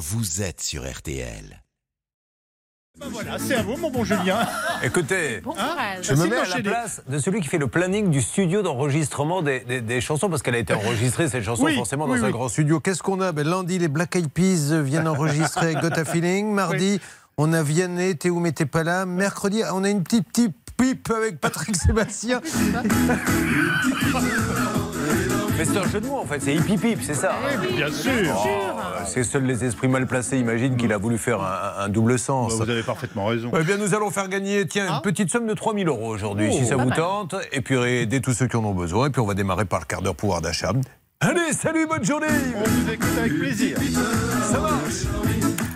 vous êtes sur RTL. Ben voilà, c'est à vous, mon bon Julien. Écoutez, je me mets à la place de celui qui fait le planning du studio d'enregistrement des chansons, parce qu'elle a été enregistrée, cette chanson, forcément, dans un grand studio. Qu'est-ce qu'on a ? Lundi, les Black Eyed Peas viennent enregistrer Got a Feeling. Mardi, on a Vianney, T'es où mais t'es pas là. Mercredi, on a une petite pipe avec Patrick Sébastien. Mais c'est un jeu de mots en fait, c'est hippie-pip, c'est ça. Oui, bien sûr. Oh, c'est seuls les esprits mal placés, imagine qu'il a voulu faire un double sens. Bah, vous avez parfaitement raison. Eh bien, nous allons faire gagner une petite somme de 3 000 € aujourd'hui, si ça vous tente. Et puis aider tous ceux qui en ont besoin. Et puis on va démarrer par le quart d'heure pouvoir d'achat. Allez, salut, bonne journée. On vous écoute avec plaisir. Ça marche.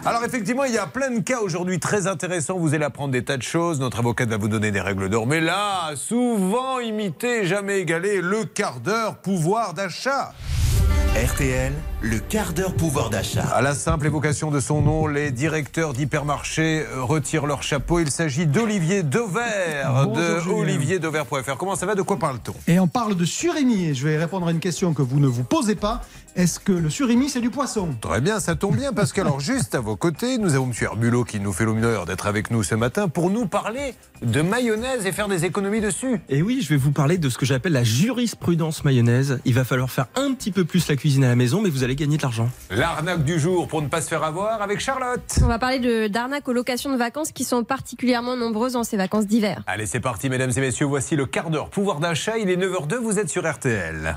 Alors effectivement, il y a plein de cas aujourd'hui très intéressants. Vous allez apprendre des tas de choses. Notre avocate va vous donner des règles d'or. Mais là, souvent imité, jamais égalé, le quart d'heure pouvoir d'achat. RTL, le quart d'heure pouvoir d'achat. À la simple évocation de son nom, les directeurs d'hypermarchés retirent leur chapeau. Il s'agit d'Olivier Dover, de olivierdover.fr. Comment ça va ? De quoi parle-t-on ? Et on parle de surimi. Et je vais répondre à une question que vous ne vous posez pas. Est-ce que le surimi, c'est du poisson ? Très bien, ça tombe bien parce qu'alors juste à vos côtés, nous avons M. Herbulot qui nous fait l'honneur d'être avec nous ce matin pour nous parler de mayonnaise et faire des économies dessus. Et oui, je vais vous parler de ce que j'appelle la jurisprudence mayonnaise. Il va falloir faire un petit peu plus la cuisine à la maison, mais vous allez gagner de l'argent. L'arnaque du jour pour ne pas se faire avoir avec Charlotte. On va parler d'arnaque aux locations de vacances qui sont particulièrement nombreuses en ces vacances d'hiver. Allez, c'est parti mesdames et messieurs, voici le quart d'heure pouvoir d'achat. Il est 9h02, vous êtes sur RTL.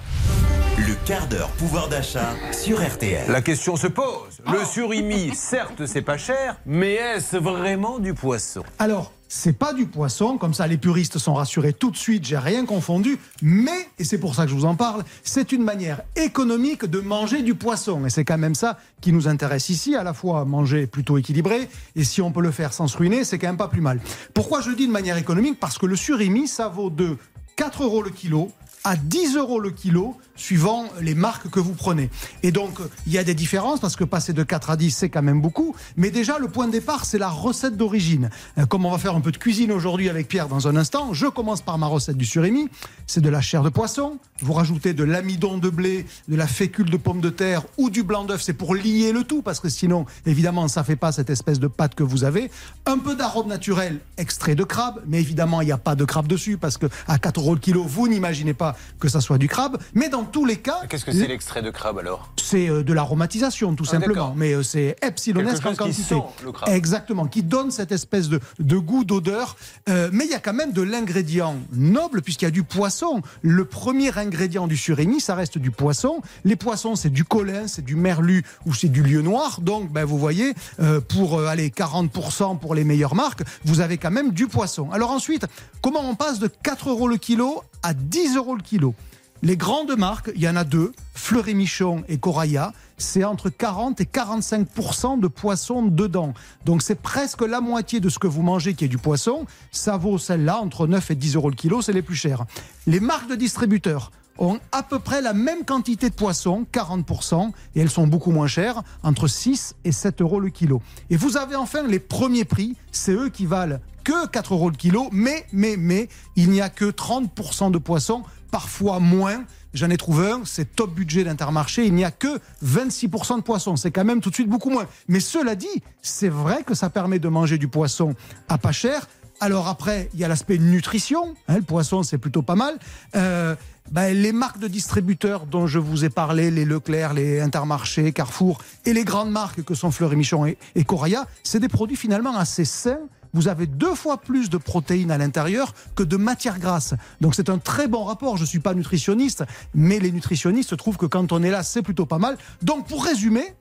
Le quart d'heure pouvoir d'achat sur RTL. La question se pose. Le surimi, certes, c'est pas cher, mais est-ce vraiment du poisson ? Alors, c'est pas du poisson, comme ça les puristes sont rassurés tout de suite, j'ai rien confondu, mais, et c'est pour ça que je vous en parle, c'est une manière économique de manger du poisson, et c'est quand même ça qui nous intéresse ici, à la fois manger plutôt équilibré, et si on peut le faire sans se ruiner, c'est quand même pas plus mal. Pourquoi je dis de manière économique ? Parce que le surimi, ça vaut de 4 € le kilo, à 10 € le kilo, suivant les marques que vous prenez. Et donc, il y a des différences, parce que passer de 4 à 10, c'est quand même beaucoup. Mais déjà, le point de départ, c'est la recette d'origine. Comme on va faire un peu de cuisine aujourd'hui avec Pierre dans un instant, je commence par ma recette du surimi. C'est de la chair de poisson. Vous rajoutez de l'amidon de blé, de la fécule de pommes de terre ou du blanc d'œuf. C'est pour lier le tout, parce que sinon, évidemment, ça ne fait pas cette espèce de pâte que vous avez. Un peu d'arôme naturel, extrait de crabe. Mais évidemment, il n'y a pas de crabe dessus, parce qu'à 4 € le kilo, vous n'imaginez pas que ça soit du crabe, mais dans tous les cas... Qu'est-ce que c'est l'extrait de crabe alors ? C'est de l'aromatisation tout simplement, mais c'est epsilonesque en quantité. Exactement, qui donne cette espèce de goût, d'odeur, mais il y a quand même de l'ingrédient noble puisqu'il y a du poisson. Le premier ingrédient du surimi, ça reste du poisson. Les poissons, c'est du colin, c'est du merlu ou c'est du lieu noir, donc ben, vous voyez, pour aller 40% pour les meilleures marques, vous avez quand même du poisson. Alors ensuite, comment on passe de 4 € le kilo à 10 € le kilo. Les grandes marques, il y en a deux, Fleury-Michon et Coraya, c'est entre 40 et 45% de poisson dedans. Donc c'est presque la moitié de ce que vous mangez qui est du poisson. Ça vaut celle-là entre 9 et 10 € le kilo, c'est les plus chers. Les marques de distributeurs ont à peu près la même quantité de poissons, 40%, et elles sont beaucoup moins chères, entre 6 et 7 € le kilo. Et vous avez enfin les premiers prix, c'est eux qui valent que 4 € le kilo, mais, il n'y a que 30% de poissons, parfois moins. J'en ai trouvé un, c'est top budget d'Intermarché, il n'y a que 26% de poisson, c'est quand même tout de suite beaucoup moins. Mais cela dit, c'est vrai que ça permet de manger du poisson à pas cher. Alors après, il y a l'aspect nutrition, le poisson c'est plutôt pas mal. Les marques de distributeurs dont je vous ai parlé, les Leclerc, les Intermarché, Carrefour et les grandes marques que sont Fleury-Michon et Coraya, c'est des produits finalement assez sains. Vous avez 2 fois plus de protéines à l'intérieur que de matières grasses. Donc c'est un très bon rapport. Je ne suis pas nutritionniste, mais les nutritionnistes trouvent que quand on est là, c'est plutôt pas mal. Donc pour résumer,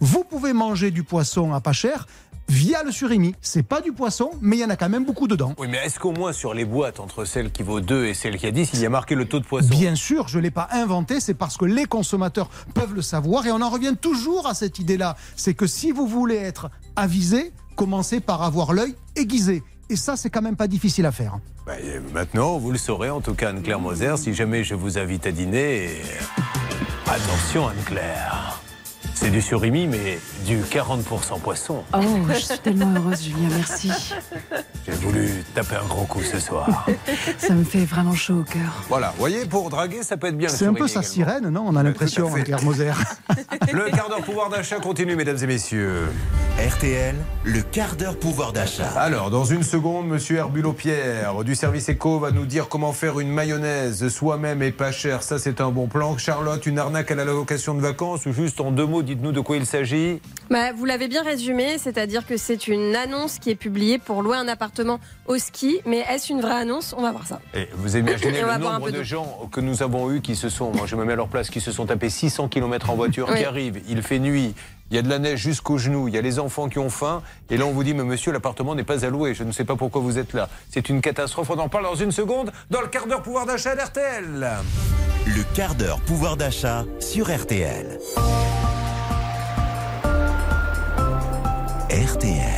vous pouvez manger du poisson à pas cher via le surimi. C'est pas du poisson, mais il y en a quand même beaucoup dedans. Oui, mais est-ce qu'au moins sur les boîtes, entre celle qui vaut 2 et celle qui a 10, il y a marqué le taux de poisson ? Bien sûr, je ne l'ai pas inventé, c'est parce que les consommateurs peuvent le savoir. Et on en revient toujours à cette idée-là. C'est que si vous voulez être avisé, commencez par avoir l'œil aiguisé. Et ça, c'est quand même pas difficile à faire. Bah, maintenant, vous le saurez, en tout cas, Anne-Claire Moser, si jamais je vous invite à dîner. Attention, Anne-Claire. C'est du surimi, mais du 40% poisson. Oh, je suis tellement heureuse, Julien, merci. J'ai voulu taper un gros coup ce soir. Ça me fait vraiment chaud au cœur. Voilà, vous voyez, pour draguer, ça peut être bien. C'est un peu sa sirène, non? On a l'impression, Anne-Claire Moser. Le quart d'heure pouvoir d'achat continue, mesdames et messieurs. RTL, le quart d'heure pouvoir d'achat. Alors, dans une seconde, monsieur Herbulot-Pierre du service éco va nous dire comment faire une mayonnaise soi-même et pas cher. Ça, c'est un bon plan. Charlotte, une arnaque à la location de vacances, ou juste en deux mots, dites-nous de quoi il s'agit. Bah, vous l'avez bien résumé, c'est-à-dire que c'est une annonce qui est publiée pour louer un appartement au ski. Mais est-ce une vraie annonce? On va voir ça. Et vous imaginez le nombre de gens que nous avons eus qui se sont, moi je me mets à leur place, qui se sont tapés 600 km en voiture, oui, qui arrivent, il fait nuit, il y a de la neige jusqu'aux genoux, il y a les enfants qui ont faim, et là on vous dit, mais monsieur, l'appartement n'est pas à louer, je ne sais pas pourquoi vous êtes là. C'est une catastrophe, on en parle dans une seconde, dans le quart d'heure pouvoir d'achat d'RTL. Le quart d'heure pouvoir d'achat sur RTL. RTL.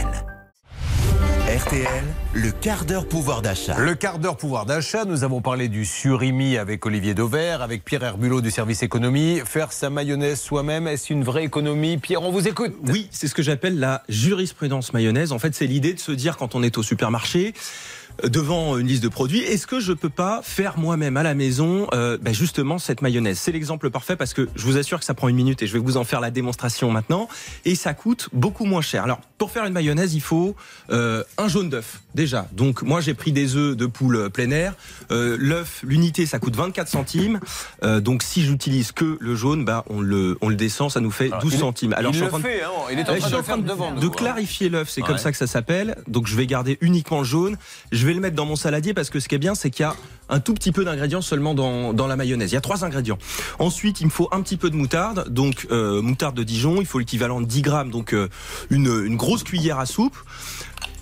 RTL, le quart d'heure pouvoir d'achat. Le quart d'heure pouvoir d'achat, nous avons parlé du surimi avec Olivier Dover, avec Pierre Herbulot du service économie. Faire sa mayonnaise soi-même, est-ce une vraie économie? Pierre, on vous écoute. Oui, c'est ce que j'appelle la jurisprudence mayonnaise. En fait, c'est l'idée de se dire, quand on est au supermarché, devant une liste de produits, est-ce que je peux pas faire moi-même à la maison justement cette mayonnaise? C'est l'exemple parfait parce que je vous assure que ça prend une minute et je vais vous en faire la démonstration maintenant, et ça coûte beaucoup moins cher. Alors pour faire une mayonnaise, il faut un jaune d'œuf déjà. Donc moi j'ai pris des œufs de poule plein air, l'œuf, l'unité, ça coûte 24 centimes. Donc si j'utilise que le jaune, on le descend, ça nous fait 12 centimes. Alors je suis en train de clarifier l'œuf, c'est comme ça que ça s'appelle. Donc je vais garder uniquement le jaune. Je vais le mettre dans mon saladier parce que ce qui est bien, c'est qu'il y a un tout petit peu d'ingrédients seulement dans la mayonnaise. Il y a 3 ingrédients. Ensuite, il me faut un petit peu de moutarde, donc moutarde de Dijon, il faut l'équivalent de 10 grammes, donc une grosse cuillère à soupe.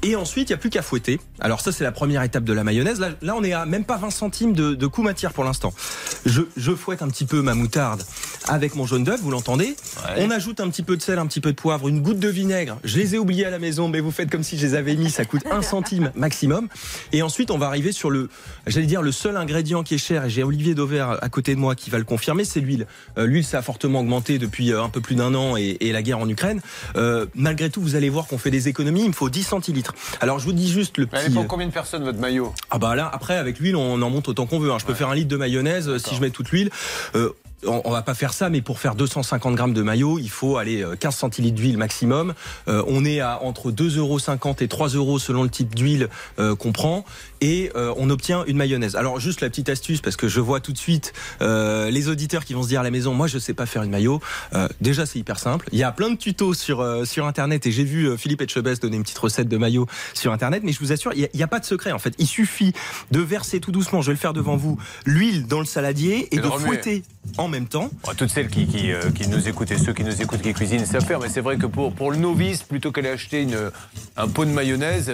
Et ensuite, il n'y a plus qu'à fouetter. Alors ça, c'est la première étape de la mayonnaise. Là on est à même pas 20 centimes de coût matière pour l'instant. Je fouette un petit peu ma moutarde avec mon jaune d'œuf, vous l'entendez. Ouais. On ajoute un petit peu de sel, un petit peu de poivre, une goutte de vinaigre. Je les ai oubliés à la maison, mais vous faites comme si je les avais mis. Ça coûte 1 centime maximum. Et ensuite, on va arriver sur le seul ingrédient qui est cher. Et j'ai Olivier Dover à côté de moi qui va le confirmer, c'est l'huile. L'huile, ça a fortement augmenté depuis un peu plus d'un an et la guerre en Ukraine. Malgré tout, vous allez voir qu'on fait des économies. Il me faut 10 centilitres. Alors je vous dis juste le petit... Elle est pour combien de personnes votre maillot? Ah bah là, après avec l'huile on en monte autant qu'on veut, hein. Je peux faire un litre de mayonnaise. D'accord. Si je mets toute l'huile, on va pas faire ça, mais pour faire 250 grammes de maillot, il faut aller 15 centilitres d'huile maximum. On est à entre 2,50 € et 3 € selon le type d'huile qu'on prend, et on obtient une mayonnaise. Alors juste la petite astuce, parce que je vois tout de suite les auditeurs qui vont se dire à la maison, moi je sais pas faire une maillot. Déjà c'est hyper simple, il y a plein de tutos sur internet, et j'ai vu Philippe Etchebest donner une petite recette de maillot sur internet, mais je vous assure, il n'y a pas de secret en fait. Il suffit de verser tout doucement, je vais le faire devant vous, l'huile dans le saladier et de fouetter en même temps. Toutes celles qui nous écoutent et ceux qui nous écoutent qui cuisinent savent faire, mais c'est vrai que pour le novice, plutôt qu'aller acheter un pot de mayonnaise,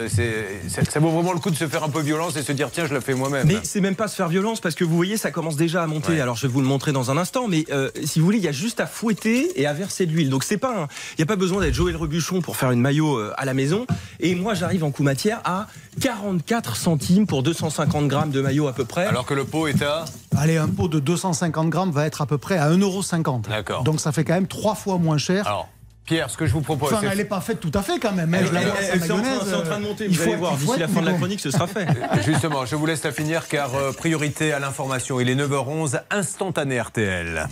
ça vaut vraiment le coup de se faire un peu violence et se dire tiens, je la fais moi-même. Mais c'est même pas se faire violence, parce que vous voyez, ça commence déjà à monter. Ouais. Alors je vais vous le montrer dans un instant, mais si vous voulez, il y a juste à fouetter et à verser de l'huile. Donc c'est pas il n'y a pas besoin d'être Joël Rebuchon pour faire une maillot à la maison. Et moi j'arrive en coût matière à 44 centimes pour 250 grammes de maillot à peu près. Alors que le pot est à... Allez, un pot de 250 grammes va être à peu près à 1,50 €. D'accord. Donc ça fait quand même 3 fois moins cher. Alors, Pierre, ce que je vous propose... Enfin, elle n'est pas faite tout à fait quand même. Elle est en train de monter, vous allez voir. D'ici la fin de la chronique, ce sera fait. Justement, je vous laisse la finir, car priorité à l'information. Il est 9h11, instantané RTL.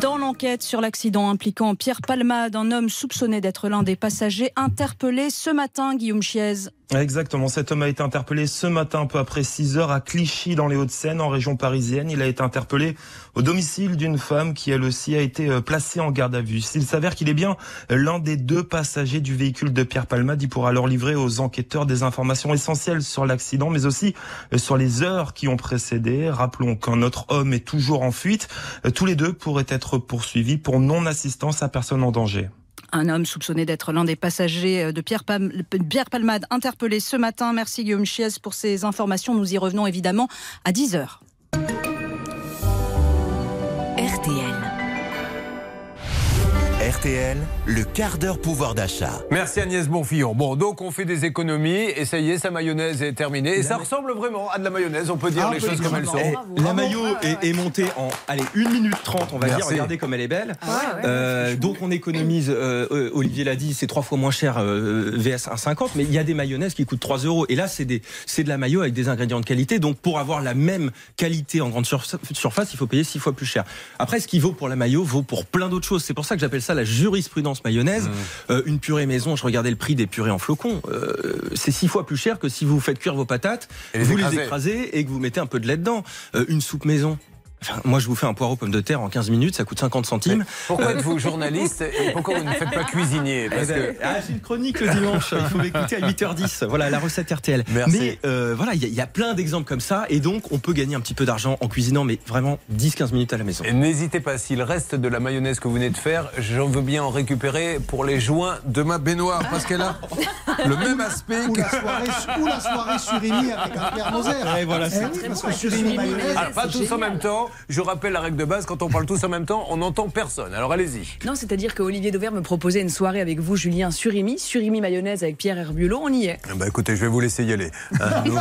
Dans l'enquête sur l'accident impliquant Pierre Palmade, un homme soupçonné d'être l'un des passagers interpellés ce matin, Guillaume Chiesze. Exactement, cet homme a été interpellé ce matin un peu après 6h à Clichy dans les Hauts-de-Seine, en région parisienne. Il a été interpellé au domicile d'une femme qui elle aussi a été placée en garde à vue. S'il s'avère qu'il est bien l'un des 2 passagers du véhicule de Pierre Palmade, il pourra alors livrer aux enquêteurs des informations essentielles sur l'accident, mais aussi sur les heures qui ont précédé. Rappelons qu'un autre homme est toujours en fuite. Tous les 2 pourraient être poursuivis pour non-assistance à personne en danger. Un homme soupçonné d'être l'un des passagers de Pierre Palmade interpellé ce matin. Merci Guillaume Chiesze pour ces informations. Nous y revenons évidemment à 10h. RTL. RTL, le quart d'heure pouvoir d'achat. Merci Agnès Bonfillon. Bon, donc on fait des économies et ça y est, sa mayonnaise est terminée. Et ça ressemble vraiment à de la mayonnaise, on peut dire les choses comme elles sont. Et la mayo est montée en 1 minute 30, on va dire. Regardez comme elle est belle. Donc on économise, Olivier l'a dit, c'est 3 fois moins cher VS 1,50, mais il y a des mayonnaises qui coûtent 3 euros. Et là, c'est de la mayo avec des ingrédients de qualité. Donc pour avoir la même qualité en grande surface, il faut payer 6 fois plus cher. Après, ce qui vaut pour la mayo vaut pour plein d'autres choses. C'est pour ça que j'appelle ça la jurisprudence mayonnaise. Une purée maison, je regardais le prix des purées en flocons. C'est 6 fois plus cher que si vous faites cuire vos patates, vous les écrasez et que vous mettez un peu de lait dedans. Une soupe maison. Enfin, moi, je vous fais un poireau pomme de terre en 15 minutes, ça coûte 50 centimes. Mais pourquoi êtes-vous journaliste et pourquoi vous ne faites pas cuisiner? Parce que... j'ai une chronique le dimanche, il faut m'écouter à 8h10. Voilà, la recette RTL. Merci. Mais voilà, il y a plein d'exemples comme ça et donc on peut gagner un petit peu d'argent en cuisinant, mais vraiment 10-15 minutes à la maison. N'hésitez pas, s'il reste de la mayonnaise que vous venez de faire, j'en veux bien en récupérer pour les joints de ma baignoire parce qu'elle a le même aspect que... ou la soirée surimi avec Anne-Claire Moser. Et voilà, c'est parce que surimi mayonnaise. Alors, pas tous en même temps. Je rappelle la règle de base, quand on parle tous en même temps, on n'entend personne. Alors allez-y. Non, c'est-à-dire que Olivier Dover me proposait une soirée avec vous, Julien, surimi mayonnaise avec Pierre Herbulot, on y est. Bah écoutez, je vais vous laisser y aller. Nous,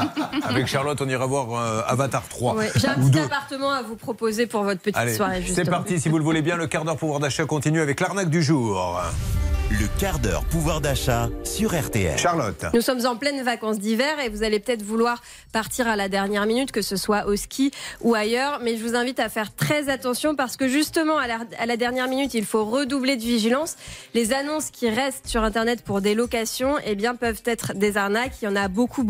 avec Charlotte, on ira voir Avatar 3. Ouais, j'ai un petit appartement à vous proposer pour votre petite soirée. C'est parti, si vous le voulez bien, le quart d'heure pouvoir d'achat continue avec l'arnaque du jour. Le quart d'heure pouvoir d'achat sur RTL. Charlotte. Nous sommes en pleine vacances d'hiver et vous allez peut-être vouloir partir à la dernière minute, que ce soit au ski ou ailleurs, mais je vous invite à faire très attention parce que justement à la dernière minute, il faut redoubler de vigilance. Les annonces qui restent sur Internet pour des locations, eh bien, peuvent être des arnaques. Il y en a beaucoup.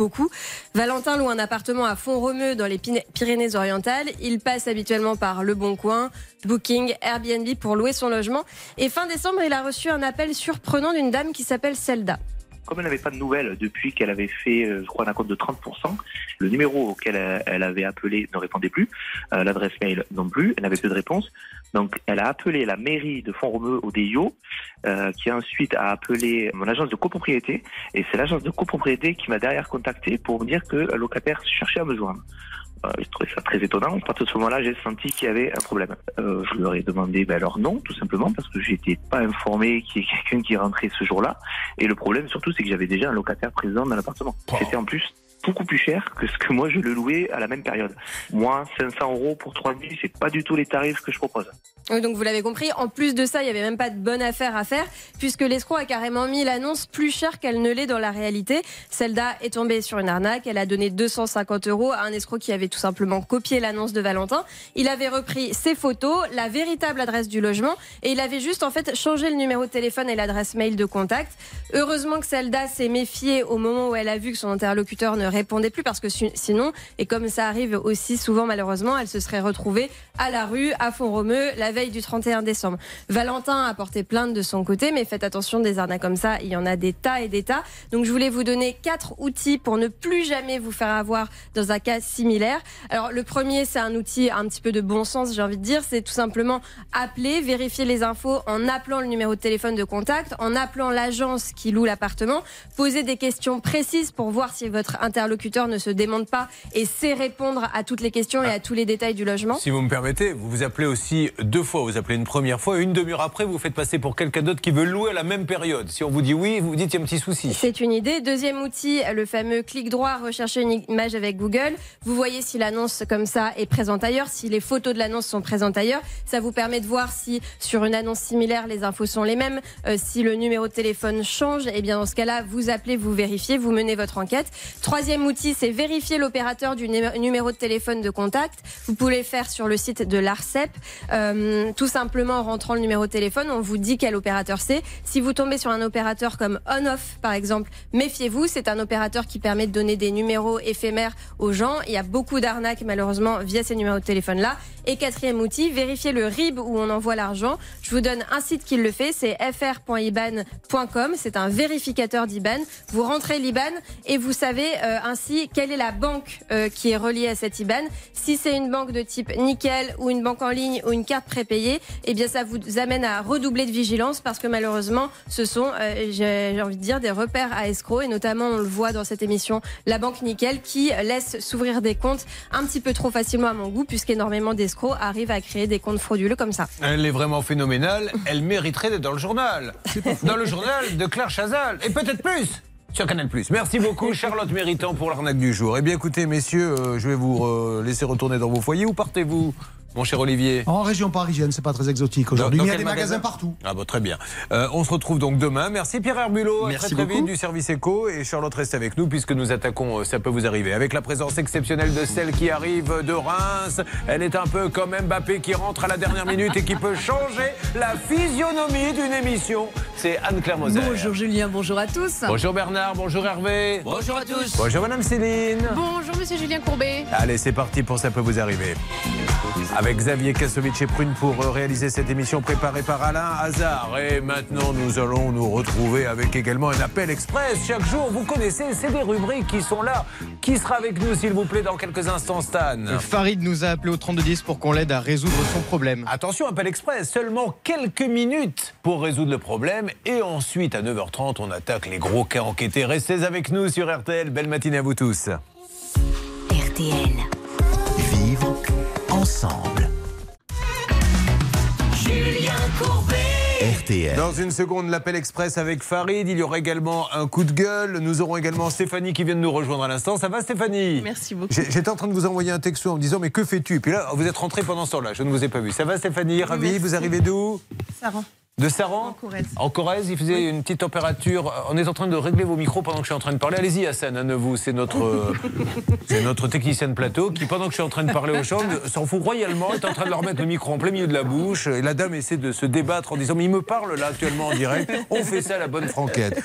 Valentin loue un appartement à Font-Romeu dans les Pyrénées-Orientales. Il passe habituellement par Le Bon Coin, Booking, Airbnb pour louer son logement. Et fin décembre, il a reçu un appel surprenant d'une dame qui s'appelle Zelda. Comme elle n'avait pas de nouvelles depuis qu'elle avait fait, je crois, un acompte de 30%, le numéro auquel elle avait appelé ne répondait plus, l'adresse mail non plus, elle n'avait plus de réponse. Donc, elle a appelé la mairie de Font-Romeu au DIO, qui ensuite a appelé mon agence de copropriété. Et c'est l'agence de copropriété qui m'a derrière contacté pour me dire que le locataire cherchait à me joindre. J'ai trouvé ça très étonnant. À partir de ce moment-là, j'ai senti qu'il y avait un problème. Je leur ai demandé leur nom, tout simplement, parce que j'étais pas informé qu'il y ait quelqu'un qui rentrait ce jour-là. Et le problème, surtout, c'est que j'avais déjà un locataire présent dans l'appartement. C'était en plus beaucoup plus cher que ce que moi je le louais à la même période. Moi, 500 euros pour 3 nuits, c'est pas du tout les tarifs que je propose. Oui, donc vous l'avez compris, en plus de ça, il n'y avait même pas de bonne affaire à faire, puisque l'escroc a carrément mis l'annonce plus chère qu'elle ne l'est dans la réalité. Zelda est tombée sur une arnaque, elle a donné 250 euros à un escroc qui avait tout simplement copié l'annonce de Valentin. Il avait repris ses photos, la véritable adresse du logement, et il avait juste en fait changé le numéro de téléphone et l'adresse mail de contact. Heureusement que Zelda s'est méfiée au moment où elle a vu que son interlocuteur ne répondait plus, parce que sinon, et comme ça arrive aussi souvent malheureusement, elle se serait retrouvée à la rue, à Font-Romeu, la veille du 31 décembre. Valentin a porté plainte de son côté, mais faites attention, des arnaques comme ça, il y en a des tas et des tas. Donc je voulais vous donner 4 outils pour ne plus jamais vous faire avoir dans un cas similaire. Alors le premier, c'est un outil un petit peu de bon sens, j'ai envie de dire, c'est tout simplement appeler, vérifier les infos en appelant le numéro de téléphone de contact, en appelant l'agence qui loue l'appartement, poser des questions précises pour voir si votre interlocuteur ne se démonte pas et sait répondre à toutes les questions et à tous les détails du logement. Si vous me permettez, vous vous appelez aussi 2 fois. Vous appelez une première fois, une demi-heure après, vous faites passer pour quelqu'un d'autre qui veut louer à la même période. Si on vous dit oui, vous vous dites il y a un petit souci. C'est une idée. Deuxième outil, le fameux clic droit, rechercher une image avec Google. Vous voyez si l'annonce comme ça est présente ailleurs, si les photos de l'annonce sont présentes ailleurs. Ça vous permet de voir si sur une annonce similaire, les infos sont les mêmes, si le numéro de téléphone change. Et bien dans ce cas-là, vous appelez, vous vérifiez, vous menez votre enquête. Troisième outil, c'est vérifier l'opérateur du numéro de téléphone de contact. Vous pouvez le faire sur le site de l'ARCEP. Tout simplement en rentrant le numéro de téléphone, on vous dit quel opérateur c'est. Si vous tombez sur un opérateur comme On-Off par exemple, méfiez-vous, c'est un opérateur qui permet de donner des numéros éphémères aux gens. Il y a beaucoup d'arnaques malheureusement via ces numéros de téléphone là. Et quatrième outil, vérifiez le RIB où on envoie l'argent. Je vous donne un site qui le fait, c'est fr.iban.com, c'est un vérificateur d'IBAN. Vous rentrez l'IBAN et vous savez ainsi quelle est la banque qui est reliée à cet IBAN. Si c'est une banque de type nickel ou une banque en ligne ou une carte prépayée, très payés, eh bien ça vous amène à redoubler de vigilance parce que malheureusement, ce sont, j'ai envie de dire, des repères à escrocs et notamment, on le voit dans cette émission, la banque Nickel qui laisse s'ouvrir des comptes un petit peu trop facilement à mon goût puisqu'énormément d'escrocs arrivent à créer des comptes frauduleux comme ça. Elle est vraiment phénoménale, elle mériterait d'être dans le journal. Dans le journal de Claire Chazal et peut-être plus sur Canal+. Merci beaucoup Charlotte Méritant pour l'arnaque du jour. Eh bien écoutez messieurs, je vais vous laisser retourner dans vos foyers. Où partez-vous mon cher Olivier? En région parisienne, c'est pas très exotique aujourd'hui. Il y a des magasins partout. Ah bah très bien. On se retrouve donc demain. Merci Pierre Herbulot, très vite du service éco. Et Charlotte reste avec nous puisque nous attaquons Ça peut vous arriver. Avec la présence exceptionnelle de celle qui arrive de Reims. Elle est un peu comme Mbappé qui rentre à la dernière minute et qui peut changer la physionomie d'une émission. C'est Anne-Claire Moser. Bonjour Julien, bonjour à tous. Bonjour Bernard, bonjour Hervé. Bonjour à tous. Bonjour Madame Céline. Bonjour Monsieur Julien Courbet. Allez, c'est parti pour Ça peut vous arriver. Avec Xavier Kassovitch et Prune pour réaliser cette émission préparée par Alain Hazard. Et maintenant, nous allons nous retrouver avec également un appel express. Chaque jour, vous connaissez, c'est des rubriques qui sont là. Qui sera avec nous, s'il vous plaît, dans quelques instants, Stan ? Farid nous a appelé au 3210 pour qu'on l'aide à résoudre son problème. Attention, appel express, seulement quelques minutes pour résoudre le problème. Et ensuite, à 9h30, on attaque les gros cas enquêtés. Restez avec nous sur RTL. Belle matinée à vous tous. RTL. Vivre ensemble. Julien Courbet. RTL. Dans une seconde, l'appel express avec Farid. Il y aura également un coup de gueule. Nous aurons également Stéphanie qui vient de nous rejoindre à l'instant. Ça va Stéphanie? Merci beaucoup. J'étais en train de vous envoyer un texto en me disant mais que fais-tu? Puis là, vous êtes rentrée pendant ce temps-là. Je ne vous ai pas vu. Ça va Stéphanie? Ravi. Merci. Vous arrivez d'où? Saran. De Saran? En Corrèze. En Corrèze, il faisait une petite température. On est en train de régler vos micros pendant que je suis en train de parler. Allez-y, Hassan, à vous. C'est notre technicien de plateau qui, pendant que je suis en train de parler aux gens, s'en fout royalement, est en train de leur mettre le micro en plein milieu de la bouche. Et la dame essaie de se débattre en disant mais il me parle là actuellement en direct. On fait ça à la bonne franquette.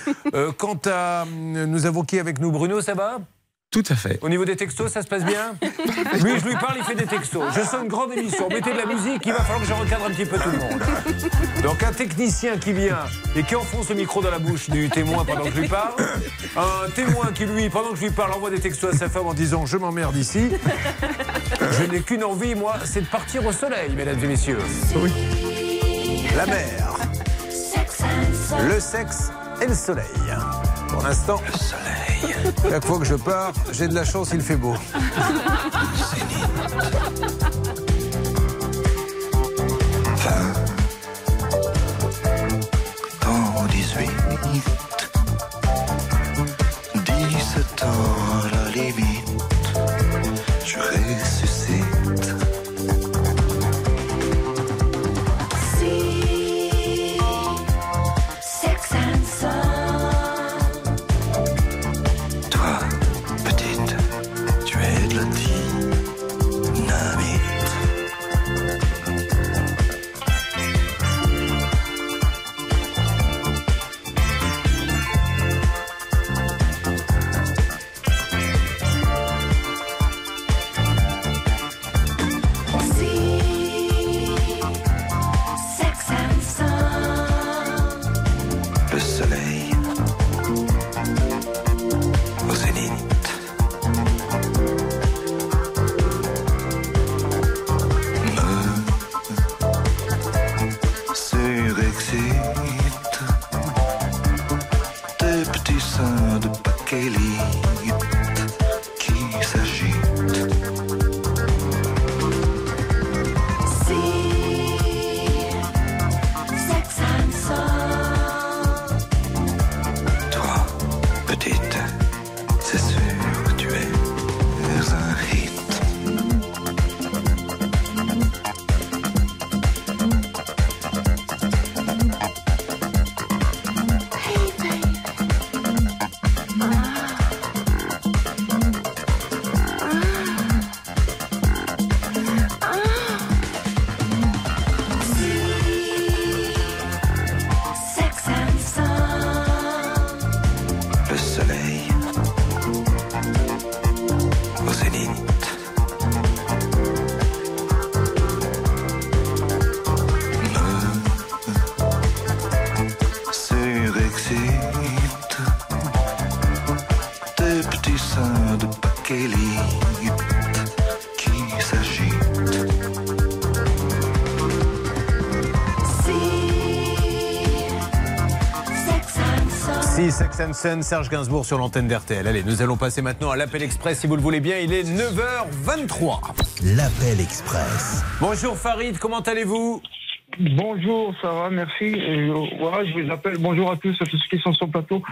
Quant à. Nous avons qui avec nous? Bruno, ça va? Tout à fait. Au niveau des textos, ça se passe bien? Lui, je lui parle, il fait des textos. Je sens une grande émission. Mettez de la musique, il va falloir que je recadre un petit peu tout le monde. Donc un technicien qui vient et qui enfonce le micro dans la bouche du témoin pendant que je lui parle. Un témoin qui, lui, pendant que je lui parle, envoie des textos à sa femme en disant « Je m'emmerde ici ». Je n'ai qu'une envie, moi, c'est de partir au soleil, mesdames et messieurs. Oui. La mer. Le sexe et le soleil. Pour l'instant, le soleil. Chaque fois que je pars, j'ai de la chance, il fait beau. Merci Saxanson, Serge Gainsbourg sur l'antenne d'RTL. Allez, nous allons passer maintenant à l'appel express si vous le voulez bien. Il est 9h23. L'appel express. Bonjour Farid, comment allez-vous ? Bonjour, ça va, merci. Voilà, je vous appelle. Bonjour à tous ceux qui sont sur le plateau.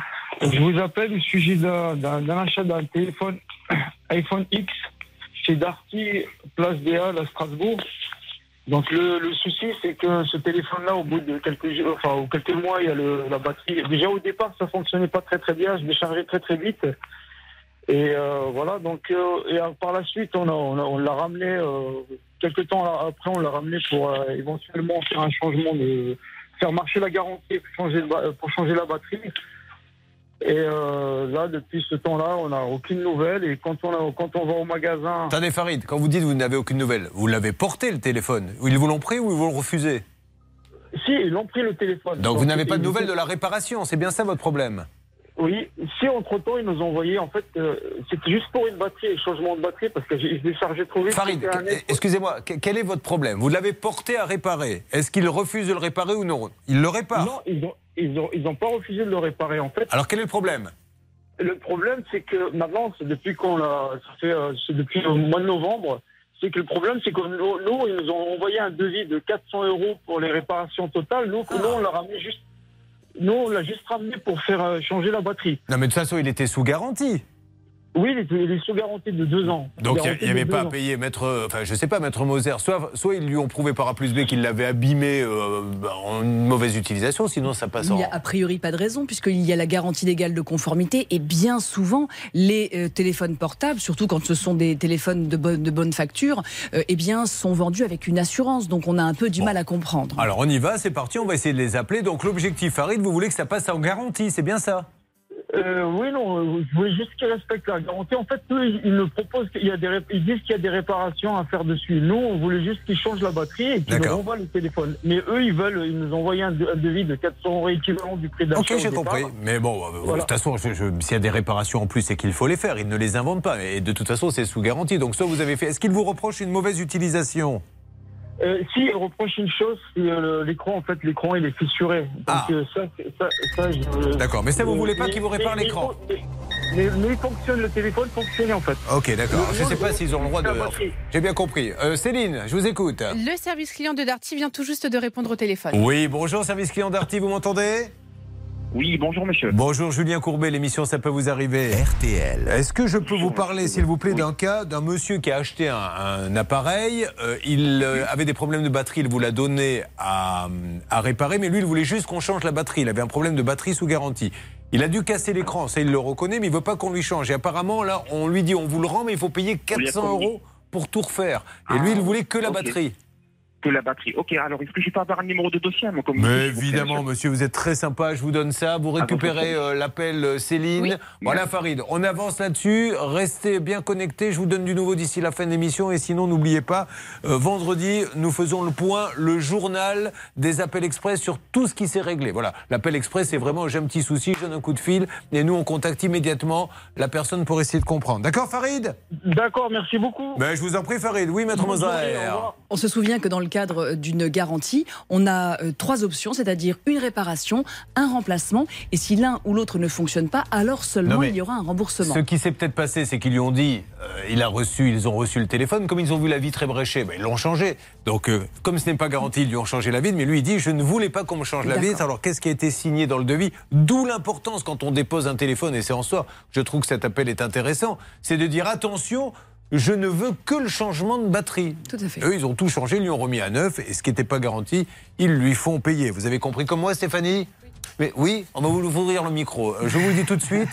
Je vous appelle au sujet d'un achat d'un téléphone iPhone X chez Darty, place Béal à Strasbourg. Donc le souci, c'est que ce téléphone-là, au bout de quelques mois, il y a la batterie. Déjà au départ, ça fonctionnait pas très bien. Je déchargeais très vite. Et voilà. Donc et par la suite, on l'a ramené. Quelques temps après, on l'a ramené pour éventuellement faire un changement, faire marcher la garantie pour changer la batterie. Et là, depuis ce temps-là, on n'a aucune nouvelle. Et quand on va au magasin... Attendez Farid, quand vous dites que vous n'avez aucune nouvelle, vous l'avez porté le téléphone? Ils vous l'ont pris ou ils vous l'ont refusé? Si, ils l'ont pris le téléphone. Donc vous n'avez pas de nouvelles de la réparation, c'est bien ça votre problème? Oui, si entre-temps ils nous ont envoyé, en fait, c'était juste pour une batterie, changement de batterie, parce que je déchargeais trop vite. Farid, excusez-moi, quel est votre problème? Vous l'avez porté à réparer. Est-ce qu'ils refusent de le réparer ou non? Ils le réparent? Non, ils ont pas refusé de le réparer, en fait. Alors quel est le problème? Le problème, c'est que maintenant, c'est depuis le mois de novembre, c'est que le problème, c'est que nous, ils nous ont envoyé un devis de 400 € pour les réparations totales. Nous, on leur a mis juste... Nous, on l'a juste ramené pour faire changer la batterie. Non, mais de toute façon, il était sous garantie. Oui, il est sous garantie de 2 ans. Donc, il n'y avait pas à payer Maître Moser. Soit ils lui ont prouvé par A plus B qu'il l'avait abîmé en une mauvaise utilisation, sinon ça passe en... Il n'y a a priori pas de raison, puisqu'il y a la garantie légale de conformité. Et bien souvent, les téléphones portables, surtout quand ce sont des téléphones de bonne facture, eh bien, sont vendus avec une assurance. Donc, on a un peu du mal à comprendre. Alors, on y va, c'est parti, on va essayer de les appeler. Donc, l'objectif, Farid, vous voulez que ça passe en garantie, c'est bien ça? Oui, non, je voulais juste qu'ils respectent la garantie. En fait, eux, ils nous proposent ils disent qu'il y a des réparations à faire dessus. Nous, on voulait juste qu'ils changent la batterie et qu'ils nous renvoient le téléphone. Mais eux, ils nous envoyaient un devis de 400 € équivalent du prix d'achat. Ok, j'ai compris. Mais bon, voilà. De toute façon, s'il y a des réparations en plus, c'est qu'il faut les faire. Ils ne les inventent pas. Et de toute façon, c'est sous garantie. Donc, soit vous avez fait. Est-ce qu'ils vous reprochent une mauvaise utilisation? Si, il reproche une chose, l'écran, en fait, l'écran, il est fissuré. Donc, d'accord, mais ça, vous voulez pas qu'ils vous réparent l'écran? Mais il fonctionne, le téléphone fonctionne, en fait. Ok, d'accord. Je ne sais pas s'ils ont le droit de... J'ai bien compris. Céline, je vous écoute. Le service client de Darty vient tout juste de répondre au téléphone. Oui, bonjour, service client Darty, vous m'entendez? Oui, bonjour, monsieur. Bonjour, Julien Courbet, l'émission Ça peut vous arriver. RTL. Est-ce que je peux vous parler, s'il vous plaît, d'un cas d'un monsieur qui a acheté un appareil, il avait des problèmes de batterie, il vous l'a donné à réparer, mais lui, il voulait juste qu'on change la batterie. Il avait un problème de batterie sous garantie. Il a dû casser l'écran, ça, il le reconnaît, mais il ne veut pas qu'on lui change. Et apparemment, là, on lui dit, on vous le rend, mais il faut payer 400 € pour tout refaire. Et lui, il voulait que la batterie. De la batterie. Ok, alors est-ce que je peux avoir un numéro de dossier? Moi, comme mais évidemment, monsieur, vous êtes très sympa, je vous donne ça. Vous récupérez l'appel Céline. Oui. Voilà, merci. Farid, on avance là-dessus. Restez bien connectés, je vous donne du nouveau d'ici la fin de l'émission. Et sinon, n'oubliez pas, vendredi, nous faisons le point, le journal des appels express sur tout ce qui s'est réglé. Voilà, l'appel express, c'est vraiment j'ai un petit souci, je donne un coup de fil et nous, on contacte immédiatement la personne pour essayer de comprendre. D'accord, Farid? D'accord, merci beaucoup. Ben, je vous en prie, Farid. Oui, Maître Moser. On se souvient que dans le cadre d'une garantie, on a 3 options, c'est-à-dire une réparation, un remplacement, et si l'un ou l'autre ne fonctionne pas, alors seulement il y aura un remboursement. Ce qui s'est peut-être passé, c'est qu'ils lui ont dit, ils ont reçu le téléphone, comme ils ont vu la vitre ébréchée, ils l'ont changé. Donc, comme ce n'est pas garanti, ils lui ont changé la vitre, mais lui, il dit, je ne voulais pas qu'on me change la vitre, alors qu'est-ce qui a été signé dans le devis? D'où l'importance, quand on dépose un téléphone, et c'est en soi, je trouve que cet appel est intéressant, c'est de dire, attention, je ne veux que le changement de batterie. Tout à fait. Eux, ils ont tout changé, ils lui ont remis à neuf, et ce qui n'était pas garanti, ils lui font payer. Vous avez compris comme moi, Stéphanie? Mais oui, on va vous ouvrir le micro. Je vous le dis tout de suite,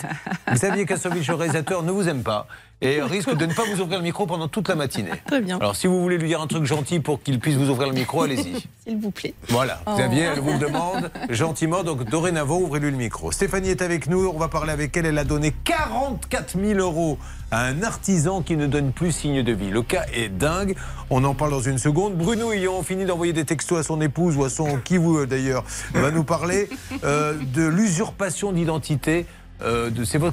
Xavier Kassovitch, le réalisateur, ne vous aime pas et risque de ne pas vous ouvrir le micro pendant toute la matinée. Très bien. Alors, si vous voulez lui dire un truc gentil pour qu'il puisse vous ouvrir le micro, allez-y. S'il vous plaît. Voilà, Xavier, elle vous le demande gentiment, donc dorénavant, ouvrez-lui le micro. Stéphanie est avec nous, on va parler avec elle. Elle a donné 44 000 € à un artisan qui ne donne plus signe de vie. Le cas est dingue, on en parle dans une seconde. Bruno, ayant fini d'envoyer des textos à son épouse ou à son kiwi d'ailleurs, va nous parler de l'usurpation d'identité.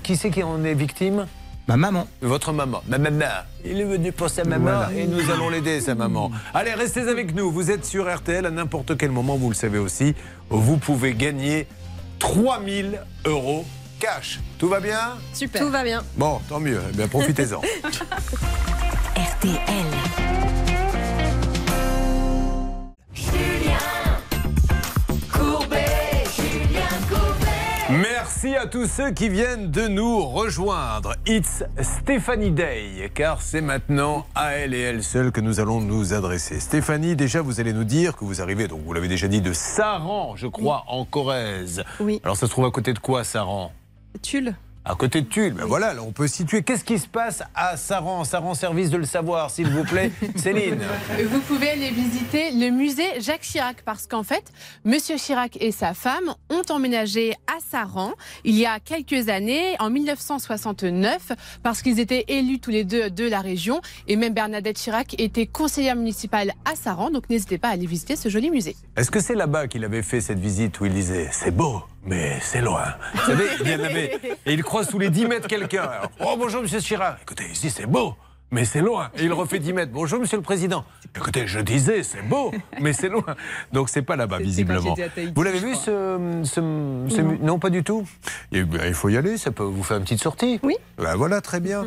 Qui c'est qui en est victime? Ma maman. Votre maman. Ma maman. Il est venu pour sa maman et nous allons l'aider, sa maman. Allez, restez avec nous. Vous êtes sur RTL à n'importe quel moment, vous le savez aussi. Vous pouvez gagner 3 000 euros cash. Tout va bien? Super. Tout va bien. Bon, tant mieux. Eh bien, profitez-en. RTL. Julien Courbet. Merci à tous ceux qui viennent de nous rejoindre. It's Stéphanie Day, car c'est maintenant à elle et elle seule que nous allons nous adresser. Stéphanie, déjà vous allez nous dire que vous arrivez, donc vous l'avez déjà dit, de Saran, je crois, en Corrèze. Oui. Alors ça se trouve à côté de quoi, Saran? Tulle. À côté de Tulle, ben voilà, là on peut situer. Qu'est-ce qui se passe à Saran? Saran Service de le Savoir, s'il vous plaît, Céline. Vous pouvez aller visiter le musée Jacques Chirac, parce qu'en fait, Monsieur Chirac et sa femme ont emménagé à Saran il y a quelques années, en 1969, parce qu'ils étaient élus tous les deux de la région, et même Bernadette Chirac était conseillère municipale à Saran, donc n'hésitez pas à aller visiter ce joli musée. Est-ce que c'est là-bas qu'il avait fait cette visite où il disait « c'est beau ». Mais c'est loin. Vous savez, et il croise tous les 10 mètres quelqu'un. « Oh, bonjour, monsieur Chirac. Écoutez, ici, c'est beau, mais c'est loin. » Et il refait 10 mètres. « Bonjour, monsieur le président. Écoutez, je disais, c'est beau, mais c'est loin. » Donc, c'est pas là-bas, visiblement. Vous l'avez vu, non, pas du tout. Et ben, il faut y aller. Ça peut vous faire une petite sortie. Oui. Ben, voilà, très bien.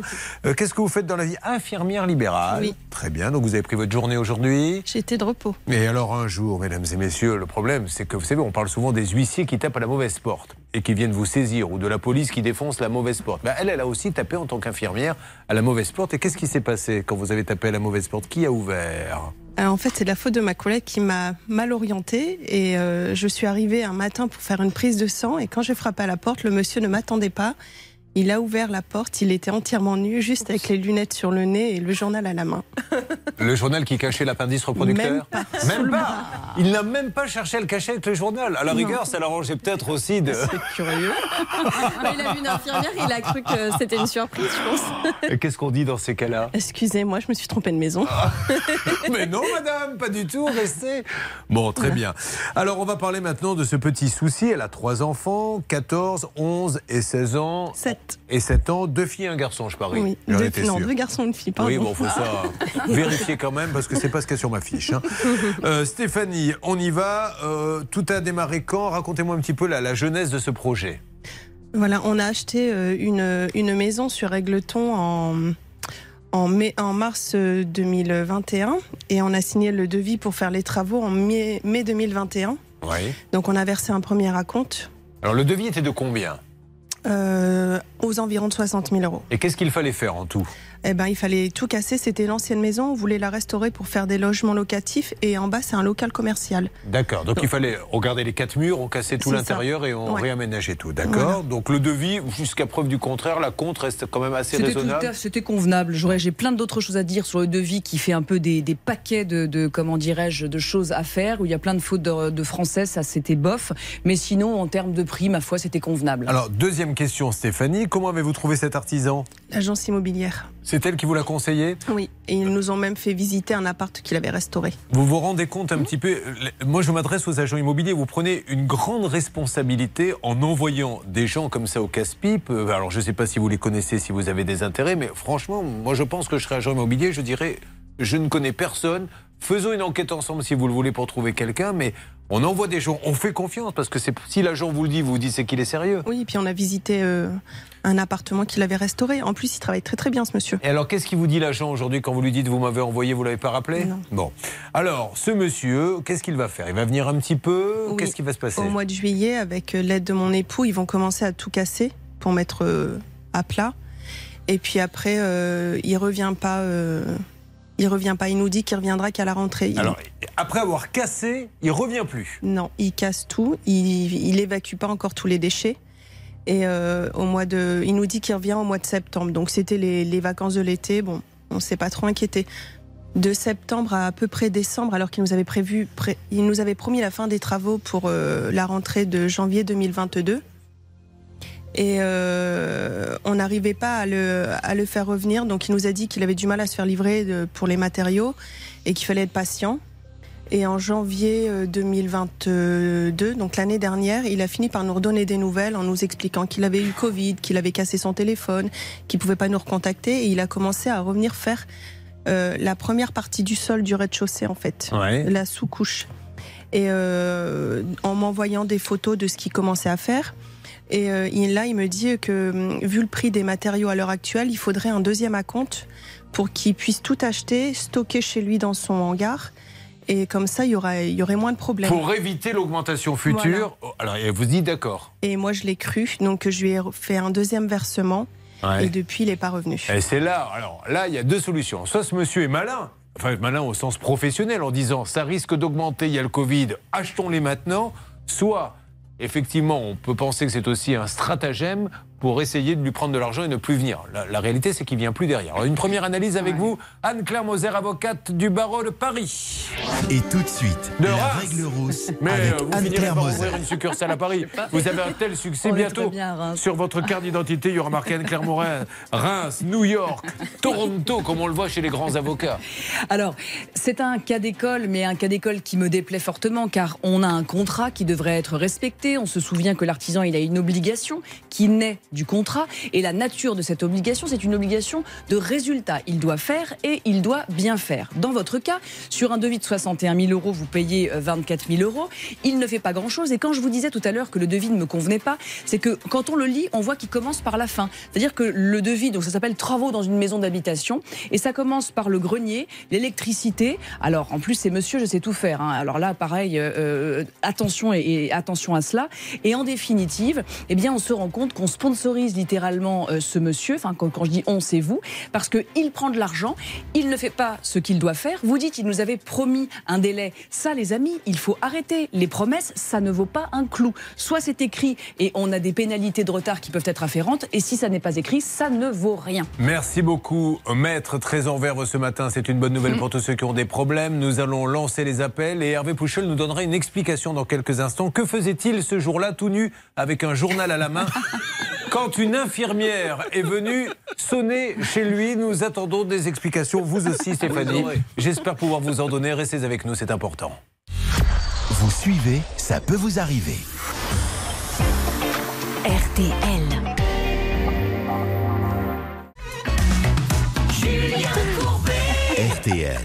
Qu'est-ce que vous faites dans la vie? Infirmière libérale. Oui. Très bien. Donc, vous avez pris votre journée aujourd'hui? J'étais de repos. Et alors, un jour, mesdames et messieurs, le problème, c'est que, vous savez, on parle souvent des huissiers qui tapent à la mauvaise porte et qui viennent vous saisir, ou de la police qui défonce la mauvaise porte. Ben, elle a aussi tapé en tant qu'infirmière à la mauvaise porte. Et qu'est-ce qui s'est passé quand vous avez tapé à la mauvaise porte? Qui a ouvert? Alors en fait, c'est de la faute de ma collègue qui m'a mal orientée, et je suis arrivée un matin pour faire une prise de sang, et quand j'ai frappé à la porte, le monsieur ne m'attendait pas. Il a ouvert la porte, il était entièrement nu, juste avec les lunettes sur le nez et le journal à la main. Le journal qui cachait l'appendice reproducteur? Même pas. Il n'a même pas cherché à le cacher avec le journal. À la rigueur, non. Ça l'arrangeait peut-être aussi de... C'est curieux. Il a vu une infirmière, il a cru que c'était une surprise, je pense. Qu'est-ce qu'on dit dans ces cas-là? Excusez-moi, je me suis trompée de maison. Ah. Mais non, madame, pas du tout, restez. Bon, très bien. Alors, on va parler maintenant de ce petit souci. Elle a 3 enfants, 14, 11 et 16 ans. 7. Et 7 ans, 2 filles et un garçon, je parie. Oui, non, 2 garçons et une fille, pardon. Oui, bon, faut ça vérifier quand même, parce que c'est pas ce qu'il y a sur ma fiche. Hein. Stéphanie, on y va. Tout a démarré quand? Racontez-moi un petit peu la jeunesse de ce projet. Voilà, on a acheté une maison sur Égletons en mars 2021. Et on a signé le devis pour faire les travaux en mai 2021. Oui. Donc on a versé un premier acompte. Alors le devis était de combien? Aux environs de 60 000 euros. Et qu'est-ce qu'il fallait faire en tout? Eh ben, il fallait tout casser. C'était l'ancienne maison. On voulait la restaurer pour faire des logements locatifs. Et en bas, c'est un local commercial. D'accord. Donc, il fallait regarder les 4 murs, on cassait tout l'intérieur et on réaménageait tout. D'accord. Voilà. Donc, le devis, jusqu'à preuve du contraire, la compte reste quand même assez raisonnable. C'était convenable. J'ai plein d'autres choses à dire sur le devis qui fait un peu des paquets de choses à faire où il y a plein de fautes de français. Ça, c'était bof. Mais sinon, en termes de prix, ma foi, c'était convenable. Alors, deuxième question, Stéphanie, comment avez-vous trouvé cet artisan? L'agence immobilière. C'est elle qui vous l'a conseillé? Oui, et ils nous ont même fait visiter un appart qu'il avait restauré. Vous vous rendez compte un petit peu, moi je m'adresse aux agents immobiliers, vous prenez une grande responsabilité en envoyant des gens comme ça au casse-pipe. Alors je ne sais pas si vous les connaissez, si vous avez des intérêts, mais franchement, moi je pense que je serais agent immobilier, je dirais, je ne connais personne, faisons une enquête ensemble si vous le voulez pour trouver quelqu'un, mais... On envoie des gens, on fait confiance, parce que si l'agent vous le dit, vous vous dites c'est qu'il est sérieux. Oui, et puis on a visité un appartement qu'il avait restauré. En plus, il travaille très très bien, ce monsieur. Et alors, qu'est-ce qu'il vous dit l'agent aujourd'hui quand vous lui dites vous m'avez envoyé, vous ne l'avez pas rappelé? Non. Bon. Alors, ce monsieur, qu'est-ce qu'il va faire? Il va venir un petit peu? Oui. Qu'est-ce qui va se passer? Au mois de juillet, avec l'aide de mon époux, ils vont commencer à tout casser pour mettre à plat. Et puis après, il ne revient pas... Il revient pas, il nous dit qu'il reviendra qu'à la rentrée. Alors, après avoir cassé, il revient plus? Non, il casse tout, il évacue pas encore tous les déchets. Et il nous dit qu'il revient au mois de septembre. Donc c'était les vacances de l'été, bon, on s'est pas trop inquiété. De septembre à peu près décembre, alors qu'il nous avait il nous avait promis la fin des travaux pour la rentrée de janvier 2022. Et on n'arrivait pas à le faire revenir. Donc il nous a dit qu'il avait du mal à se faire livrer pour les matériaux et qu'il fallait être patient. Et en janvier 2022, donc l'année dernière, il a fini par nous redonner des nouvelles en nous expliquant qu'il avait eu Covid, qu'il avait cassé son téléphone, qu'il ne pouvait pas nous recontacter. Et il a commencé à revenir faire la première partie du sol du rez-de-chaussée, en fait, la sous-couche. et en m'envoyant des photos de ce qu'il commençait à faire. Et là, il me dit que, vu le prix des matériaux à l'heure actuelle, il faudrait un deuxième acompte pour qu'il puisse tout acheter, stocker chez lui dans son hangar. Et comme ça, il y aurait moins de problèmes. Pour éviter l'augmentation future, voilà. Alors, il vous dit d'accord. Et moi, je l'ai cru, donc je lui ai fait un deuxième versement. Ouais. Et depuis, il n'est pas revenu. Et c'est là, alors là, il y a deux solutions. Soit ce monsieur est malin, enfin malin au sens professionnel, en disant ça risque d'augmenter, il y a le Covid, achetons-les maintenant. Soit, effectivement, on peut penser que c'est aussi un stratagème pour essayer de lui prendre de l'argent et ne plus venir. La réalité, c'est qu'il ne vient plus derrière. Alors, une première analyse avec vous, Anne-Claire Moser, avocate du barreau de Paris. Et tout de suite, la règle rousse. Mais vous finirez par ouvrir une succursale à Paris. Vous avez un tel succès bientôt. Sur votre carte d'identité, il y aura marqué Anne-Claire Morin, Reims, New York, Toronto, comme on le voit chez les grands avocats. Alors, c'est un cas d'école, mais un cas d'école qui me déplaît fortement, car on a un contrat qui devrait être respecté. On se souvient que l'artisan, il a une obligation qui naît du contrat, et la nature de cette obligation, c'est une obligation de résultat. Il doit faire et il doit bien faire. Dans votre cas, sur un devis de 61 000 €, vous payez 24 000 €. Il ne fait pas grand-chose, et quand je vous disais tout à l'heure que le devis ne me convenait pas, c'est que quand on le lit, on voit qu'il commence par la fin. C'est-à-dire que le devis, donc ça s'appelle travaux dans une maison d'habitation, et ça commence par le grenier, l'électricité. Alors en plus, c'est monsieur, je sais tout faire. Hein. Alors là, pareil, attention et attention à cela. Et en définitive, eh bien, on se rend compte qu'on sponsorise littéralement ce monsieur, enfin quand je dis on, c'est vous, parce qu'il prend de l'argent, il ne fait pas ce qu'il doit faire. Vous dites, il nous avait promis un délai. Ça, les amis, il faut arrêter. Les promesses, ça ne vaut pas un clou. Soit c'est écrit et on a des pénalités de retard qui peuvent être afférentes, et si ça n'est pas écrit, ça ne vaut rien. Merci beaucoup, Maître, très en verve ce matin. C'est une bonne nouvelle pour tous ceux qui ont des problèmes. Nous allons lancer les appels et Hervé Pouchel nous donnera une explication dans quelques instants. Que faisait-il ce jour-là, tout nu, avec un journal à la main, quand une infirmière est venue sonner chez lui? Nous attendons des explications, vous aussi, Stéphanie. J'espère pouvoir vous en donner. Restez avec nous, c'est important. Vous suivez, ça peut vous arriver. RTL. Julien Courbet. RTL.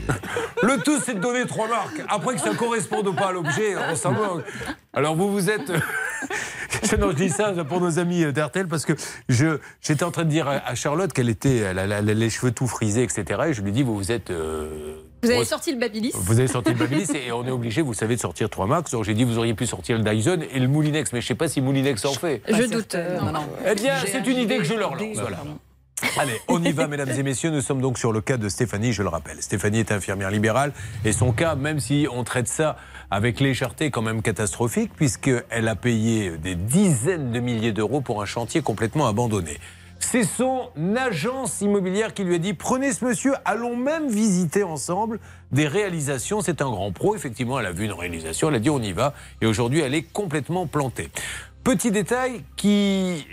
Le tout, c'est de donner trois marques. Après que ça corresponde ou pas à l'objet, on s'en moque. Alors, vous êtes... Non, je dis ça pour nos amis d'RTL, parce que j'étais en train de dire à Charlotte qu'elle était, elle a les cheveux tout frisés, etc. Et je lui dis, vous êtes... vous avez sorti le Babyliss. Vous avez sorti le Babyliss, et on est obligé, vous savez, de sortir trois marques. J'ai dit, vous auriez pu sortir le Dyson et le Moulinex, mais je ne sais pas si Moulinex en fait. Je doute. Non. Eh bien, c'est une idée que je leur lance. Voilà. Allez, on y va, mesdames et messieurs. Nous sommes donc sur le cas de Stéphanie, je le rappelle. Stéphanie est infirmière libérale, et son cas, même si on traite ça avec légèreté, est quand même catastrophique, puisqu'elle a payé des dizaines de milliers d'euros pour un chantier complètement abandonné. C'est son agence immobilière qui lui a dit « Prenez ce monsieur, allons même visiter ensemble des réalisations. » C'est un grand pro. Effectivement, elle a vu une réalisation, elle a dit « On y va ». Et aujourd'hui, elle est complètement plantée. Petit détail qui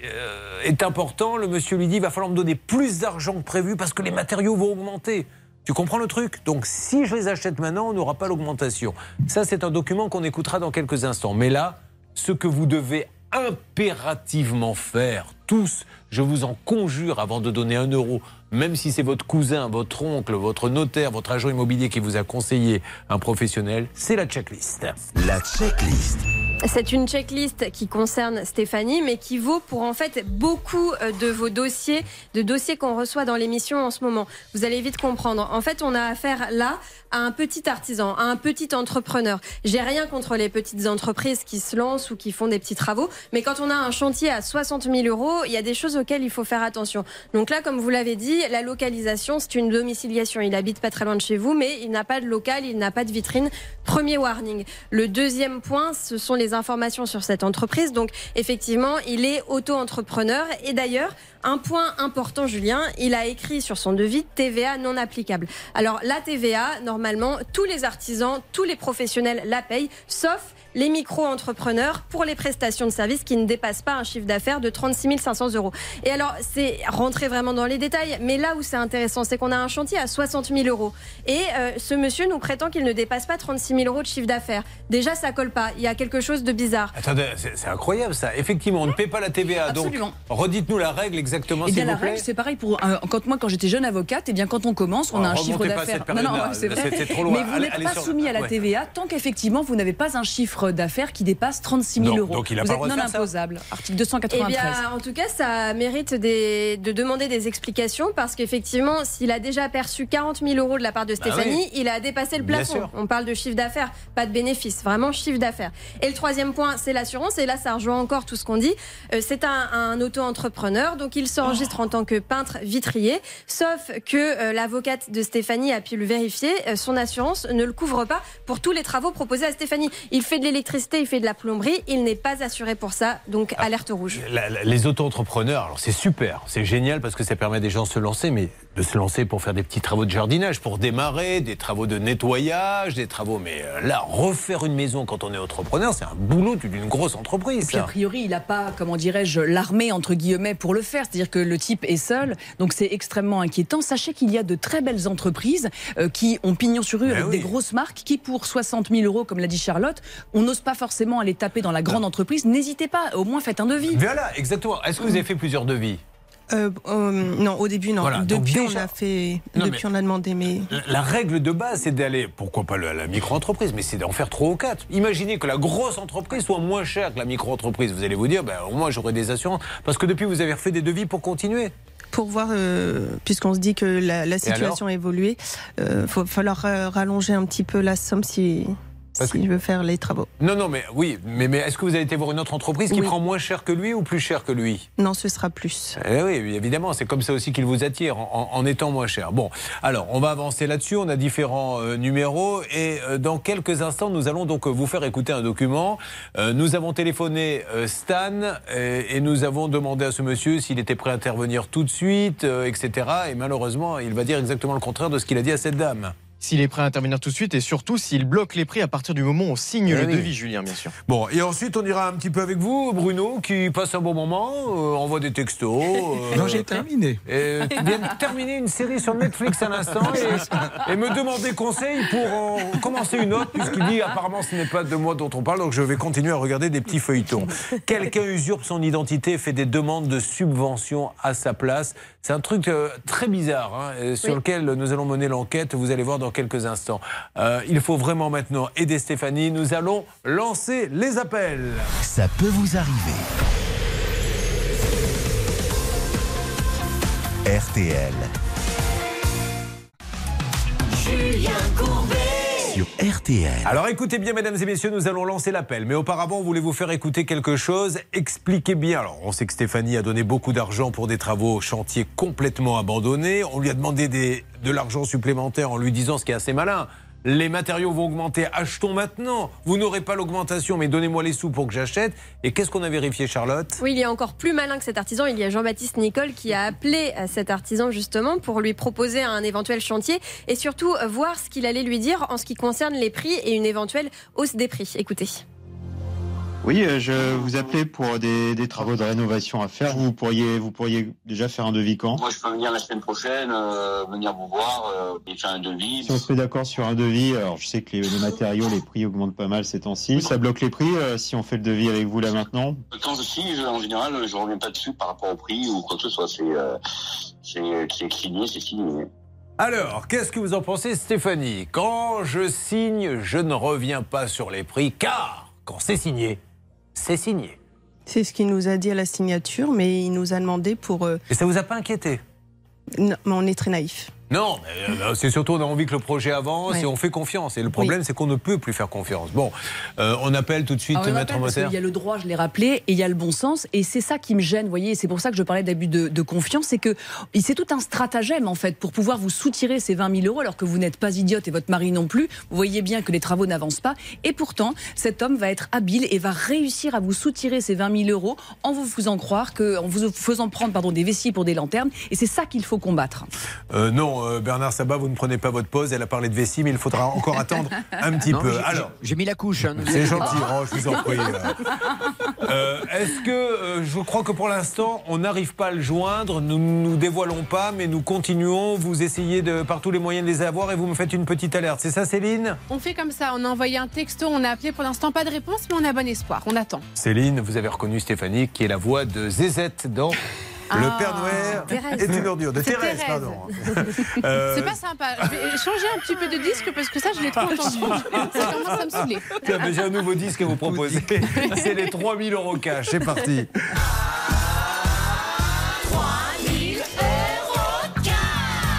est important, le monsieur lui dit « Il va falloir me donner plus d'argent que prévu parce que les matériaux vont augmenter. » Tu comprends le truc? Donc si je les achète maintenant, on n'aura pas l'augmentation. Ça, c'est un document qu'on écoutera dans quelques instants. Mais là, ce que vous devez impérativement faire, tous, je vous en conjure, avant de donner 1 €, même si c'est votre cousin, votre oncle, votre notaire, votre agent immobilier qui vous a conseillé un professionnel, c'est la checklist. La checklist. C'est une checklist qui concerne Stéphanie, mais qui vaut pour en fait beaucoup de vos dossiers, de dossiers qu'on reçoit dans l'émission en ce moment. Vous allez vite comprendre. En fait, on a affaire là à un petit artisan, à un petit entrepreneur. J'ai rien contre les petites entreprises qui se lancent ou qui font des petits travaux, mais quand on a un chantier à 60 000 €, il y a des choses auxquelles il faut faire attention. Donc là, comme vous l'avez dit, la localisation, c'est une domiciliation. Il habite pas très loin de chez vous, mais il n'a pas de local, il n'a pas de vitrine. Premier warning. Le deuxième point, ce sont les informations sur cette entreprise. Donc effectivement, il est auto-entrepreneur, et d'ailleurs un point important, Julien, il a écrit sur son devis TVA non applicable. Alors la TVA, normalement, tous les artisans, tous les professionnels la payent, sauf les micro-entrepreneurs pour les prestations de services qui ne dépassent pas un chiffre d'affaires de 36 500 euros. Et alors, c'est rentrer vraiment dans les détails, mais là où c'est intéressant, c'est qu'on a un chantier à 60 000 euros. Et ce monsieur nous prétend qu'il ne dépasse pas 36 000 euros de chiffre d'affaires. Déjà, ça colle pas. Il y a quelque chose de bizarre. Attendez, c'est incroyable ça. Effectivement, on ne paie pas la TVA. Absolument. Donc, redites-nous la règle exactement, s'il vous plaît. La règle, c'est pareil pour quand j'étais jeune avocate. Et bien, quand on commence, on a un chiffre d'affaires. Non, c'est vrai. C'est trop loin. Mais vous n'êtes pas soumis à la TVA tant qu'effectivement vous n'avez pas un chiffre d'affaires qui dépasse 36 000 euros. Donc, il a pas le droit de faire ça. Vous êtes non imposable. Article 293. Eh bien, en tout cas, ça mérite de demander des explications parce qu'effectivement, s'il a déjà perçu 40 000 euros de la part de Stéphanie, il a dépassé le plafond. On parle de chiffre d'affaires, pas de bénéfice, vraiment chiffre d'affaires. Et le troisième point, c'est l'assurance. Et là, ça rejoint encore tout ce qu'on dit. C'est un auto-entrepreneur, donc il s'enregistre en tant que peintre vitrier, sauf que l'avocate de Stéphanie a pu le vérifier, son assurance ne le couvre pas pour tous les travaux proposés à Stéphanie. Il fait de l'électricité, il fait de la plomberie, il n'est pas assuré pour ça, donc alerte rouge. Les auto-entrepreneurs, alors c'est super, c'est génial parce que ça permet à des gens de se lancer, mais de se lancer pour faire des petits travaux de jardinage, pour démarrer, des travaux de nettoyage, des travaux, mais là, refaire une maison quand on est entrepreneur, c'est un boulot d'une grosse entreprise. Et puis, a priori, il n'a pas, comment dirais-je, l'armée, entre guillemets, pour le faire. C'est-à-dire que le type est seul, donc c'est extrêmement inquiétant. Sachez qu'il y a de très belles entreprises qui ont pignon sur rue avec des grosses marques qui, pour 60 000 euros, comme l'a dit Charlotte, on n'ose pas forcément aller taper dans la grande entreprise. N'hésitez pas, au moins faites un devis. Voilà, exactement. Est-ce que vous avez fait plusieurs devis ? Non, au début non. Voilà, depuis donc, déjà, on a fait, on a demandé. Mais la règle de base, c'est d'aller, pourquoi pas la micro-entreprise, mais c'est d'en faire 3 ou 4. Imaginez que la grosse entreprise soit moins chère que la micro-entreprise. Vous allez vous dire, ben, au moins j'aurai des assurances. Parce que depuis, vous avez refait des devis pour continuer. Pour voir, puisqu'on se dit que la situation a évolué, il va falloir rallonger un petit peu la somme si je veux faire les travaux. Non, mais oui, mais est-ce que vous avez été voir une autre entreprise qui prend moins cher que lui ou plus cher que lui ? Non, ce sera plus. Eh oui, évidemment, c'est comme ça aussi qu'il vous attire, en étant moins cher. Bon, alors, on va avancer là-dessus, on a différents numéros, et dans quelques instants, nous allons donc vous faire écouter un document. Nous avons téléphoné Stan, et nous avons demandé à ce monsieur s'il était prêt à intervenir tout de suite, etc. Et malheureusement, il va dire exactement le contraire de ce qu'il a dit à cette dame. S'il est prêt à intervenir tout de suite et surtout s'il bloque les prix à partir du moment où on signe le devis, Julien, bien sûr. Bon, et ensuite on ira un petit peu avec vous, Bruno, qui passe un bon moment, envoie des textos. Non, j'ai terminé. Vient de terminer une série sur Netflix à l'instant et me demande des conseils pour commencer une autre, puisqu'il dit apparemment ce n'est pas de moi dont on parle, donc je vais continuer à regarder des petits feuilletons. Quelqu'un usurpe son identité, fait des demandes de subvention à sa place. C'est un truc très bizarre sur lequel nous allons mener l'enquête. Vous allez voir dans quelques instants. Il faut vraiment maintenant aider Stéphanie. Nous allons lancer les appels. Ça peut vous arriver. RTL. Julien Courbet. RTL. Alors écoutez bien, mesdames et messieurs, nous allons lancer l'appel. Mais auparavant, on voulait vous faire écouter quelque chose. Expliquez bien. Alors, on sait que Stéphanie a donné beaucoup d'argent pour des travaux chantiers complètement abandonnés. On lui a demandé de l'argent supplémentaire en lui disant ce qui est assez malin. Les matériaux vont augmenter, achetons maintenant. Vous n'aurez pas l'augmentation, mais donnez-moi les sous pour que j'achète. Et qu'est-ce qu'on a vérifié, Charlotte ? Oui, il est encore plus malin que cet artisan. Il y a Jean-Baptiste Nicole qui a appelé cet artisan justement pour lui proposer un éventuel chantier et surtout voir ce qu'il allait lui dire en ce qui concerne les prix et une éventuelle hausse des prix. Écoutez. Oui, je vous appelais pour des travaux de rénovation à faire. Vous pourriez déjà faire un devis quand ? Moi, je peux venir la semaine prochaine, venir vous voir et faire un devis. Si on se met d'accord sur un devis, alors je sais que les matériaux, les prix augmentent pas mal ces temps-ci. Ça bloque les prix si on fait le devis avec vous là maintenant ? Quand je suis, en général, je ne reviens pas dessus par rapport au prix ou quoi que ce soit. C'est signé, c'est signé. Alors, qu'est-ce que vous en pensez, Stéphanie ? Quand je signe, je ne reviens pas sur les prix car quand c'est signé, c'est signé. C'est ce qu'il nous a dit à la signature, mais il nous a demandé pour... Et ça ne vous a pas inquiété ? Non, mais on est très naïf. Non, c'est surtout on a envie que le projet avance et on fait confiance. Et le problème, c'est qu'on ne peut plus faire confiance. Bon, on appelle tout de suite Maître Moser. Il y a le droit, je l'ai rappelé, et il y a le bon sens. Et c'est ça qui me gêne, voyez. C'est pour ça que je parlais d'abus de confiance. C'est que c'est tout un stratagème, en fait, pour pouvoir vous soutirer ces 20 000 euros, alors que vous n'êtes pas idiote et votre mari non plus. Vous voyez bien que les travaux n'avancent pas. Et pourtant, cet homme va être habile et va réussir à vous soutirer ces 20 000 euros en vous faisant croire que, en vous faisant prendre des vessies pour des lanternes. Et c'est ça qu'il faut combattre. Non. Bon, Bernard Sabat, vous ne prenez pas votre pause. Elle a parlé de vessie, mais il faudra encore attendre un petit peu. Alors, j'ai mis la couche. Hein, c'est gentil, oh, je vous en prie. Est-ce que je crois que pour l'instant, on n'arrive pas à le joindre. Nous ne nous dévoilons pas, mais nous continuons. Vous essayez de, par tous les moyens de les avoir et vous me faites une petite alerte. C'est ça, Céline? On fait comme ça. On a envoyé un texto, on a appelé. Pour l'instant, pas de réponse, mais on a bon espoir. On attend. Céline, vous avez reconnu Stéphanie, qui est la voix de Zézette dans... Le Père Noël est une ordure. De Thérèse, pardon. C'est pas sympa. Je vais changer un petit peu de disque parce que ça, je l'ai trop entendu. Ça commence à me saouler. Tiens, mais j'ai un nouveau disque à vous proposer. C'est les 3 000 € cash. C'est parti. 3 000 € cash.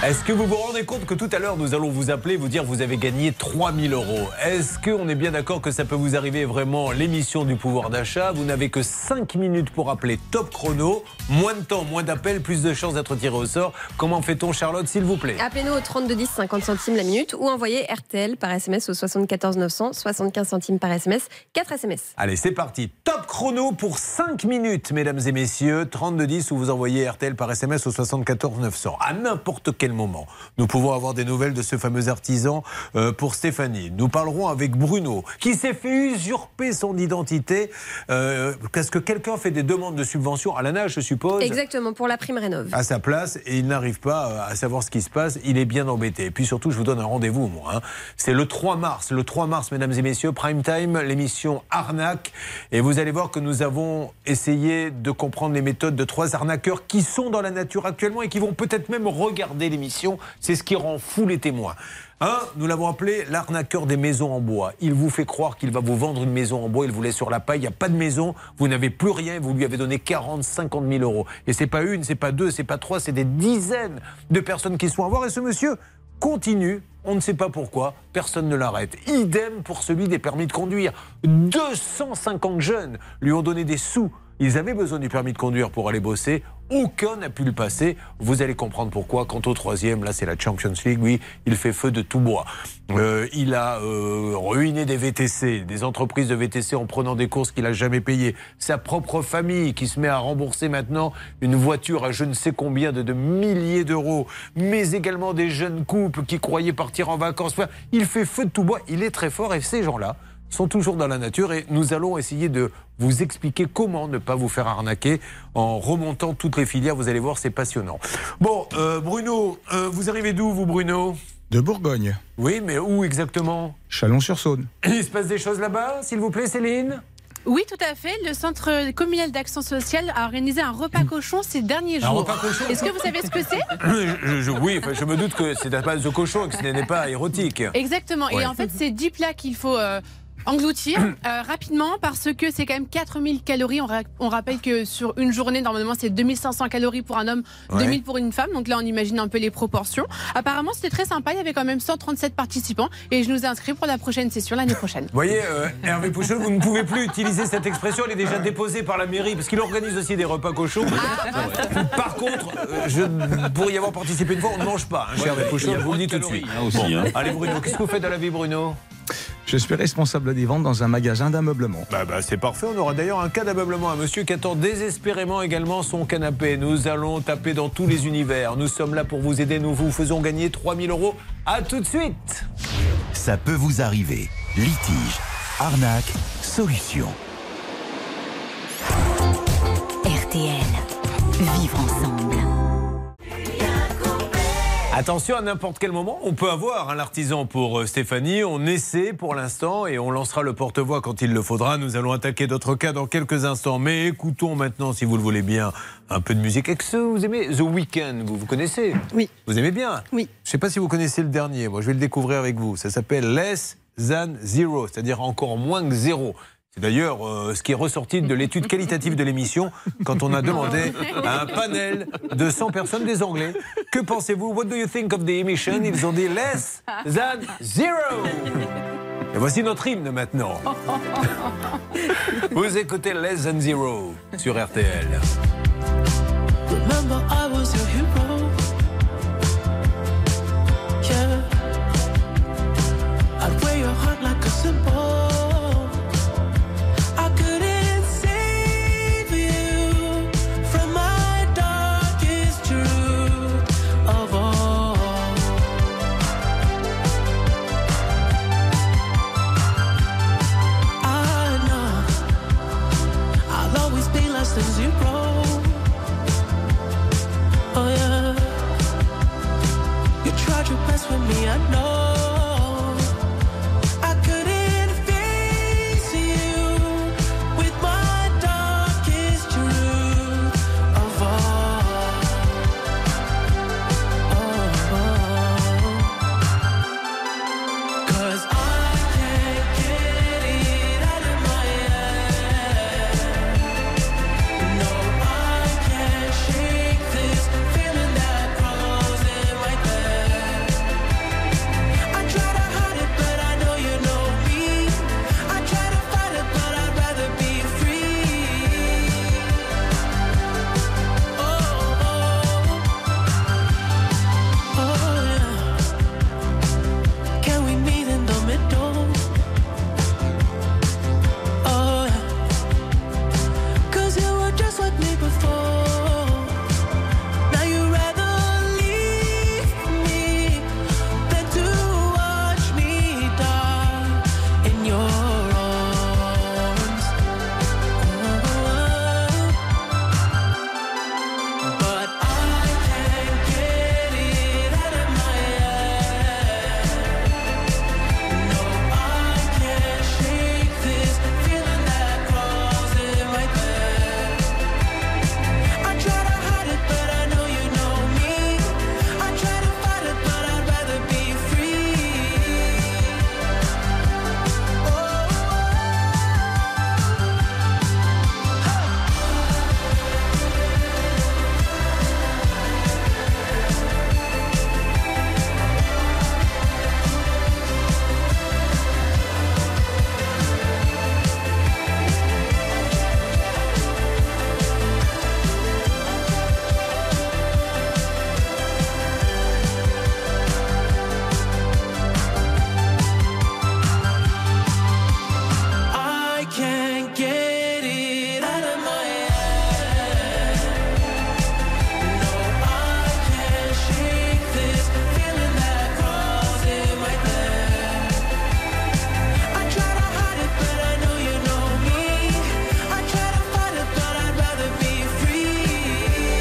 Est-ce que vous vous rendez compte que tout à l'heure, nous allons vous appeler et vous dire vous avez gagné 3 000 €? Est-ce qu'on est bien d'accord que ça peut vous arriver vraiment l'émission du pouvoir d'achat? Vous n'avez que 5 minutes pour appeler top chrono. Moins de temps, moins d'appels, plus de chances d'être tiré au sort. Comment fait-on, Charlotte, s'il vous plaît? Appelez-nous au 3210, 50 centimes la minute, ou envoyez RTL par SMS au 74 900, 75 centimes par SMS, 4 SMS. Allez, c'est parti. Top chrono pour 5 minutes, mesdames et messieurs. 3210 ou vous envoyez RTL par SMS au 74 900. À n'importe quel moment, nous pouvons avoir des nouvelles de ce fameux artisan pour Stéphanie. Nous parlerons avec Bruno, qui s'est fait usurper son identité parce que quelqu'un fait des demandes de subvention à l'ANAH, je suppose. Exactement, pour la prime Rénov'. À sa place, et il n'arrive pas à savoir ce qui se passe, il est bien embêté. Et puis surtout, je vous donne un rendez-vous, moi. Hein. C'est le 3 mars. Le 3 mars, mesdames et messieurs, prime time, l'émission Arnaque. Et vous allez voir que nous avons essayé de comprendre les méthodes de 3 arnaqueurs qui sont dans la nature actuellement et qui vont peut-être même regarder l'émission. C'est ce qui rend fou les témoins. Un, nous l'avons appelé l'arnaqueur des maisons en bois. Il vous fait croire qu'il va vous vendre une maison en bois, il vous laisse sur la paille, il n'y a pas de maison, vous n'avez plus rien, vous lui avez donné 40, 50 000 euros. Et c'est pas une, c'est pas deux, c'est pas trois, c'est des dizaines de personnes qui sont à voir. Et ce monsieur continue, on ne sait pas pourquoi, personne ne l'arrête. Idem pour celui des permis de conduire. 250 jeunes lui ont donné des sous. Ils avaient besoin du permis de conduire pour aller bosser. Aucun n'a pu le passer. Vous allez comprendre pourquoi. Quant au troisième, là, c'est la Champions League. Oui, il fait feu de tout bois. Il a ruiné des VTC, des entreprises de VTC en prenant des courses qu'il n'a jamais payées. Sa propre famille qui se met à rembourser maintenant une voiture à je ne sais combien de milliers d'euros. Mais également des jeunes couples qui croyaient partir en vacances. Enfin, il fait feu de tout bois. Il est très fort et ces gens-là sont toujours dans la nature et nous allons essayer de vous expliquer comment ne pas vous faire arnaquer en remontant toutes les filières. Vous allez voir, c'est passionnant. Bon, Bruno, vous arrivez d'où, vous, Bruno ? De Bourgogne. Oui, mais où exactement ? Chalon-sur-Saône. Il se passe des choses là-bas, s'il vous plaît, Céline ? Oui, tout à fait. Le centre communal d'action sociale a organisé un repas cochon ces derniers jours. Un repas cochon ? Est-ce que vous savez ce que c'est ? Oui, je me doute que c'est à base de cochon et que ce n'est pas érotique. Exactement. Ouais. Et en fait, c'est 10 plats qu'il faut... engloutir rapidement parce que c'est quand même 4000 calories. On rappelle que sur une journée, normalement, c'est 2500 calories pour un homme, ouais. 2000 pour une femme. Donc là, on imagine un peu les proportions. Apparemment, c'était très sympa. Il y avait quand même 137 participants et je nous ai inscrits pour la prochaine session, l'année prochaine. Vous voyez, Hervé Pouchon, vous ne pouvez plus utiliser cette expression. Elle est déjà déposée par la mairie parce qu'il organise aussi des repas cochons. Par contre, pour y avoir participé une fois, on ne mange pas. Hein, ouais, Hervé Pouchon, je vous le dis tout de suite. Hein, aussi, bon. Hein. Allez, Bruno, qu'est-ce que vous faites dans la vie, Bruno ? Je suis responsable des ventes dans un magasin d'ameublement. Bah, c'est parfait. On aura d'ailleurs un cas d'ameublement. Un monsieur qui attend désespérément également son canapé. Nous allons taper dans tous les univers. Nous sommes là pour vous aider. Nous vous faisons gagner 3 000 €. A tout de suite. Ça peut vous arriver. Litige, arnaque, solution. RTL. Vivre ensemble. Attention, à n'importe quel moment, on peut avoir l'artisan pour Stéphanie. On essaie pour l'instant et on lancera le porte-voix quand il le faudra. Nous allons attaquer d'autres cas dans quelques instants. Mais écoutons maintenant, si vous le voulez bien, un peu de musique. Est-ce que vous aimez The Weeknd ? Vous connaissez ? Oui. Vous aimez bien ? Oui. Je ne sais pas si vous connaissez le dernier. Moi, je vais le découvrir avec vous. Ça s'appelle Less Than Zero, c'est-à-dire encore moins que zéro. C'est d'ailleurs ce qui est ressorti de l'étude qualitative de l'émission quand on a demandé à un panel de 100 personnes des Anglais. Que pensez-vous ? What do you think of the emission ? Ils ont dit less than zero. Et voici notre hymne maintenant. Vous écoutez Less Than Zero sur RTL. Remember I was your hero. Yeah. I'd wear your heart like a symbol. for me, I know I couldn't face you with my darkest truth of all. Oh. 'Cause I can't get it out of my head. No, I can't shake this feeling that crawls in my bed. I try to hide it, but I know you know me. I try to fight it, but I'd rather be free. Oh, oh, oh yeah. Can we meet in the middle? Oh, yeah. 'Cause you were just like me before. Now you'd rather leave me than to watch me die in your arms. Oh. But I can't get it out of my head. No, I can't shake this feeling that crawls in my bed. I try to hide it, but I know you know me. I try to fight it, but I'd rather be free. I can't get it out of my head. No, I can't shake this feeling that crawls in my bed. I try to hide it, but I know you know me. I try to fight it, but I'd rather be free.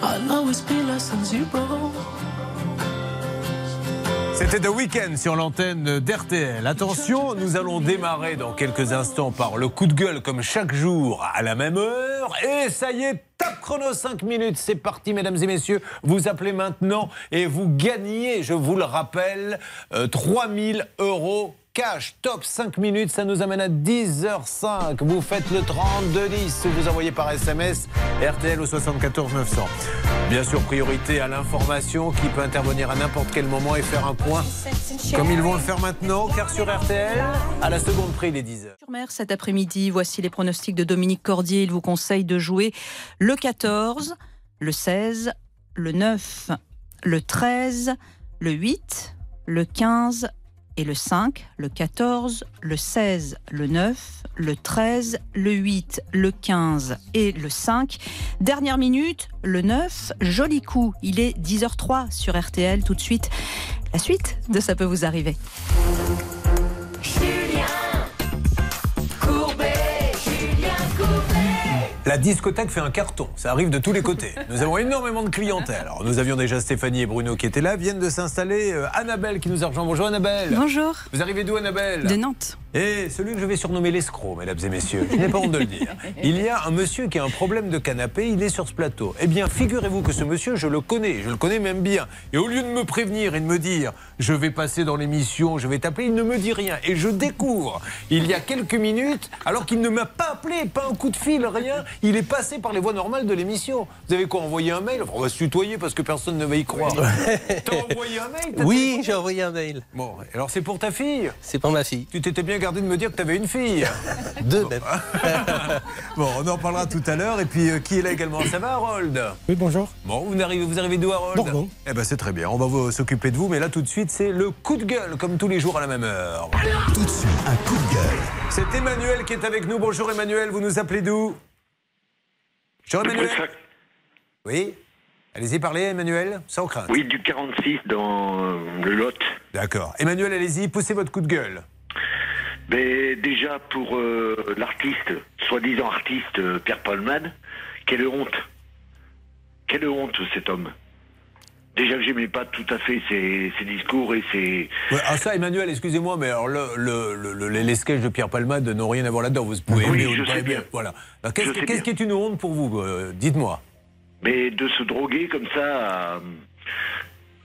I'll always be less than zero. C'était The Weeknd sur l'antenne d'RTL. Attention, nous allons démarrer dans quelques instants par le coup de gueule comme chaque jour à la même heure. Et ça y est, top chrono 5 minutes, c'est parti mesdames et messieurs. Vous appelez maintenant et vous gagnez, je vous le rappelle, 3 000 euros. Cash, top 5 minutes, ça nous amène à 10h05. Vous faites le 32-10, vous envoyez par SMS RTL au 74-900. Bien sûr, priorité à l'information qui peut intervenir à n'importe quel moment et faire un point, comme ils vont le faire maintenant, car sur RTL, à la seconde près, il est 10h. Cet après-midi, voici les pronostics de Dominique Cordier. Il vous conseille de jouer le 14, le 16, le 9, le 13, le 8, le 15... et le 5, le 14, le 16, le 9, le 13, le 8, le 15 et le 5. Dernière minute, le 9, joli coup. Il est 10h03 sur RTL. Tout de suite, la suite de Ça peut vous arriver. La discothèque fait un carton, ça arrive de tous les côtés. Nous avons énormément de clientèle. Alors, nous avions déjà Stéphanie et Bruno qui étaient là, viennent de s'installer. Annabelle qui nous a rejoint. Bonjour Annabelle. Bonjour. Vous arrivez d'où Annabelle? De Nantes. Et celui que je vais surnommer l'escroc, mesdames et messieurs, je n'ai pas honte de le dire. Il y a un monsieur qui a un problème de canapé, il est sur ce plateau. Eh bien, figurez-vous que ce monsieur, je le connais même bien. Et au lieu de me prévenir et de me dire, je vais passer dans l'émission, je vais t'appeler, il ne me dit rien. Et je découvre, il y a quelques minutes, alors qu'il ne m'a pas appelé, pas un coup de fil, rien. Il est passé par les voies normales de l'émission. Vous avez quoi, envoyé un mail? Enfin, on va se tutoyer parce que personne ne va y croire. T'as envoyé un mail? Oui, j'ai envoyé un mail. Bon, alors c'est pour ta fille? C'est pour ma fille. Tu t'étais bien gardé de me dire que t'avais une fille. Deux, même. Bon, on en parlera tout à l'heure. Et puis, qui est là également? Ça va, Harold? Oui, bonjour. Bon, vous arrivez d'où, Harold? Bordeaux. Eh ben, c'est très bien. On va s'occuper de vous. Mais là, tout de suite, c'est le coup de gueule, comme tous les jours à la même heure. Tout de suite, un coup de gueule. C'est Emmanuel qui est avec nous. Bonjour, Emmanuel. Vous nous appelez d'où? Jean-Emmanuel? Oui. Allez-y, parlez, Emmanuel, sans crainte. Oui, du 46 dans le Lot. D'accord. Emmanuel, allez-y, poussez votre coup de gueule. Mais déjà pour l'artiste, soi-disant artiste Pierre Palmade, quelle honte. Quelle honte cet homme. Déjà que j'aimais pas tout à fait ses discours et ses... Ouais, ah ça Emmanuel, excusez-moi, mais alors les sketchs de Pierre Palmade n'ont rien à voir là-dedans. Vous pouvez aimer ou pas aimer. Voilà. Alors, qu'est-ce qui est une honte pour vous, dites-moi. Mais de se droguer comme ça...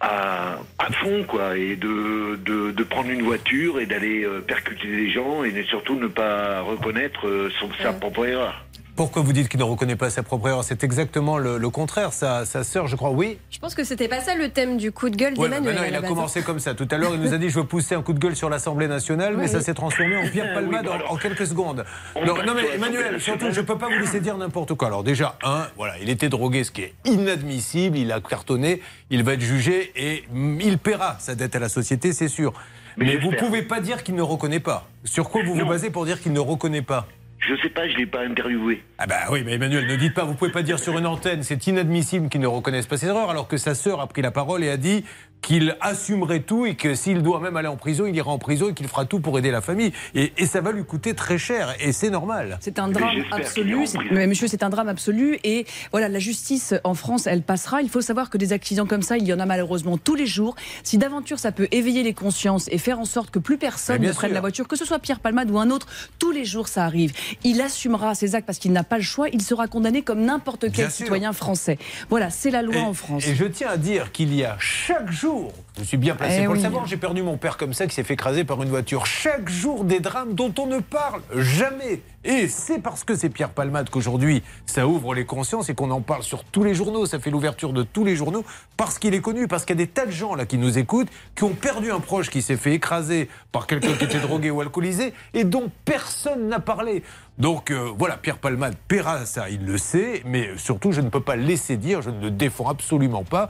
À fond, quoi, et de prendre une voiture et d'aller percuter des gens et surtout ne pas reconnaître sa propre erreur. Pourquoi vous dites qu'il ne reconnaît pas sa propre erreur? C'est exactement le contraire. Sa sœur, je crois, oui. Je pense que c'était pas ça le thème du coup de gueule d'Emmanuel. Il a commencé comme ça. Tout à l'heure, il nous a dit je veux pousser un coup de gueule sur l'Assemblée nationale, mais ça s'est transformé en Pierre Palmade en quelques secondes. Alors, non, mais Emmanuel, surtout, je ne peux pas vous laisser dire n'importe quoi. Alors, déjà, voilà, il était drogué, ce qui est inadmissible. Il a cartonné, il va être jugé et il paiera sa dette à la société, c'est sûr. Mais vous ne pouvez pas dire qu'il ne reconnaît pas. Sur quoi vous vous basez pour dire qu'il ne reconnaît pas? Je sais pas, je ne l'ai pas interviewé. Ah bah oui, mais Emmanuel, ne dites pas, vous ne pouvez pas dire sur une antenne, c'est inadmissible qu'ils ne reconnaissent pas ses erreurs, alors que sa sœur a pris la parole et a dit qu'il assumerait tout et que s'il doit même aller en prison, il ira en prison et qu'il fera tout pour aider la famille. Et ça va lui coûter très cher, et c'est normal. C'est un drame absolu, mais monsieur, c'est un drame absolu, et voilà, la justice en France, elle passera. Il faut savoir que des accidents comme ça, il y en a malheureusement tous les jours. Si d'aventure, ça peut éveiller les consciences et faire en sorte que plus personne ne prenne la voiture, que ce soit Pierre Palmade ou un autre, tous les jours, ça arrive. Il assumera ses actes parce qu'il n'a pas le choix. Il sera condamné comme n'importe quel citoyen français. Voilà, c'est la loi en France. Et je tiens à dire qu'il y a chaque jour, je suis bien placé pour le savoir, j'ai perdu mon père comme ça qui s'est fait écraser par une voiture. Chaque jour des drames dont on ne parle jamais. Et c'est parce que c'est Pierre Palmade qu'aujourd'hui ça ouvre les consciences et qu'on en parle sur tous les journaux. Ça fait l'ouverture de tous les journaux parce qu'il est connu, parce qu'il y a des tas de gens là qui nous écoutent, qui ont perdu un proche qui s'est fait écraser par quelqu'un qui était drogué ou alcoolisé et dont personne n'a parlé. Donc voilà, Pierre Palmade paiera ça, il le sait, mais surtout je ne peux pas laisser dire, je ne le défends absolument pas,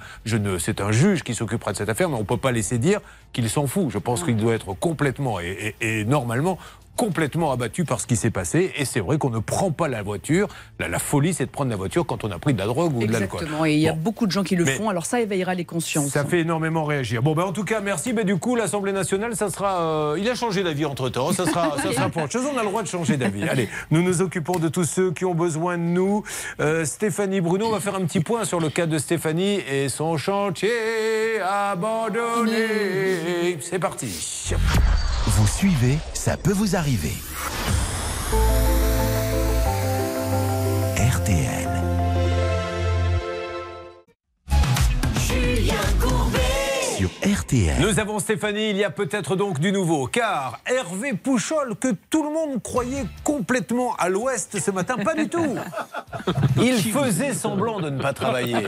c'est un juge qui s'occupera de cette affaire, mais on ne peut pas laisser dire qu'il s'en fout. Je pense qu'il doit être complètement et normalement complètement abattu par ce qui s'est passé, et c'est vrai qu'on ne prend pas la voiture. La folie, c'est de prendre la voiture quand on a pris de la drogue ou de l'alcool. Exactement, et il y a beaucoup de gens qui le font, alors ça éveillera les consciences. Ça fait énormément réagir. Bon, en tout cas, merci. Mais du coup, l'Assemblée nationale, ça sera... il a changé d'avis entre-temps, ça sera pour autre chose. On a le droit de changer d'avis. Allez, nous nous occupons de tous ceux qui ont besoin de nous. Stéphanie Bruno va faire un petit point sur le cas de Stéphanie et son chantier abandonné. C'est parti. Vous suivez, ça peut vous arriver. RTL. Julien Courbet sur RTL. Nous avons Stéphanie, il y a peut-être donc du nouveau, car Hervé Pouchol, que tout le monde croyait complètement à l'ouest ce matin, pas du tout. Il faisait semblant de ne pas travailler.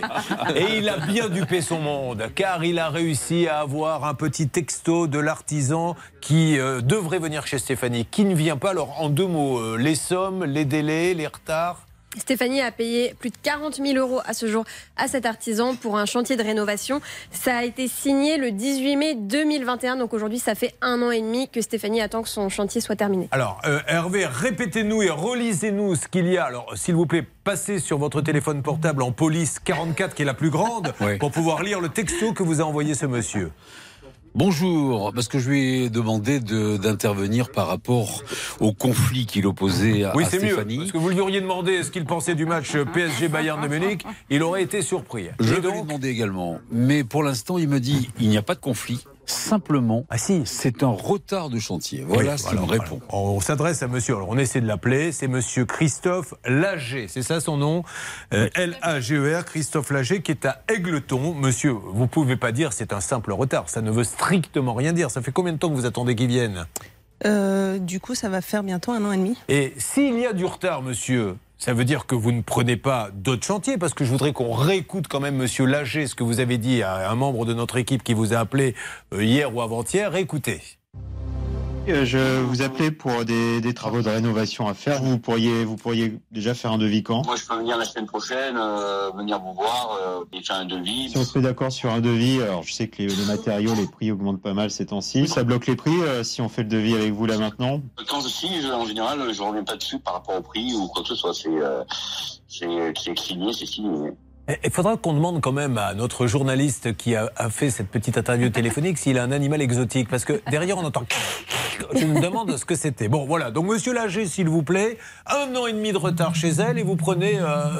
Et il a bien dupé son monde, car il a réussi à avoir un petit texto de l'artisan qui devrait venir chez Stéphanie, qui ne vient pas. Alors, en deux mots, les sommes, les délais, les retards. Stéphanie a payé plus de 40 000 euros à ce jour à cet artisan pour un chantier de rénovation. Ça a été signé le 18 mai 2021. Donc aujourd'hui, ça fait 1 an et demi que Stéphanie attend que son chantier soit terminé. Alors, Hervé, répétez-nous et relisez-nous ce qu'il y a. Alors, s'il vous plaît, passez sur votre téléphone portable en police 44, qui est la plus grande, pour pouvoir lire le texto que vous a envoyé ce monsieur. Bonjour, parce que je lui ai demandé d'intervenir par rapport au conflit qu'il opposait à Stéphanie. Oui, c'est mieux, parce que vous lui auriez demandé ce qu'il pensait du match PSG-Bayern de Munich, il aurait été surpris. Je lui ai demandé également, mais pour l'instant, il me dit il n'y a pas de conflit. Simplement, c'est un retard de chantier. Voilà ce qu'il me répond. On s'adresse à monsieur, alors on essaie de l'appeler, c'est monsieur Christophe Lager, c'est ça son nom, L-A-G-E-R, Christophe Lager, qui est à Égletons. Monsieur, vous ne pouvez pas dire c'est un simple retard, ça ne veut strictement rien dire. Ça fait combien de temps que vous attendez qu'il vienne ? Du coup, ça va faire bientôt 1 an et demi. Et s'il y a du retard, monsieur, ça veut dire que vous ne prenez pas d'autres chantiers, parce que je voudrais qu'on réécoute quand même, monsieur Lager, ce que vous avez dit à un membre de notre équipe qui vous a appelé hier ou avant-hier. Écoutez. Je vous appelais pour des travaux de rénovation à faire. Vous pourriez déjà faire un devis quand ? Moi, je peux venir la semaine prochaine, venir vous voir et faire un devis. Si on se met d'accord sur un devis, alors je sais que les matériaux, les prix augmentent pas mal ces temps-ci. Ça bloque les prix si on fait le devis avec vous là maintenant ? Quand je signe, en général, je ne reviens pas dessus par rapport au prix ou quoi que ce soit. C'est signé. Il faudra qu'on demande quand même à notre journaliste qui a fait cette petite interview téléphonique s'il a un animal exotique, parce que derrière on entend... Je me demande ce que c'était. Bon, voilà. Donc, monsieur Lager, s'il vous plaît, 1 an et demi de retard chez elle et vous prenez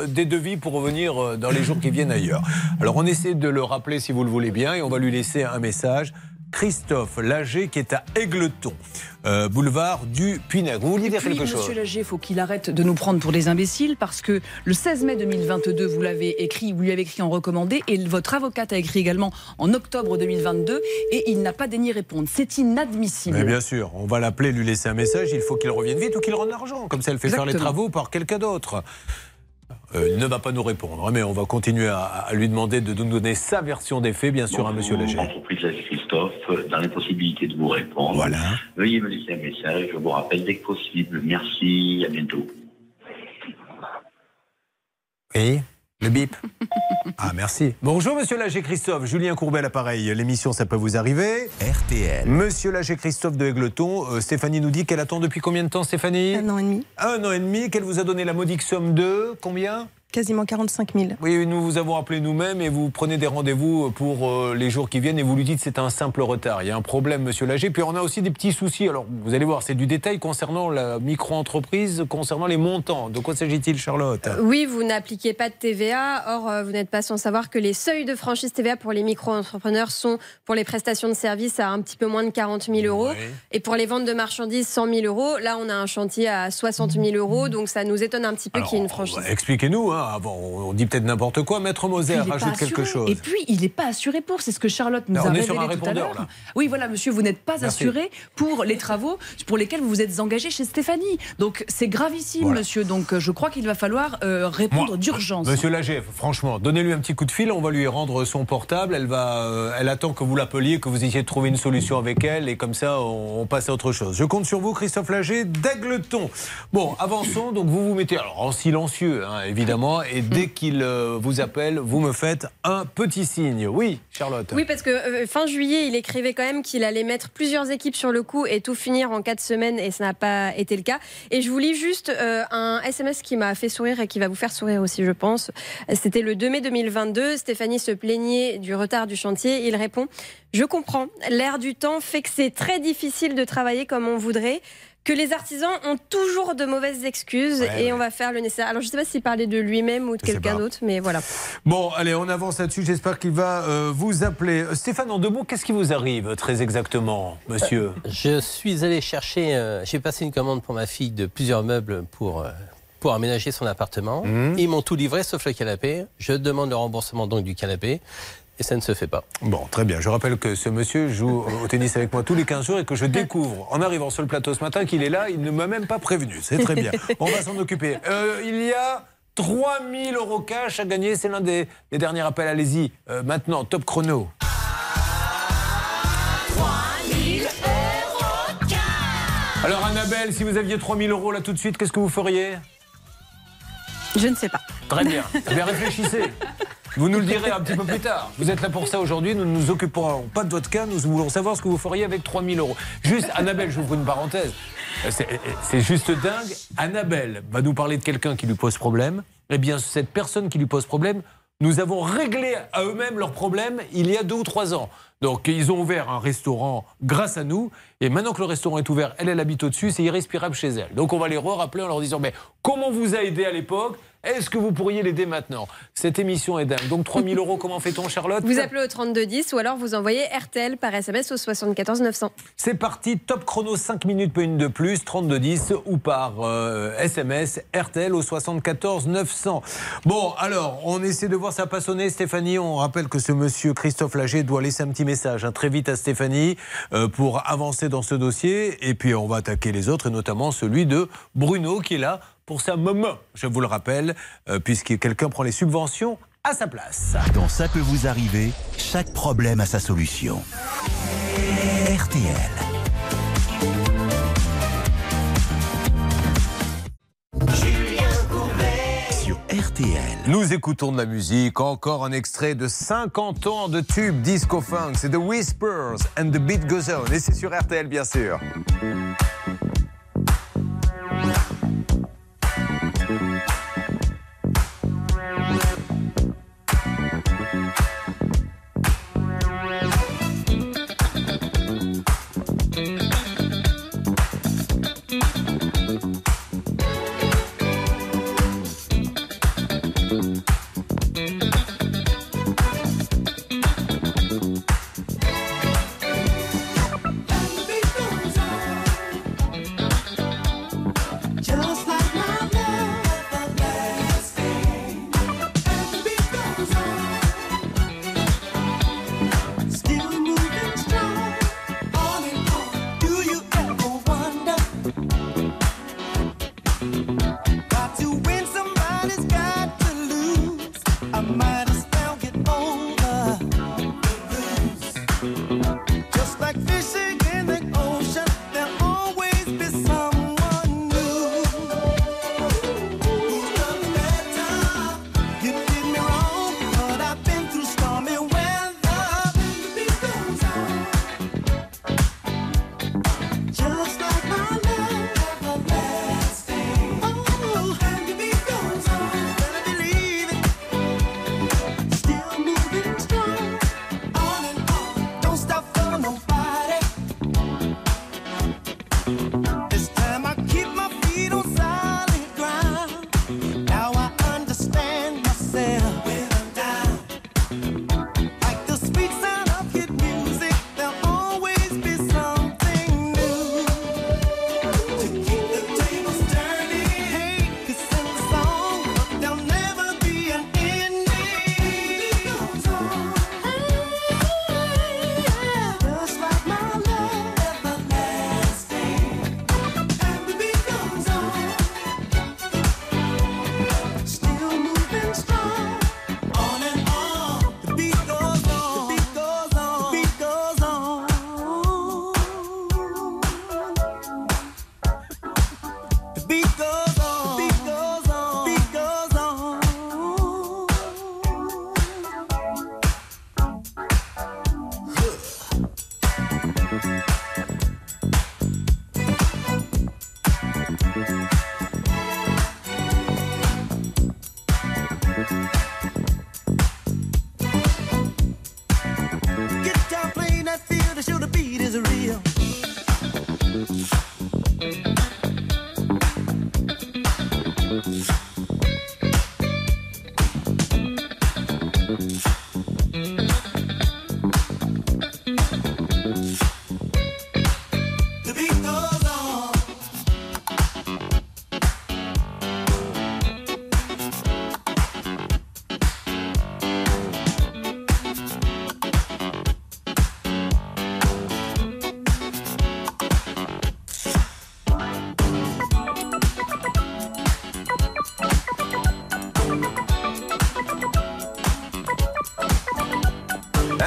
des devis pour revenir dans les jours qui viennent ailleurs. Alors, on essaie de le rappeler si vous le voulez bien et on va lui laisser un message. Christophe Lager qui est à Égletons, boulevard du Puy-Nègre. Vous vouliez dire quelque chose ? Monsieur Lager, il faut qu'il arrête de nous prendre pour des imbéciles parce que le 16 mai 2022, vous l'avez écrit, vous lui avez écrit en recommandé et votre avocate a écrit également en octobre 2022 et il n'a pas daigné répondre. C'est inadmissible. Mais bien sûr, on va l'appeler, lui laisser un message, il faut qu'il revienne vite ou qu'il rende l'argent. Comme ça, elle fait faire les travaux par quelqu'un d'autre. Il ne va pas nous répondre, mais on va continuer à lui demander de nous donner sa version des faits, bien sûr, bon, à monsieur Lager. Entreprise Christophe, dans les possibilités de vous répondre, voilà. Veuillez me laisser un message, je vous rappelle dès que possible. Merci, à bientôt. Et le bip. Ah, merci. Bonjour, monsieur Lager Christophe. Julien Courbet à l'appareil. L'émission, ça peut vous arriver. RTL. Monsieur Lager Christophe de Égletons. Stéphanie nous dit qu'elle attend depuis combien de temps, Stéphanie ? 1 an et demi. 1 an et demi. Qu'elle vous a donné la modique somme de combien ? Quasiment 45 000. Oui, nous vous avons appelé nous-mêmes et vous prenez des rendez-vous pour les jours qui viennent et vous lui dites que c'est un simple retard. Il y a un problème, monsieur Lager. Puis on a aussi des petits soucis. Alors, vous allez voir, c'est du détail concernant la micro-entreprise, concernant les montants. De quoi s'agit-il, Charlotte ? Oui, vous n'appliquez pas de TVA. Or, vous n'êtes pas sans savoir que les seuils de franchise TVA pour les micro-entrepreneurs sont pour les prestations de services à un petit peu moins de 40 000 euros. Oui. Et pour les ventes de marchandises, 100 000 euros. Là, on a un chantier à 60 000 euros. Donc, ça nous étonne un petit peu qu'il y ait une franchise. Bah, expliquez-nous, hein. Ah bon, on dit peut-être n'importe quoi. Maître Moser rajoute quelque chose. Et puis, il n'est pas assuré pour. C'est ce que Charlotte nous a révélé tout à l'heure. Oui, voilà, monsieur, vous n'êtes pas assuré pour les travaux pour lesquels vous vous êtes engagé chez Stéphanie. Donc, c'est gravissime, monsieur. Donc, je crois qu'il va falloir répondre d'urgence. Monsieur Lager, franchement, donnez-lui un petit coup de fil. On va lui rendre son portable. Elle va, elle attend que vous l'appeliez, que vous essayez de trouver une solution avec elle. Et comme ça, on passe à autre chose. Je compte sur vous, Christophe Lager d'Aigleton. Bon, avançons. Donc, vous vous mettez alors en silencieux, hein, évidemment. Et dès qu'il vous appelle, vous me faites un petit signe. Oui, Charlotte. Oui, parce que fin juillet, il écrivait quand même qu'il allait mettre plusieurs équipes sur le coup et tout finir en 4 semaines, et ça n'a pas été le cas. Et je vous lis juste un SMS qui m'a fait sourire et qui va vous faire sourire aussi, je pense. C'était le 2 mai 2022. Stéphanie se plaignait du retard du chantier. Il répond : je comprends. L'air du temps fait que c'est très difficile de travailler comme on voudrait. Que les artisans ont toujours de mauvaises excuses et on va faire le nécessaire. Alors, je ne sais pas s'il parlait de lui-même ou de quelqu'un d'autre, mais voilà. Bon, allez, on avance là-dessus. J'espère qu'il va vous appeler. Stéphane, en 2 mots, qu'est-ce qui vous arrive très exactement, monsieur ? Je suis allé chercher... j'ai passé une commande pour ma fille de plusieurs meubles pour aménager son appartement. Mmh. Ils m'ont tout livré, sauf le canapé. Je demande le remboursement donc du canapé. Et ça ne se fait pas. Bon, très bien. Je rappelle que ce monsieur joue au tennis avec moi tous les 15 jours et que je découvre, en arrivant sur le plateau ce matin, qu'il est là. Il ne m'a même pas prévenu. C'est très bien. On va s'en occuper. Il y a 3 000 euros cash à gagner. C'est l'un des derniers appels. Allez-y. Maintenant, top chrono. 3 000 euros cash. Alors, Annabelle, si vous aviez 3 000 euros là tout de suite, qu'est-ce que vous feriez ? Je ne sais pas. Très bien. Eh bien, réfléchissez. Vous nous le direz un petit peu plus tard. Vous êtes là pour ça aujourd'hui. Nous ne nous occuperons pas de votre cas. Nous voulons savoir ce que vous feriez avec 3 000 euros. Juste, Annabelle, j'ouvre une parenthèse. C'est juste dingue. Annabelle va nous parler de quelqu'un qui lui pose problème. Eh bien, cette personne qui lui pose problème, nous avons réglé à eux-mêmes leurs problèmes il y a 2 ou 3 ans. Donc, ils ont ouvert un restaurant grâce à nous. Et maintenant que le restaurant est ouvert, elle habite au-dessus. C'est irrespirable chez elle. Donc, on va les rappeler en leur disant « Mais comment vous a aidé à l'époque ? Est-ce que vous pourriez l'aider maintenant ? » Cette émission est dingue. Donc 3 000 euros, comment fait-on, Charlotte ? Vous appelez au 3210 ou alors vous envoyez RTL par SMS au 74 900. C'est parti, top chrono, 5 minutes, pas une de plus, 3210 ou par SMS RTL au 74 900. Bon, alors, on essaie de voir, ça pas sonné, Stéphanie. On rappelle que ce monsieur Christophe Lager doit laisser un petit message, hein, très vite à Stéphanie pour avancer dans ce dossier. Et puis, on va attaquer les autres, et notamment celui de Bruno qui est là pour sa maman, je vous le rappelle, puisque quelqu'un prend les subventions à sa place. Dans Ça peut vous arriver, chaque problème a sa solution. RTL. Julien Courbet sur RTL. Nous écoutons de la musique, encore un extrait de 50 ans de tube disco funk. C'est The Whispers and the Beat Goes On. Et c'est sur RTL, bien sûr.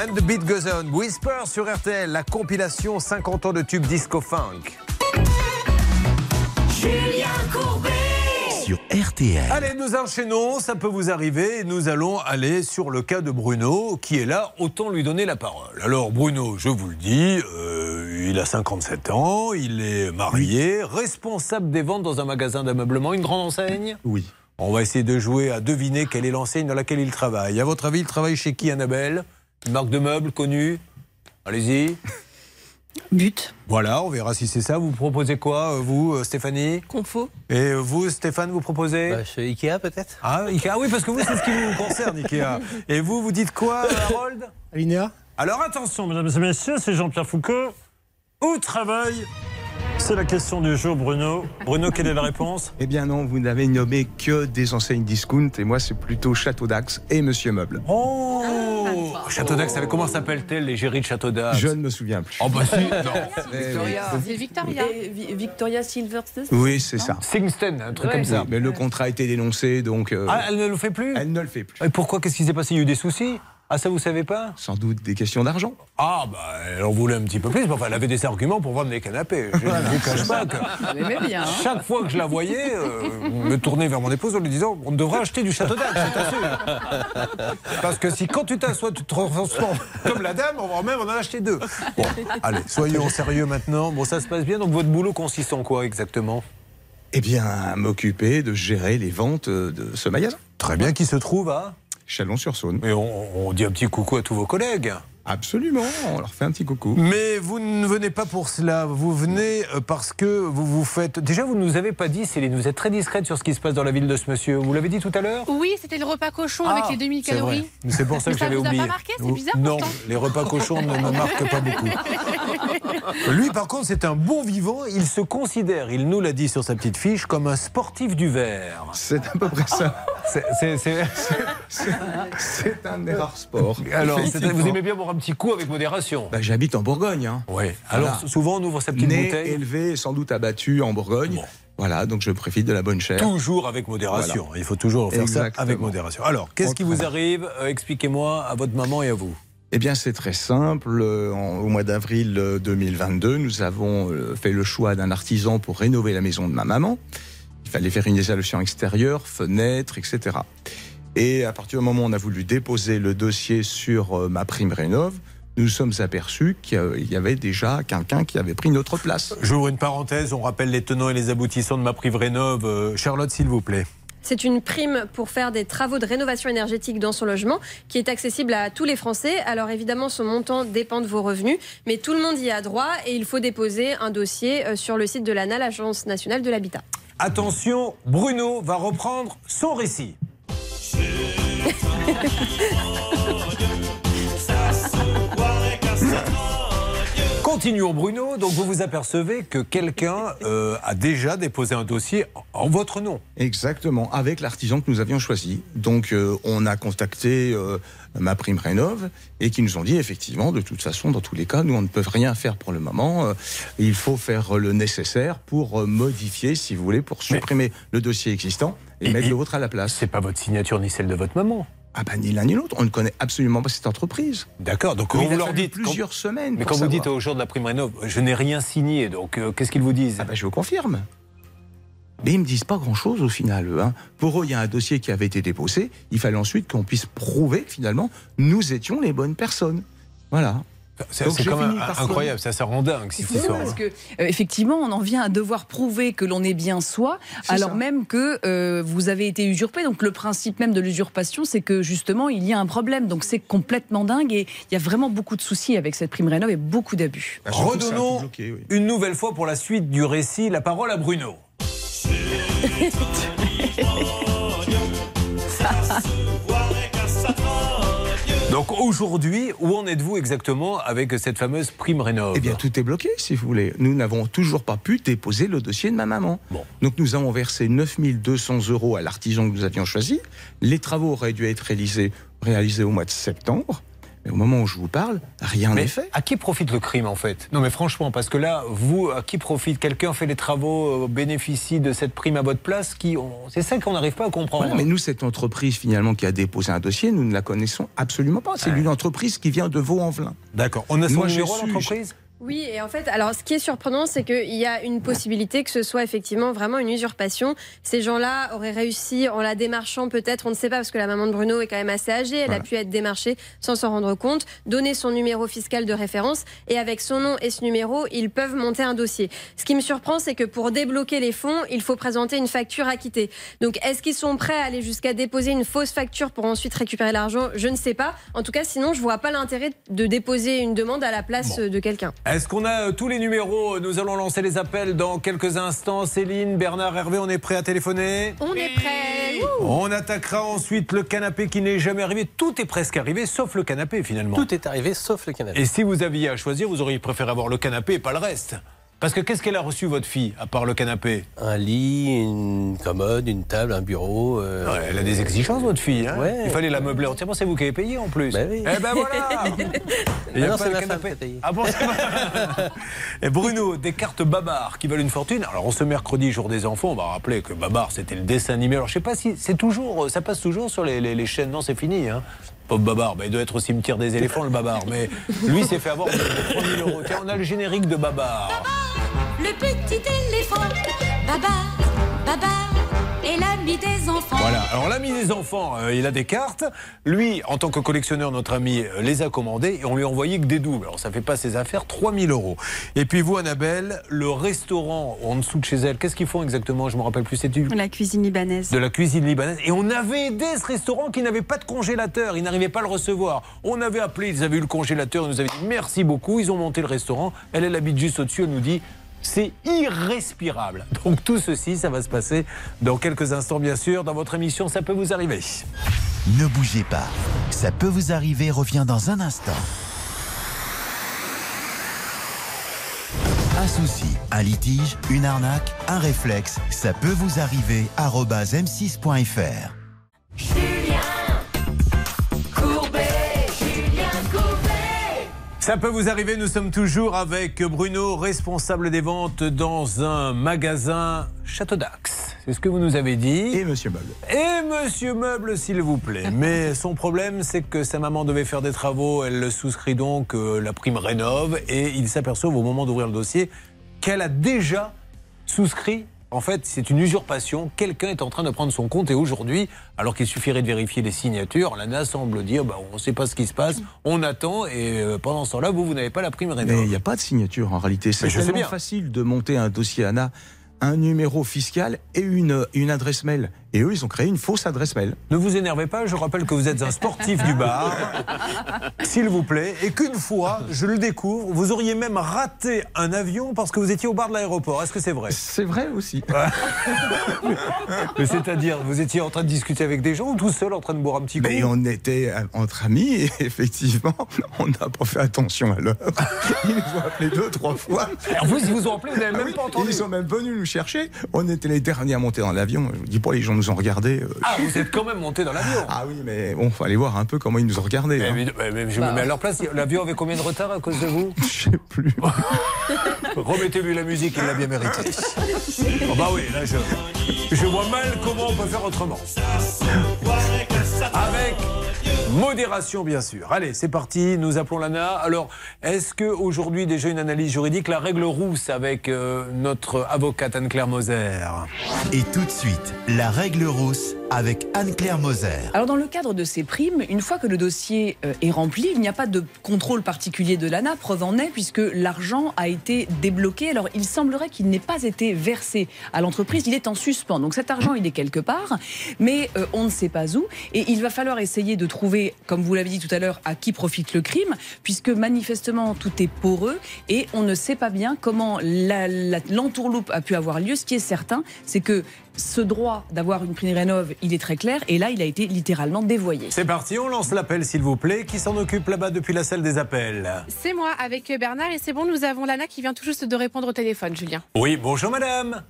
The Beat Goes On, Whisper sur RTL, la compilation 50 ans de tube disco-funk. Julien Courbet sur RTL. Allez, nous enchaînons, ça peut vous arriver. Nous allons aller sur le cas de Bruno, qui est là, autant lui donner la parole. Alors Bruno, je vous le dis, il a 57 ans, il est marié, responsable des ventes dans un magasin d'ameublement, une grande enseigne. Oui. On va essayer de jouer à deviner quelle est l'enseigne dans laquelle il travaille. À votre avis, il travaille chez qui, Annabelle ? Une marque de meubles connue. Allez-y. But. Voilà, on verra si c'est ça. Vous proposez quoi, vous, Stéphanie ? Confo. Et vous, Stéphane, vous proposez ? Bah, chez Ikea, peut-être. Ah, Ikea, oui, parce que vous, c'est ce qui vous concerne, Ikea. Et vous, vous dites quoi, Harold ? Alinéa. Alors, attention, mesdames et messieurs, c'est Jean-Pierre Foucault. Où travaille ? C'est la question du jour, Bruno. Bruno, quelle est la réponse ? Eh bien non, vous n'avez nommé que des enseignes discount, et moi, c'est plutôt Château d'Axe et Monsieur Meuble. Oh ! Château d'Axe, comment s'appelle-t-elle, l'égérie de Château d'Axe ? Je ne me souviens plus. Oh bah si, non. Victoria. C'est Victoria. Victoria Silvstedt. Oui, c'est ça. Singsten, un truc comme ça. Mais le contrat a été dénoncé, donc... Ah, elle ne le fait plus ? Elle ne le fait plus. Et pourquoi ? Qu'est-ce qui s'est passé ? Il y a eu des soucis ? Ah, ça, vous savez pas ? Sans doute des questions d'argent. Ah, bah, elle en voulait un petit peu plus. Mais enfin, elle avait des arguments pour vendre des canapés. Je ne vous cache pas que bien, hein. Chaque fois que je la voyais, me tournais vers mon épouse en lui disant « On devrait acheter du Château d'Axe, c'est sûr. » Parce que si, quand tu t'assois, tu te transformes comme la dame, on en a acheté deux. Bon, allez, soyons sérieux maintenant. Bon, ça se passe bien. Donc, votre boulot consiste en quoi, exactement ? Eh bien, à m'occuper de gérer les ventes de ce magasin. Très bien, qui se trouve à... Chalon-sur-Saône. Et on dit un petit coucou à tous vos collègues. Absolument, on leur fait un petit coucou. Mais vous ne venez pas pour cela, vous venez parce que vous vous faites... Déjà, vous ne nous avez pas dit, Céline, vous êtes très discrète sur ce qui se passe dans la ville de ce monsieur. Vous l'avez dit tout à l'heure ? Oui, c'était le repas cochon avec les 2000 calories. C'est pour ça que j'avais oublié. Ça vous a pas marqué ? C'est bizarre pourtant. Non, les repas cochons ne me marquent pas beaucoup. Lui, par contre, c'est un bon vivant. Il se considère, il nous l'a dit sur sa petite fiche, comme un sportif du verre. C'est à peu près ça. C'est un des rares sports. Alors, vous aimez bien boire un petit coup avec modération. Bah, j'habite en Bourgogne. Hein. Ouais. Alors, voilà. Souvent, on ouvre sa petite bouteille. Élevé, sans doute abattu en Bourgogne. Bon. Voilà, donc je profite de la bonne chair. Toujours avec modération. Voilà. Il faut toujours faire ça avec modération. Alors, qu'est-ce qui vous arrive ? Expliquez-moi à votre maman et à vous. Eh bien, c'est très simple. Au mois d'avril 2022, nous avons fait le choix d'un artisan pour rénover la maison de ma maman. Il fallait faire une isolation extérieure, fenêtres, etc. Et à partir du moment où on a voulu déposer le dossier sur MaPrimeRénov', nous sommes aperçus qu'il y avait déjà quelqu'un qui avait pris notre place. J'ouvre une parenthèse, on rappelle les tenants et les aboutissants de MaPrimeRénov'. Charlotte, s'il vous plaît. C'est une prime pour faire des travaux de rénovation énergétique dans son logement qui est accessible à tous les Français. Alors évidemment, son montant dépend de vos revenus, mais tout le monde y a droit et il faut déposer un dossier sur le site de l'ANAH, l'Agence nationale de l'habitat. Attention, Bruno va reprendre son récit. Continuons Bruno, donc vous vous apercevez que quelqu'un a déjà déposé un dossier en votre nom. Exactement, avec l'artisan que nous avions choisi. Donc on a contacté MaPrimeRénov' et qui nous ont dit effectivement, de toute façon, dans tous les cas, nous on ne peut rien faire pour le moment. Il faut faire le nécessaire pour modifier, si vous voulez, pour supprimer le dossier existant et mettre le vôtre à la place. C'est pas votre signature ni celle de votre maman. Ah ben ni l'un ni l'autre, on ne connaît absolument pas cette entreprise. D'accord, donc quand vous leur dites plusieurs semaines. Mais quand vous dites aux gens de MaPrimeRénov', je n'ai rien signé, donc qu'est-ce qu'ils vous disent ? Ah ben je vous confirme. Mais ils ne me disent pas grand-chose au final. Hein. Pour eux, il y a un dossier qui avait été déposé. Il fallait ensuite qu'on puisse prouver que finalement nous étions les bonnes personnes. Voilà. C'est quand même incroyable, ça rend dingue cette histoire. Parce que, effectivement, on en vient à devoir prouver que l'on est bien soi, alors même que vous avez été usurpé. Donc le principe même de l'usurpation, c'est que justement, il y a un problème. Donc c'est complètement dingue et il y a vraiment beaucoup de soucis avec cette MaPrimeRénov' et beaucoup d'abus. Bah, redonnons une nouvelle fois pour la suite du récit la parole à Bruno. Donc aujourd'hui, où en êtes-vous exactement avec cette fameuse MaPrimeRénov'? Eh bien, tout est bloqué, si vous voulez. Nous n'avons toujours pas pu déposer le dossier de ma maman. Bon. Donc nous avons versé 9 200 € à l'artisan que nous avions choisi. Les travaux auraient dû être réalisés au mois de septembre. Mais au moment où je vous parle, rien n'est fait. À qui profite le crime, en fait? Non, mais franchement, parce que là, vous, à qui profite? Quelqu'un fait les travaux, bénéficie de cette prime à votre place. C'est ça qu'on n'arrive pas à comprendre. Voilà, mais nous, cette entreprise, finalement, qui a déposé un dossier, nous ne la connaissons absolument pas. C'est une entreprise qui vient de Vaux-en-Velin. D'accord. On a son numéro, l'entreprise ? Oui, et en fait, alors ce qui est surprenant, c'est qu'il y a une possibilité que ce soit effectivement vraiment une usurpation. Ces gens-là auraient réussi en la démarchant peut-être, on ne sait pas, parce que la maman de Bruno est quand même assez âgée, elle a pu être démarchée sans s'en rendre compte, donner son numéro fiscal de référence, et avec son nom et ce numéro, ils peuvent monter un dossier. Ce qui me surprend, c'est que pour débloquer les fonds, il faut présenter une facture acquittée. Donc, est-ce qu'ils sont prêts à aller jusqu'à déposer une fausse facture pour ensuite récupérer l'argent? Je ne sais pas. En tout cas, sinon, je ne vois pas l'intérêt de déposer une demande à la place de quelqu'un. Est-ce qu'on a tous les numéros? Nous allons lancer les appels dans quelques instants. Céline, Bernard, Hervé, on est prêts à téléphoner? On est prêts. On attaquera ensuite le canapé qui n'est jamais arrivé. Tout est presque arrivé, sauf le canapé finalement. Tout est arrivé, sauf le canapé. Et si vous aviez à choisir, vous auriez préféré avoir le canapé et pas le reste. Parce que qu'est-ce qu'elle a reçu, votre fille, à part le canapé? Un lit, une commode, une table, un bureau. Ouais, elle a des exigences, votre fille. Hein, il fallait la meubler entièrement. C'est vous qui avez payé, en plus. Bah oui. Eh ben voilà. Et non, c'est ma femme qui a payé. Ah bon, c'est pas... Et Bruno, des cartes Babar qui valent une fortune. Alors, on se mercredi, jour des enfants, on va rappeler que Babar, c'était le dessin animé. Alors, je sais pas si c'est toujours... Ça passe toujours sur les chaînes. Non, c'est fini, hein. Pauvre Babar, bah, il doit être au cimetière des éléphants, le Babar. Mais lui s'est fait avoir 3 000 €. Tiens, on a le générique de Babar. Babar, le petit éléphant. Babar, Babar est l'ami des enfants. Voilà, alors l'ami des enfants, il a des cartes. Lui, en tant que collectionneur, notre ami les a commandées et on lui a envoyé que des doubles. Alors ça ne fait pas ses affaires, 3 000 €. Et puis vous, Annabelle, le restaurant en dessous de chez elle, qu'est-ce qu'ils font exactement? Je ne me rappelle plus, c'est du... La cuisine libanaise. De la cuisine libanaise. Et on avait aidé ce restaurant qui n'avait pas de congélateur. Il n'arrivait pas à le recevoir. On avait appelé, ils avaient eu le congélateur, ils nous avaient dit merci beaucoup, ils ont monté le restaurant. Elle, elle habite juste au-dessus, elle nous dit... C'est irrespirable. Donc tout ceci, ça va se passer dans quelques instants, bien sûr. Dans votre émission, ça peut vous arriver. Ne bougez pas. Ça peut vous arriver. Reviens dans un instant. Un souci, un litige, une arnaque, un réflexe. Ça peut vous arriver. @m6.fr. Ça peut vous arriver, nous sommes toujours avec Bruno, responsable des ventes dans un magasin Château d'Axe. C'est ce que vous nous avez dit. Et Monsieur Meuble. Et Monsieur Meuble, s'il vous plaît. Mais son problème, c'est que sa maman devait faire des travaux. Elle le souscrit donc la MaPrimeRénov' et il s'aperçoit au moment d'ouvrir le dossier qu'elle a déjà souscrit. En fait, c'est une usurpation. Quelqu'un est en train de prendre son compte et aujourd'hui, alors qu'il suffirait de vérifier les signatures, l'ANAH semble dire bah, on ne sait pas ce qui se passe, on attend et pendant ce temps-là, vous n'avez pas la MaPrimeRénov'. Mais il n'y a pas de signature en réalité. C'est tellement facile de monter un dossier ANAH, un numéro fiscal et une adresse mail. Et eux, ils ont créé une fausse adresse mail. Ne vous énervez pas, je rappelle que vous êtes un sportif du bar, s'il vous plaît, et qu'une fois, je le découvre, vous auriez même raté un avion parce que vous étiez au bar de l'aéroport. Est-ce que c'est vrai? C'est vrai aussi. Mais c'est-à-dire, vous étiez en train de discuter avec des gens ou tout seul en train de boire un petit coup? Mais on était entre amis et effectivement, on n'a pas fait attention à l'heure. Ils nous ont appelés 2, 3 fois. Alors vous, ils vous ont appelé, vous n'avez même pas entendu. Ils sont même venus nous chercher. On était les derniers à monter dans l'avion. Je vous dis pas, les gens nous ont regardé. Ah, vous êtes quand même monté dans l'avion? Ah oui, mais bon, faut aller voir un peu comment ils nous ont regardé. Mais je me mets à leur place. L'avion avait combien de retard à cause de vous? Je sais plus. Remettez-lui la musique, il l'a bien mérité. Oh bah oui, là je vois mal comment on peut faire autrement. Avec modération, bien sûr. Allez, c'est parti, nous appelons l'ANAH. Alors, est-ce qu'aujourd'hui, déjà une analyse juridique, la règle rousse avec notre avocate Anne-Claire Moser? Et tout de suite, la règle rousse avec Anne-Claire Moser. Alors, dans le cadre de ces primes, une fois que le dossier est rempli, il n'y a pas de contrôle particulier de l'ANAH, preuve en est, puisque l'argent a été débloqué. Alors, il semblerait qu'il n'ait pas été versé à l'entreprise, il est en suspens. Donc, cet argent, il est quelque part, mais on ne sait pas où. Et il va falloir essayer de trouver, comme vous l'avez dit tout à l'heure, à qui profite le crime, puisque manifestement tout est poreux et on ne sait pas bien comment l'entourloupe a pu avoir lieu. Ce qui est certain, c'est que ce droit d'avoir une prime rénov', il est très clair et là, il a été littéralement dévoyé. C'est parti, on lance l'appel s'il vous plaît. Qui s'en occupe là-bas depuis la salle des appels? C'est moi avec Bernard et c'est bon, nous avons l'ANAH qui vient tout juste de répondre au téléphone, Julien. Oui, bonjour madame.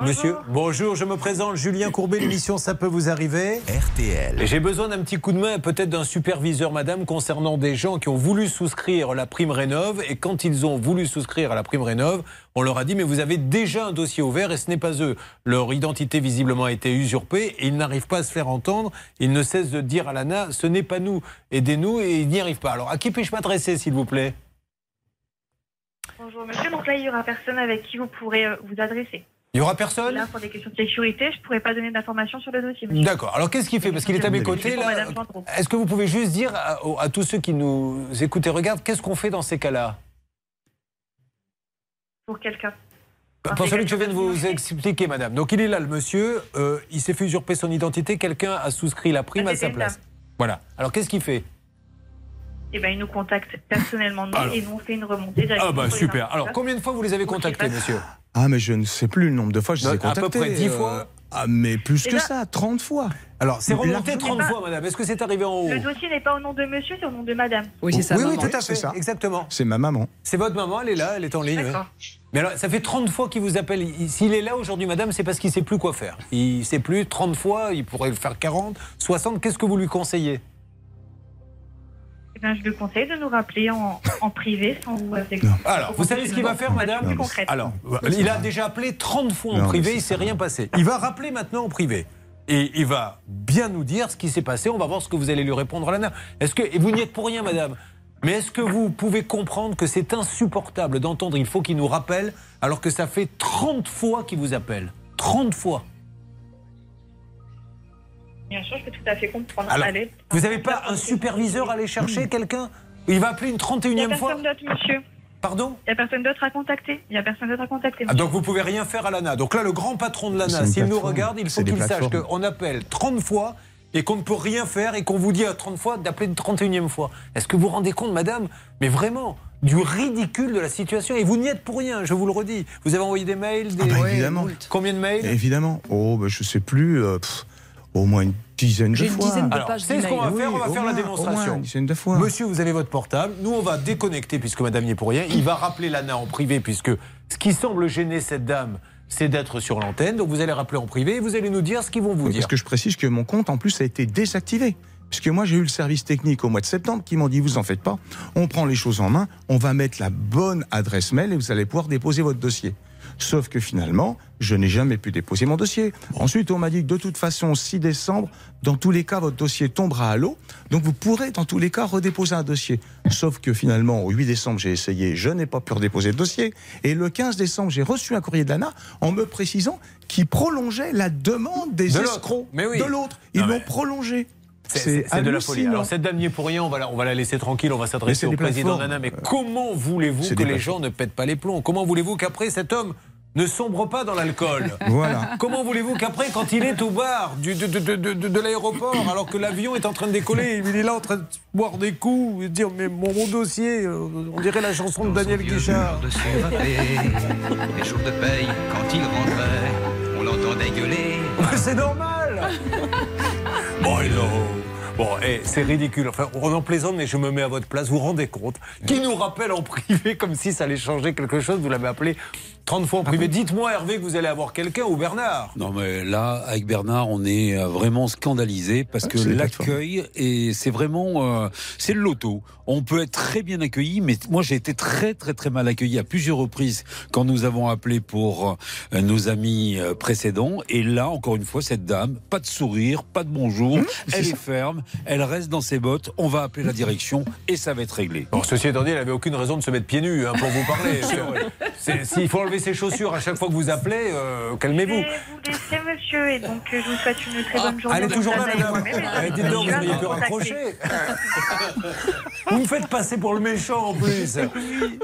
Monsieur, bonjour, je me présente, Julien Courbet, l'émission Ça peut vous arriver RTL. J'ai besoin d'un petit coup de main, peut-être d'un superviseur, madame, concernant des gens qui ont voulu souscrire la prime rénov'. Et quand ils ont voulu souscrire à la prime rénov', on leur a dit, mais vous avez déjà un dossier ouvert et ce n'est pas eux. Leur identité visiblement a été usurpée et ils n'arrivent pas à se faire entendre. Ils ne cessent de dire à l'ANAH, ce n'est pas nous, aidez-nous, et ils n'y arrivent pas. Alors, à qui puis-je m'adresser, s'il vous plaît? Bonjour, monsieur, donc là, il y aura personne avec qui vous pourrez vous adresser. Il n'y aura personne? Là, pour des questions de sécurité, je ne pourrais pas donner d'informations sur le dossier. Monsieur. D'accord. Alors, qu'est-ce qu'il fait? Parce qu'il est à mes côtés. Là. Est-ce que vous pouvez juste dire à tous ceux qui nous écoutent et regardent, qu'est-ce qu'on fait dans ces cas-là? Pour quelqu'un. Pour celui que je viens de vous expliquer, madame. Donc, il est là, le monsieur. Il s'est fait usurper son identité. Quelqu'un a souscrit la prime à sa place. Voilà. Alors, qu'est-ce qu'il fait? Eh ben, ils nous contactent personnellement nous, et nous on fait une remontée. Ah bah super. Alors combien de fois vous les avez contactés, monsieur? Ah mais je ne sais plus le nombre de fois je les ai contactés. À peu près 10 fois. Ah mais plus que ça, 30 fois. Alors c'est remonté 30 fois, madame. Est-ce que c'est arrivé en haut? Le dossier n'est pas au nom de monsieur, c'est au nom de madame. Oui, c'est ça. Oui, tout à fait. Ça. Exactement. C'est ma maman. C'est votre maman, elle est là, elle est en ligne. D'accord. Mais alors, ça fait 30 fois qu'il vous appelle. S'il est là aujourd'hui, madame, c'est parce qu'il ne sait plus quoi faire. Il ne sait plus, 30 fois, il pourrait faire 40, 60. Qu'est-ce que vous lui conseillez? Je lui conseille de nous rappeler en privé sans vous affecter. Alors, vous savez ce qu'il va faire, madame? Non, alors, il a déjà appelé 30 fois en privé, il ne s'est rien passé. Il va rappeler maintenant en privé. Et il va bien nous dire ce qui s'est passé. On va voir ce que vous allez lui répondre à l'ANAH. Et vous n'y êtes pour rien, madame. Mais est-ce que vous pouvez comprendre que c'est insupportable d'entendre il faut qu'il nous rappelle alors que ça fait 30 fois qu'il vous appelle? 30 fois. Bien sûr, je peux tout à fait comprendre. Alors, vous n'avez pas un superviseur à aller chercher, quelqu'un? Il va appeler une 31e fois? Il n'y a personne d'autre, monsieur. Pardon? Il n'y a personne d'autre à contacter. Il n'y a personne d'autre à contacter. Ah, donc vous ne pouvez rien faire à l'ANAH. Donc là, le grand patron de l'ANAH, s'il nous regarde, il faut qu'il sache qu'on appelle 30 fois et qu'on ne peut rien faire et qu'on vous dit à 30 fois d'appeler une 31e fois. Est-ce que vous vous rendez compte, madame? Mais vraiment, du ridicule de la situation. Et vous n'y êtes pour rien, je vous le redis. Vous avez envoyé des mails, des... évidemment. Combien de mails? Évidemment. Oh, je ne sais plus. Au moins une dizaine de fois. Alors, c'est ce qu'on va faire, on va faire la démonstration. Une dizaine de fois. Monsieur, vous avez votre portable. Nous, on va déconnecter puisque madame n'y est pour rien. Il va rappeler l'ANAH en privé puisque ce qui semble gêner cette dame, c'est d'être sur l'antenne. Donc, vous allez rappeler en privé et vous allez nous dire ce qu'ils vont vous dire. Parce que je précise que mon compte, en plus, a été désactivé. Puisque moi, j'ai eu le service technique au mois de septembre qui m'ont dit, vous en faites pas, on prend les choses en main, on va mettre la bonne adresse mail et vous allez pouvoir déposer votre dossier. Sauf que finalement, je n'ai jamais pu déposer mon dossier. Ensuite, on m'a dit que de toute façon, 6 décembre, dans tous les cas, votre dossier tombera à l'eau. Donc vous pourrez, dans tous les cas, redéposer un dossier. Sauf que finalement, au 8 décembre, j'ai essayé, je n'ai pas pu redéposer le dossier. Et le 15 décembre, j'ai reçu un courrier de l'ANAH en me précisant qu'il prolongeait la demande des escrocs de l'autre. Ils l'ont prolongé. C'est de la folie. Alors cette dame n'y est pour rien, on va la laisser tranquille, on va s'adresser au président de l'ANAH. Mais comment voulez-vous que les gens ne pètent pas les plombs? Comment voulez-vous qu'après cet homme ne sombre pas dans l'alcool. Voilà. Comment voulez-vous qu'après, quand il est au bar de l'aéroport, alors que l'avion est en train de décoller, il est là en train de boire des coups et de dire mais mon dossier, on dirait la chanson de Daniel Guichard. Les jours de paye, quand il rentrait, on l'entendait gueuler. C'est normal. Bon, bon, hey, c'est ridicule. Enfin, on en plaisante, mais je me mets à votre place. Vous vous rendez compte? Qui nous rappelle en privé comme si ça allait changer quelque chose? Vous l'avez appelé 30 fois en privé. Dites-moi, Hervé, que vous allez avoir quelqu'un ou Bernard. Non, mais là, avec Bernard, on est vraiment scandalisé parce que l'accueil, et c'est vraiment. C'est le loto. On peut être très bien accueilli, mais moi, j'ai été très mal accueilli à plusieurs reprises quand nous avons appelé pour nos amis précédents. Et là, encore une fois, cette dame, pas de sourire, pas de bonjour, elle est ferme. Elle reste dans ses bottes, on va appeler la direction et ça va être réglé. Bon, ceci étant dit, elle n'avait aucune raison de se mettre pieds nus pour vous parler. S'il faut enlever ses chaussures à chaque fois que vous appelez, calmez-vous. Je vous monsieur, et donc je vous souhaite une très bonne journée. Elle est toujours là, madame. Dites donc, vous n'ayez plus raccroché. Vous me faites passer pour le méchant en plus.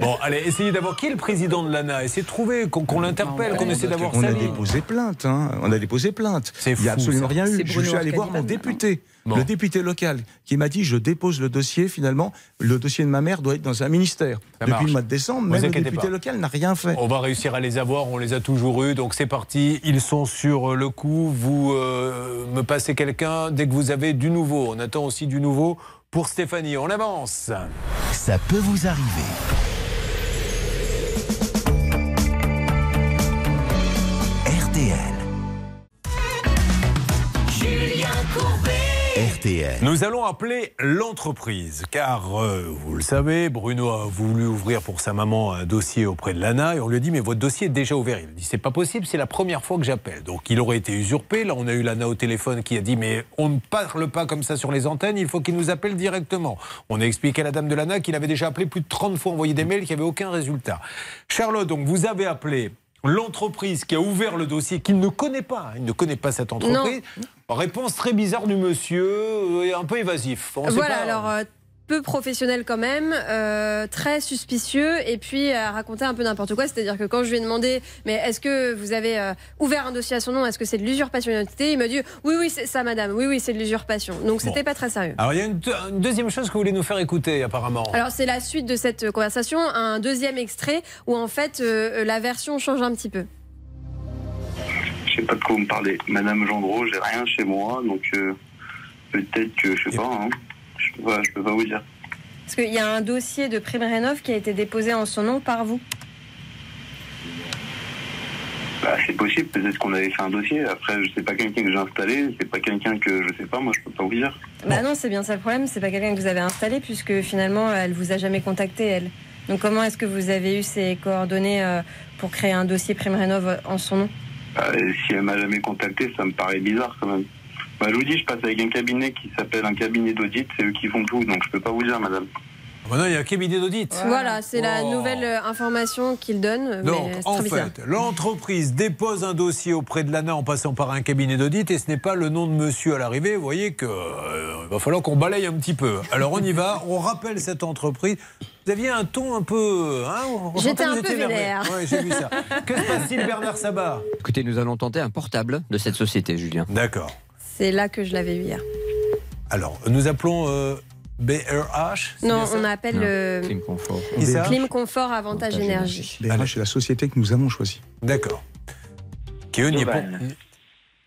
Bon, allez, essayez d'avoir qui est le président de l'ANA. Essayez de trouver, qu'on l'interpelle, qu'on essaie d'avoir ça. On a déposé plainte, hein. On a déposé plainte. Il n'y a absolument rien eu. Je suis allé voir mon député. Bon. Le député local qui m'a dit je dépose le dossier, finalement le dossier de ma mère doit être dans un ministère. Depuis le mois de décembre, même le député local n'a rien fait. On va réussir à les avoir, on les a toujours eus, donc c'est parti, ils sont sur le coup. Vous me passez quelqu'un dès que vous avez du nouveau. On attend aussi du nouveau pour Stéphanie. On avance. Ça peut vous arriver. RTL. Julien Courbet. RTL. Nous allons appeler l'entreprise, car vous le savez, Bruno a voulu ouvrir pour sa maman un dossier auprès de l'ANA et on lui a dit mais votre dossier est déjà ouvert. Il a dit c'est pas possible, c'est la première fois que j'appelle. Donc il aurait été usurpé. Là on a eu l'ANA au téléphone qui a dit mais on ne parle pas comme ça sur les antennes, il faut qu'il nous appelle directement. On a expliqué à la dame de l'ANA qu'il avait déjà appelé plus de 30 fois, envoyé des mails, qu'il n'y avait aucun résultat. Charlotte, donc vous avez appelé l'entreprise qui a ouvert le dossier, qu'il ne connaît pas. Il ne connaît pas cette entreprise. Non. Réponse très bizarre du monsieur, un peu évasif. On voilà, sait pas. Alors peu professionnel quand même, très suspicieux et puis à raconter un peu n'importe quoi. C'est-à-dire que quand je lui ai demandé mais est-ce que vous avez ouvert un dossier à son nom, est-ce que c'est de l'usurpation d'identité, il m'a dit oui c'est ça madame, oui c'est de l'usurpation. Donc c'était pas très sérieux. Alors il y a une deuxième chose que vous voulez nous faire écouter apparemment. Alors c'est la suite de cette conversation, un deuxième extrait où en fait la version change un petit peu. Je sais pas de quoi vous me parlez. Madame Gendrault, j'ai rien chez moi donc peut-être que je sais pas hein. Je peux pas vous dire. Parce qu'il y a un dossier de MaPrimeRénov' qui a été déposé en son nom par vous. Bah, c'est possible, peut-être qu'on avait fait un dossier. Après, je sais pas quelqu'un que j'ai installé, c'est pas quelqu'un que je sais pas, moi je peux pas vous dire. Bah non, c'est bien ça le problème, c'est pas quelqu'un que vous avez installé puisque finalement elle vous a jamais contacté, elle. Donc comment est-ce que vous avez eu ces coordonnées pour créer un dossier MaPrimeRénov' en son nom? Bah, si elle m'a jamais contacté, ça me paraît bizarre quand même. Bah, je vous dis, je passe avec un cabinet qui s'appelle un cabinet d'audit, c'est eux qui font tout, donc je peux pas vous dire, madame. Ah bah non, il y a un cabinet d'audit. Voilà, c'est la nouvelle information qu'il donne. Donc, mais en fait, l'entreprise dépose un dossier auprès de l'ANA en passant par un cabinet d'audit, et ce n'est pas le nom de monsieur à l'arrivée. Vous voyez qu'il va falloir qu'on balaye un petit peu. Alors on y va, on rappelle cette entreprise. Vous aviez un ton un peu... Hein, j'étais un peu vénère. Oui, j'ai vu ça. Que se passe-t-il, Bernard Sabat? Écoutez, nous allons tenter un portable de cette société, Julien. D'accord. C'est là que je l'avais eu hier. Alors, nous appelons BRH. Non, on appelle Clim Confort. Clim Confort Avantage Énergie. BRH est la société que nous avons choisie. D'accord. Qui eux n'y est pas.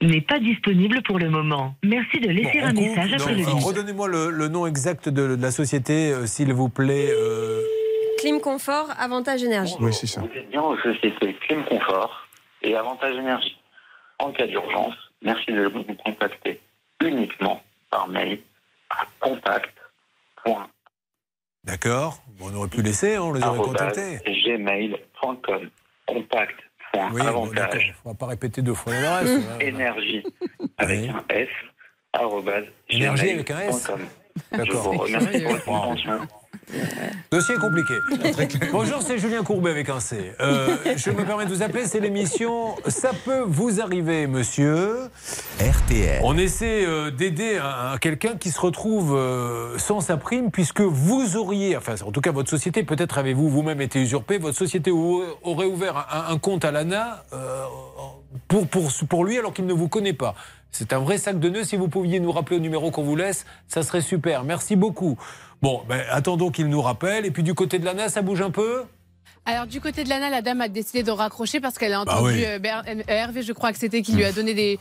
N'est pas disponible pour le moment. Merci de laisser un message après le bip. Redonnez-moi le nom exact de la société, s'il vous plaît. Clim Confort Avantage Énergie. Bonjour, oui, c'est ça. Vous êtes bien aux sociétés Clim Confort et Avantage Énergie. En cas d'urgence, merci de nous contacter uniquement par mail à contact. D'accord. Bon, on aurait pu laisser, on les aurait contactés. gmail.com contact. Oui, avantage. On ne va pas répéter deux fois l'adresse. Énergie avec un S. Énergie avec un S. D'accord. Je vous remercie pour votre attention. Dossier compliqué. Bonjour, c'est Julien Courbet avec un C. Je me permets de vous appeler, c'est l'émission « Ça peut vous arriver, monsieur ». RTL. On essaie d'aider quelqu'un qui se retrouve sans sa prime, puisque vous auriez, enfin en tout cas votre société, peut-être avez-vous vous-même été usurpé, votre société aurait ouvert un compte à l'ANA pour lui alors qu'il ne vous connaît pas. C'est un vrai sac de nœuds. Si vous pouviez nous rappeler au numéro qu'on vous laisse, ça serait super. Merci beaucoup. Bon, ben, attendons qu'il nous rappelle. Et puis du côté de l'ANA, ça bouge un peu ? Alors du côté de l'ANA, la dame a décidé de raccrocher parce qu'elle a entendu Hervé, je crois que c'était, qui lui a donné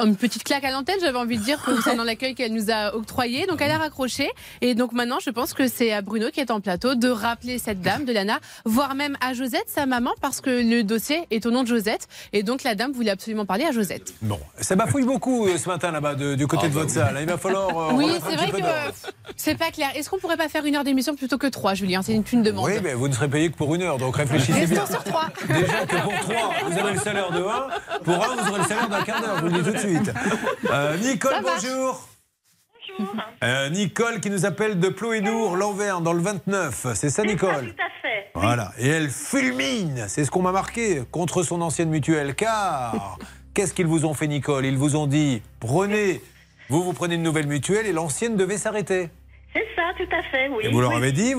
une petite claque à l'antenne, j'avais envie de dire, concernant l'accueil qu'elle nous a octroyé. Donc elle a raccroché et donc maintenant je pense que c'est à Bruno qui est en plateau de rappeler cette dame de l'ANA, voire même à Josette, sa maman, parce que le dossier est au nom de Josette et donc la dame voulait absolument parler à Josette. Bon, ça bafouille beaucoup ce matin là-bas du côté de votre salle. Il va falloir... oui, c'est vrai que c'est pas clair. Est-ce qu'on pourrait pas faire une heure d'émission plutôt que 3, Julien? C'est une demande. Oui, mais vous ne serez payé que pour une heure, donc réfléchissez bien. Sur 3. Déjà que pour 3, vous aurez le salaire de 1, pour 1, vous aurez le salaire d'un quart d'heure, je vous le dis tout de suite. Nicole, bonjour. Bonjour. Nicole qui nous appelle de Plouénour, Lanverne, dans le 29. C'est ça, Nicole? Tout à fait. Voilà. Et elle fulmine, c'est ce qu'on m'a marqué, contre son ancienne mutuelle, car qu'est-ce qu'ils vous ont fait, Nicole? Ils vous ont dit, vous prenez une nouvelle mutuelle et l'ancienne devait s'arrêter. C'est ça, tout à fait, oui. Et vous leur avez dit,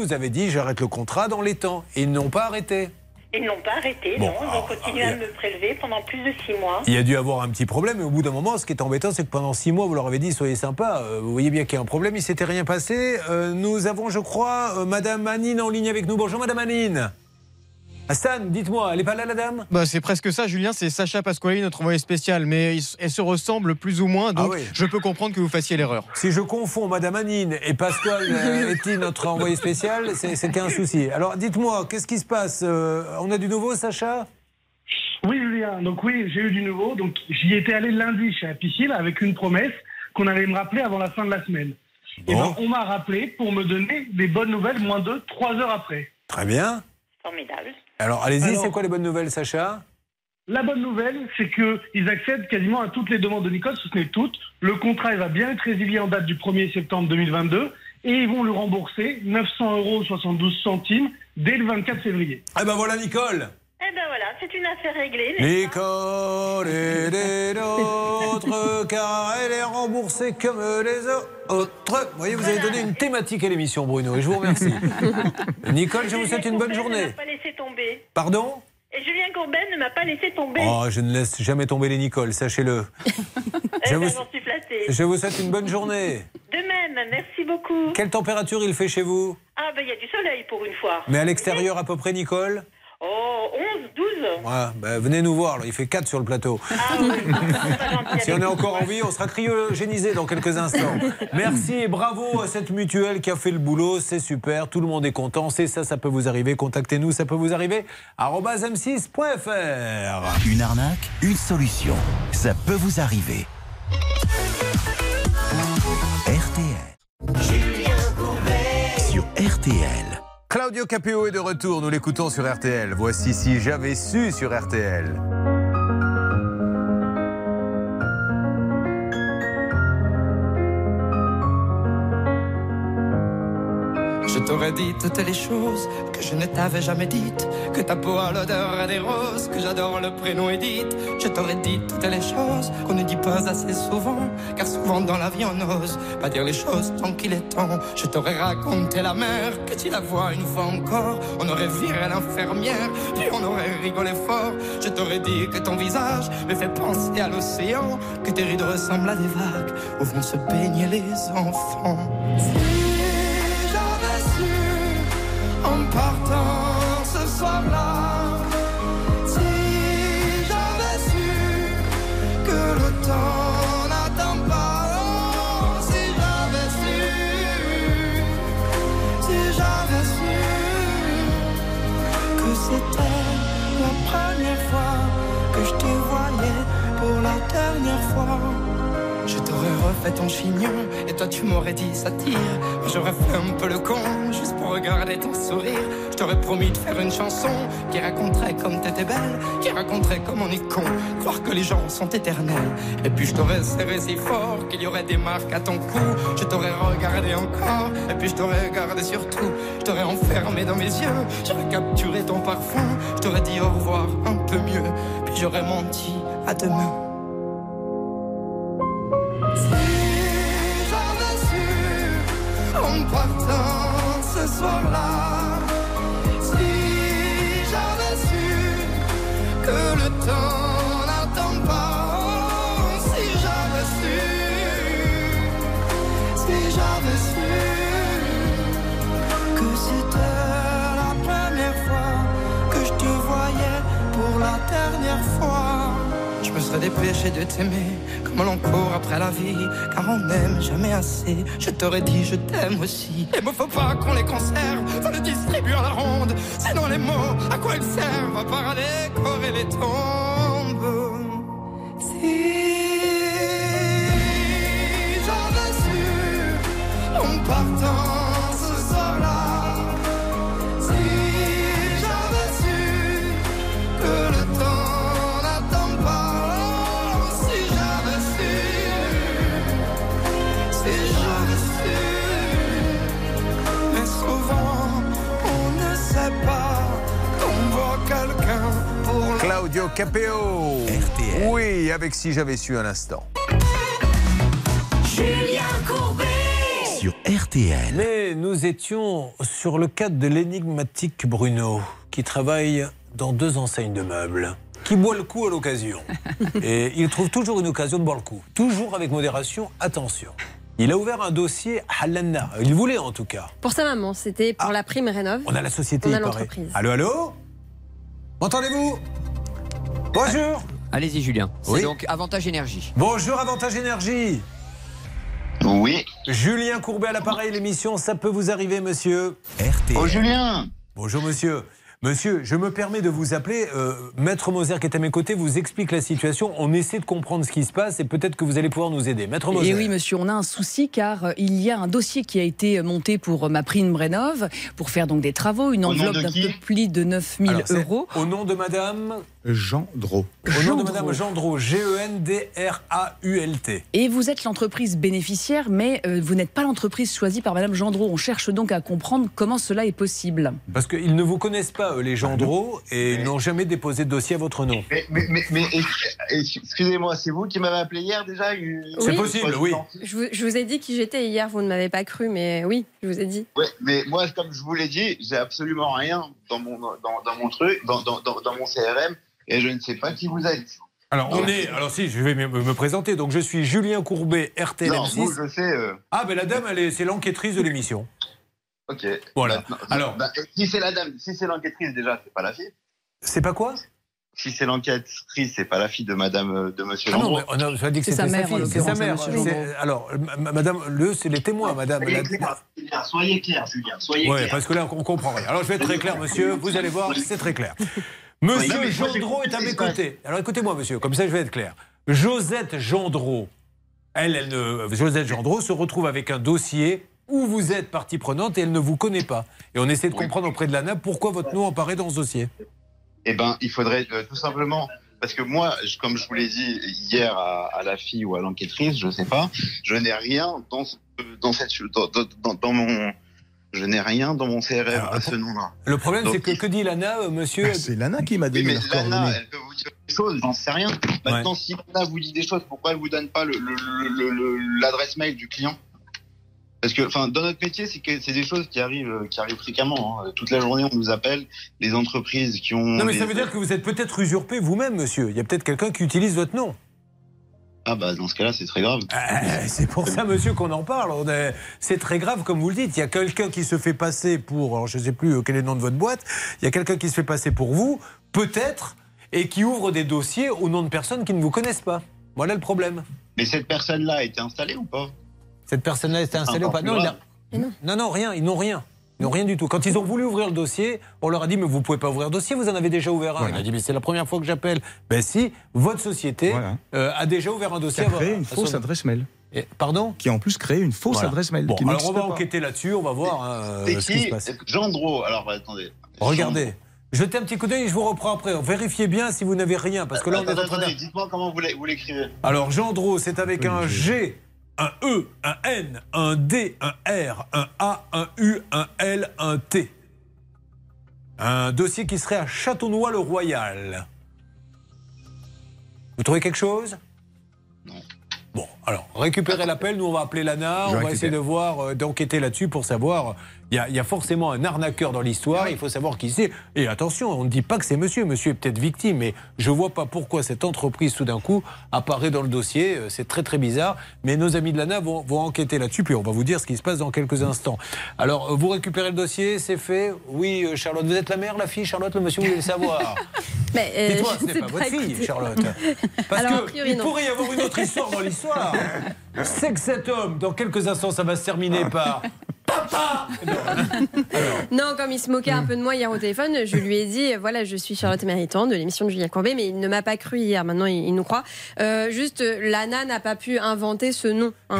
j'arrête le contrat dans les temps. Et ils n'ont pas arrêté. Ils n'ont pas arrêté, bon, non. Ils ont continué à me prélever pendant plus de 6 mois. Il y a dû avoir un petit problème, et au bout d'un moment, ce qui est embêtant, c'est que pendant 6 mois, vous leur avez dit, soyez sympa, vous voyez bien qu'il y a un problème, il ne s'était rien passé. Nous avons, je crois, Madame Anine en ligne avec nous. Bonjour, Madame Anine. Hassan, dites-moi, elle n'est pas là, la dame? Bah, c'est presque ça, Julien, c'est Sacha Pasquali, notre envoyé spécial, mais elle se ressemble plus ou moins, donc je peux comprendre que vous fassiez l'erreur. Si je confonds Madame Anine et Pasquale Etty, notre envoyé spécial, c'était un souci. Alors dites-moi, qu'est-ce qui se passe? On a du nouveau, Sacha? Oui, Julien, donc oui, j'ai eu du nouveau. Donc j'y étais allé lundi chez Apicil avec une promesse qu'on allait me rappeler avant la fin de la semaine. Bon. Et ben, on m'a rappelé pour me donner des bonnes nouvelles moins de 3 heures après. Très bien. Formidable. Alors, allez-y, c'est quoi les bonnes nouvelles, Sacha? La bonne nouvelle, c'est qu'ils accèdent quasiment à toutes les demandes de Nicole, si ce n'est toutes. Le contrat, il va bien être résilié en date du 1er septembre 2022 et ils vont le rembourser 900,72 € dès le 24 février. Eh ben voilà, Nicole! Eh ben voilà, c'est une affaire réglée. Nicole est des nôtres, car elle est remboursée comme les autres. Vous voyez, vous avez donné une thématique à l'émission, Bruno, et je vous remercie. Nicole, je vous souhaite une bonne journée. Ne m'a pas laissé tomber. Pardon ? Et Julien Courbet ne m'a pas laissé tomber. Oh, je ne laisse jamais tomber les Nicole, sachez-le. J'en suis flattée. Je vous souhaite une bonne journée. De même, merci beaucoup. Quelle température il fait chez vous ? Ah ben, il y a du soleil pour une fois. Mais à l'extérieur, à peu près, Nicole ? Oh, 11, 12 ouais, bah, venez nous voir, là. Il fait 4 sur le plateau. Ah, oui. Si on est encore en vie, on sera cryogénisé dans quelques instants. Merci et bravo à cette mutuelle qui a fait le boulot, c'est super, tout le monde est content, c'est ça, ça peut vous arriver, contactez-nous, ça peut vous arriver, @m6.fr. Une arnaque, une solution, ça peut vous arriver. RTL. Julien Courbet. Sur RTL. Claudio Capéo est de retour, nous l'écoutons sur RTL. Voici Si j'avais su sur RTL. Je t'aurais dit toutes les choses que je ne t'avais jamais dites, que ta peau a l'odeur des roses, que j'adore le prénom Edith. Je t'aurais dit toutes les choses qu'on ne dit pas assez souvent, car souvent dans la vie on n'ose pas dire les choses tant qu'il est temps. Je t'aurais raconté la mer, que tu la vois une fois encore, on aurait viré l'infirmière, puis on aurait rigolé fort. Je t'aurais dit que ton visage me fait penser à l'océan, que tes rides ressemblent à des vagues où vont se baigner les enfants. En partant ce soir-là, si j'avais su que le temps n'attend pas, oh, si j'avais su que c'était la première fois que je te voyais pour la dernière fois, je t'aurais refait ton chignon. Et toi tu m'aurais dit ça tire. Moi j'aurais fait un peu le con, juste pour regarder ton sourire. Je t'aurais promis de faire une chanson qui raconterait comme t'étais belle, qui raconterait comme on est con, croire que les gens sont éternels. Et puis je t'aurais serré si fort qu'il y aurait des marques à ton cou. Je t'aurais regardé encore, et puis je t'aurais regardé surtout. Je t'aurais enfermé dans mes yeux, j'aurais capturé ton parfum. Je t'aurais dit au revoir un peu mieux, puis j'aurais menti à demain. En partant ce soir-là, si j'avais su que le temps n'attend pas, oh, si j'avais su que c'était la première fois que je te voyais pour la dernière fois. Je me serais dépêché de t'aimer, comme l'on court après la vie, car on n'aime jamais assez. Je t'aurais dit je t'aime aussi. Les mots faut pas qu'on les conserve, faut les distribuer à la ronde. Sinon les mots, à quoi ils servent, à part à décorer les tombes. Si j'avais su, en partant ce soir-là, si j'avais su que le temps Claudio Capéo, RTL. Oui, avec Si j'avais su à l'instant. Julien Courbet sur RTL. Mais nous étions sur le cadre de l'énigmatique Bruno, qui travaille dans deux enseignes de meubles, qui boit le coup à l'occasion. Et il trouve toujours une occasion de boire le coup. Toujours avec modération, attention. Il a ouvert un dossier Halanna. Il voulait en tout cas. Pour sa maman, c'était pour la prime Rénov'. On a la société, on a l'entreprise. Allô, allô ? Entendez-vous ? Bonjour. Allez-y Julien, c'est oui. Donc Avantage Énergie. Bonjour Avantage Énergie. Oui. Julien Courbet à l'appareil, l'émission Ça peut vous arriver monsieur. RTL. Oh Julien. Bonjour monsieur. Monsieur, je me permets de vous appeler. Maître Moser qui est à mes côtés vous explique la situation. On essaie de comprendre ce qui se passe et peut-être que vous allez pouvoir nous aider. Maître Moser. Et oui, monsieur, on a un souci car il y a un dossier qui a été monté pour MaPrimeRénov' pour faire donc des travaux. Une enveloppe d'un peu plus de 9 000 €. Au nom de madame Gendrault. Au nom de madame Gendrault, Gendrault. Et vous êtes l'entreprise bénéficiaire, mais vous n'êtes pas l'entreprise choisie par madame Gendrault. On cherche donc à comprendre comment cela est possible. Parce qu'ils ne vous connaissent pas, les Gendrault, et n'ont jamais déposé de dossier à votre nom. Mais excusez-moi, c'est vous qui m'avez appelé hier déjà? C'est oui, possible, oui. Je vous ai dit qui j'étais hier, vous ne m'avez pas cru, mais oui, je vous ai dit. Oui, mais moi, comme je vous l'ai dit, j'ai absolument rien dans mon truc, dans mon CRM, et je ne sais pas qui vous êtes. Alors, alors si, je vais me présenter. Donc, je suis Julien Courbet, RTL M6. Non, vous, je sais... Ah, ben la dame, c'est l'enquêtrice de l'émission. Ok. Voilà. Non, alors, si c'est la dame, si c'est l'enquêtrice déjà, c'est pas la fille. C'est pas quoi? Si c'est l'enquêtrice, c'est pas la fille de madame, de monsieur Gendrault. Ah non, on a dit que c'était sa mère. C'est sa mère. Alors, madame, c'est les témoins, madame. Soyez clair, Julien. Soyez clair. Oui, parce que là, on comprend rien. Alors, je vais être très clair, monsieur. Vous allez voir, c'est très clair. Monsieur Gendrault est à mes côtés. Alors, écoutez-moi, monsieur. Comme ça, je vais être clair. Josette Gendrault, Josette Gendrault se retrouve avec un dossier où vous êtes partie prenante et elle ne vous connaît pas. Et on essaie de comprendre auprès de l'ANAB pourquoi votre nom apparaît dans ce dossier. Eh bien, il faudrait tout simplement... Parce que moi, comme je vous l'ai dit hier à la fille ou à l'enquêtrice, je ne sais pas, je n'ai rien dans mon CRM à ce nom-là. Le problème, c'est que dit l'ANAB, monsieur... C'est l'ANAB qui m'a donné leur coordonnée. Mais l'ANAB, elle peut vous dire des choses, j'en sais rien. Maintenant, si l'ANAB vous dit des choses, pourquoi elle ne vous donne pas l'adresse mail du client ? Parce que, enfin, dans notre métier, c'est des choses qui arrivent fréquemment. Hein. Toute la journée, on nous appelle, les entreprises qui ont... Non, mais ça veut dire que vous êtes peut-être usurpé vous-même, monsieur. Il y a peut-être quelqu'un qui utilise votre nom. Ah bah, dans ce cas-là, c'est très grave. C'est pour ça, monsieur, qu'on en parle. C'est très grave, comme vous le dites. Il y a quelqu'un qui se fait passer pour... Alors, je ne sais plus quel est le nom de votre boîte. Il y a quelqu'un qui se fait passer pour vous, peut-être, et qui ouvre des dossiers au nom de personnes qui ne vous connaissent pas. Voilà le problème. Mais cette personne-là a été installée ou pas ? Cette personne-là était installée au panneau. Non, rien, ils n'ont rien. Ils n'ont rien du tout. Quand ils ont voulu ouvrir le dossier, on leur a dit mais vous ne pouvez pas ouvrir le dossier, vous en avez déjà ouvert un. Ouais. Il a dit mais c'est la première fois que j'appelle. Ben si, votre société a déjà ouvert un dossier. Après, une fausse adresse mail. Pardon ? Qui a en plus créé une fausse adresse mail. Bon, alors on va enquêter là-dessus, on va voir ce qui se passe. Gendrault, alors attendez. Regardez. Jetez un petit coup d'œil et je vous reprends après. Vérifiez bien si vous n'avez rien, parce que là on est en train de... Dites-moi comment vous l'écrivez. Alors Gendrault, c'est avec un G, un E, un N, un D, un R, un A, un U, un L, un T. Un dossier qui serait à Châteaunois-le-Royal. Vous trouvez quelque chose ? Non. Bon, alors, récupérez l'appel, nous on va appeler l'ANA, on va essayer de voir, d'enquêter là-dessus pour savoir, il y a forcément un arnaqueur dans l'histoire, il faut savoir qui c'est. Et attention, on ne dit pas que c'est monsieur est peut-être victime, mais je ne vois pas pourquoi cette entreprise tout d'un coup apparaît dans le dossier, c'est très très bizarre, mais nos amis de l'ANA vont enquêter là-dessus, puis on va vous dire ce qui se passe dans quelques instants. Alors, vous récupérez le dossier, c'est fait. Oui, Charlotte, vous êtes la mère, la fille, Charlotte, le monsieur, vous voulez le savoir. Dites-moi, ce n'est pas votre fille, Charlotte. Parce qu'il pourrait y avoir une autre histoire dans l'histoire. C'est que cet homme, dans quelques instants, ça va se terminer par... Papa ! Non, comme il se moquait un peu de moi hier au téléphone, je lui ai dit, voilà, je suis Charlotte Méritant de l'émission de Julien Courbet, mais il ne m'a pas cru hier, maintenant il nous croit. Juste, l'ANA n'a pas pu inventer ce nom. Hein,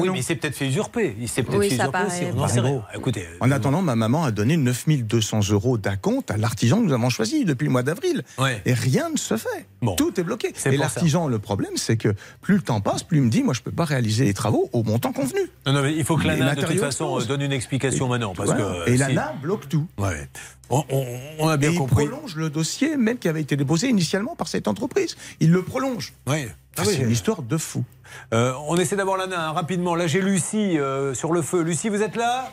oui, mais il s'est peut-être fait usurper. Il s'est peut-être fait usurper aussi. On en sait rien. Écoutez, en attendant, ma maman a donné 9 200 € d'acompte à l'artisan que nous avons choisi depuis le mois d'avril. Ouais. Et rien ne se fait. Bon. Tout est bloqué. Et l'artisan, le problème, c'est que plus le temps passe, plus il me dit, moi je ne peux pas réaliser les travaux au montant convenu. Non, non, mais il faut que l'ANA, de toute façon, donne une explication maintenant. Parce que et l'ANA bloque tout. Ouais. On a bien compris. Il prolonge le dossier, même qui avait été déposé initialement par cette entreprise. Il le prolonge. Ouais. C'est une histoire de fou. On essaie d'avoir l'ANA rapidement. Là, j'ai Lucie sur le feu. Lucie, vous êtes là ?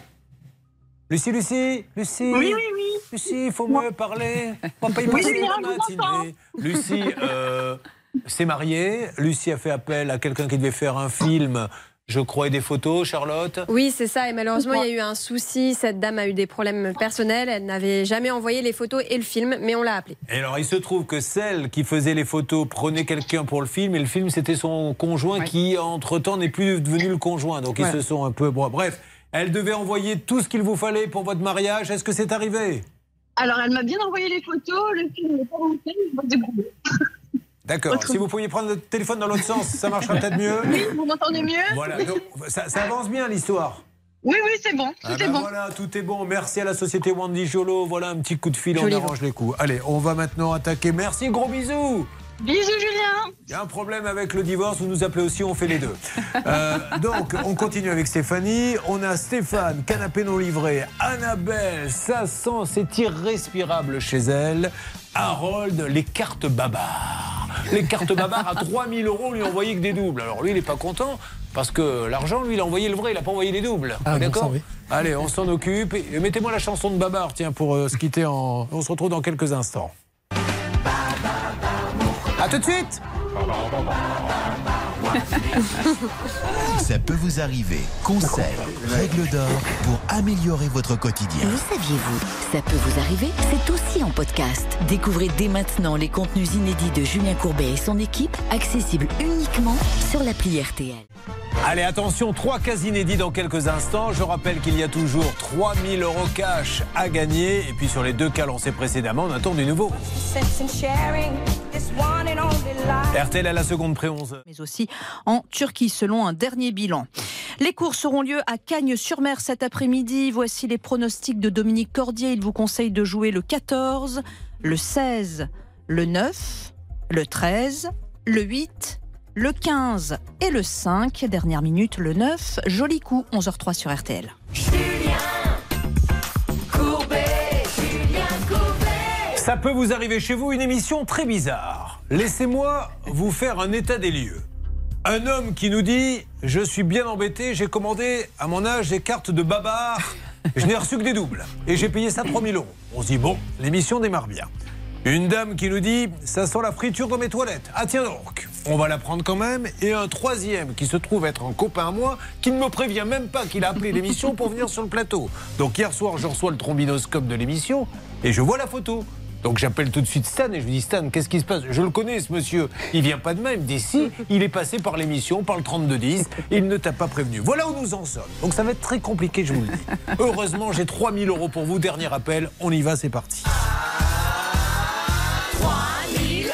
Lucie ? Oui. Lucie, il faut mieux parler. Papa, il passe la matinée. Lucie, s'est mariée. Lucie a fait appel à quelqu'un qui devait faire un film. Je crois, et des photos, Charlotte. Oui, c'est ça. Et malheureusement, il y a eu un souci. Cette dame a eu des problèmes personnels. Elle n'avait jamais envoyé les photos et le film, mais on l'a appelée. Et alors, il se trouve que celle qui faisait les photos prenait quelqu'un pour le film, et le film, c'était son conjoint qui, entre-temps, n'est plus devenu le conjoint. Donc, ils se sont un peu... Bon, bref, elle devait envoyer tout ce qu'il vous fallait pour votre mariage. Est-ce que c'est arrivé ? Alors, elle m'a bien envoyé les photos. Le film n'est pas monté, je vais débrouiller. D'accord. Si vous pouviez prendre le téléphone dans l'autre sens, ça marchera peut-être mieux. Oui, vous m'entendez mieux. Voilà. Donc, ça avance bien l'histoire. Oui, c'est bon. Tout est bon. Voilà, tout est bon. Merci à la société Wendy Jolo. Voilà un petit coup de fil, on arrange les coups. Allez, on va maintenant attaquer. Merci, gros bisous. Bisous, Julien. Il y a un problème avec le divorce, vous nous appelez aussi, on fait les deux. Donc, on continue avec Stéphanie. On a Stéphane, canapé non livré. Annabelle, ça sent, c'est irrespirable chez elle. Harold, les cartes Babar. Les cartes Babar à 3 000 €, on lui envoyait que des doubles. Alors lui, il n'est pas content parce que l'argent, lui, il a envoyé le vrai, il n'a pas envoyé les doubles. Ah, d'accord. Bon, allez, on s'en occupe. Mettez-moi la chanson de Babar, tiens, pour se quitter. On se retrouve dans quelques instants. A tout de suite. Ça peut vous arriver. Conseils, règles d'or pour améliorer votre quotidien. Le saviez-vous ? Ça peut vous arriver ? C'est aussi en podcast. Découvrez dès maintenant les contenus inédits de Julien Courbet et son équipe, accessibles uniquement sur l'appli RTL. Allez, attention, 3 cas inédits dans quelques instants. Je rappelle qu'il y a toujours 3 000 € cash à gagner. Et puis sur les 2 cas lancés précédemment, on attend du nouveau. RTL à la seconde près 11. Mais aussi en Turquie, selon un dernier bilan. Les courses auront lieu à Cagnes-sur-Mer cet après-midi. Voici les pronostics de Dominique Cordier. Il vous conseille de jouer le 14, le 16, le 9, le 13, le 8... Le 15 et le 5, dernière minute, le 9, joli coup, 11h03 sur RTL. Julien Courbet. Ça peut vous arriver chez vous, une émission très bizarre. Laissez-moi vous faire un état des lieux. Un homme qui nous dit « Je suis bien embêté, j'ai commandé à mon âge des cartes de Babar, je n'ai reçu que des doubles et j'ai payé ça 3 000 €. » On se dit « Bon, l'émission démarre bien. » Une dame qui nous dit « Ça sent la friture dans mes toilettes. Ah tiens donc !» On va la prendre quand même. Et un 3e qui se trouve être un copain à moi qui ne me prévient même pas qu'il a appelé l'émission pour venir sur le plateau. Donc hier soir, je reçois le trombinoscope de l'émission et je vois la photo. Donc j'appelle tout de suite Stan et je lui dis « Stan, qu'est-ce qui se passe ? Je le connais ce monsieur. Il vient pas de même. Il me dit « Si, il est passé par l'émission, par le 3210. Il ne t'a pas prévenu. » Voilà où nous en sommes. Donc ça va être très compliqué, je vous le dis. Heureusement, j'ai 3 000 € pour vous. Dernier appel. On y va, c'est parti. 3 000 €.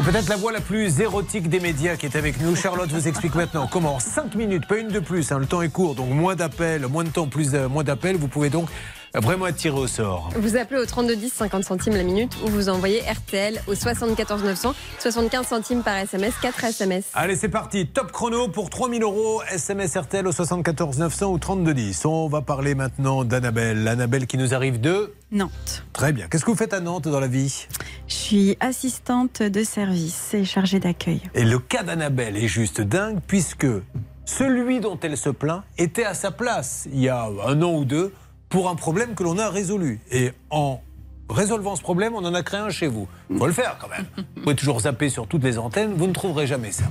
C'est peut-être la voix la plus érotique des médias qui est avec nous. Charlotte vous explique maintenant comment en 5 minutes, pas une de plus, hein, le temps est court, donc moins d'appels, moins de temps, plus moins d'appels, vous pouvez donc vraiment être tiré au sort. Vous appelez au 3210, 50 centimes la minute, ou vous envoyez RTL au 74 900, 75 centimes par SMS, 4 SMS. Allez, c'est parti, top chrono pour 3 000 €, SMS RTL au 74 900 ou 3210. On va parler maintenant d'Annabelle. Annabelle qui nous arrive de Nantes. Très bien. Qu'est-ce que vous faites à Nantes dans la vie ? Je suis assistante de service et chargée d'accueil. Et le cas d'Annabelle est juste dingue puisque celui dont elle se plaint était à sa place il y a 1 an ou 2 pour un problème que l'on a résolu. Et en résolvant ce problème, on en a créé un chez vous. Il faut le faire quand même. Vous pouvez toujours zapper sur toutes les antennes, vous ne trouverez jamais ça.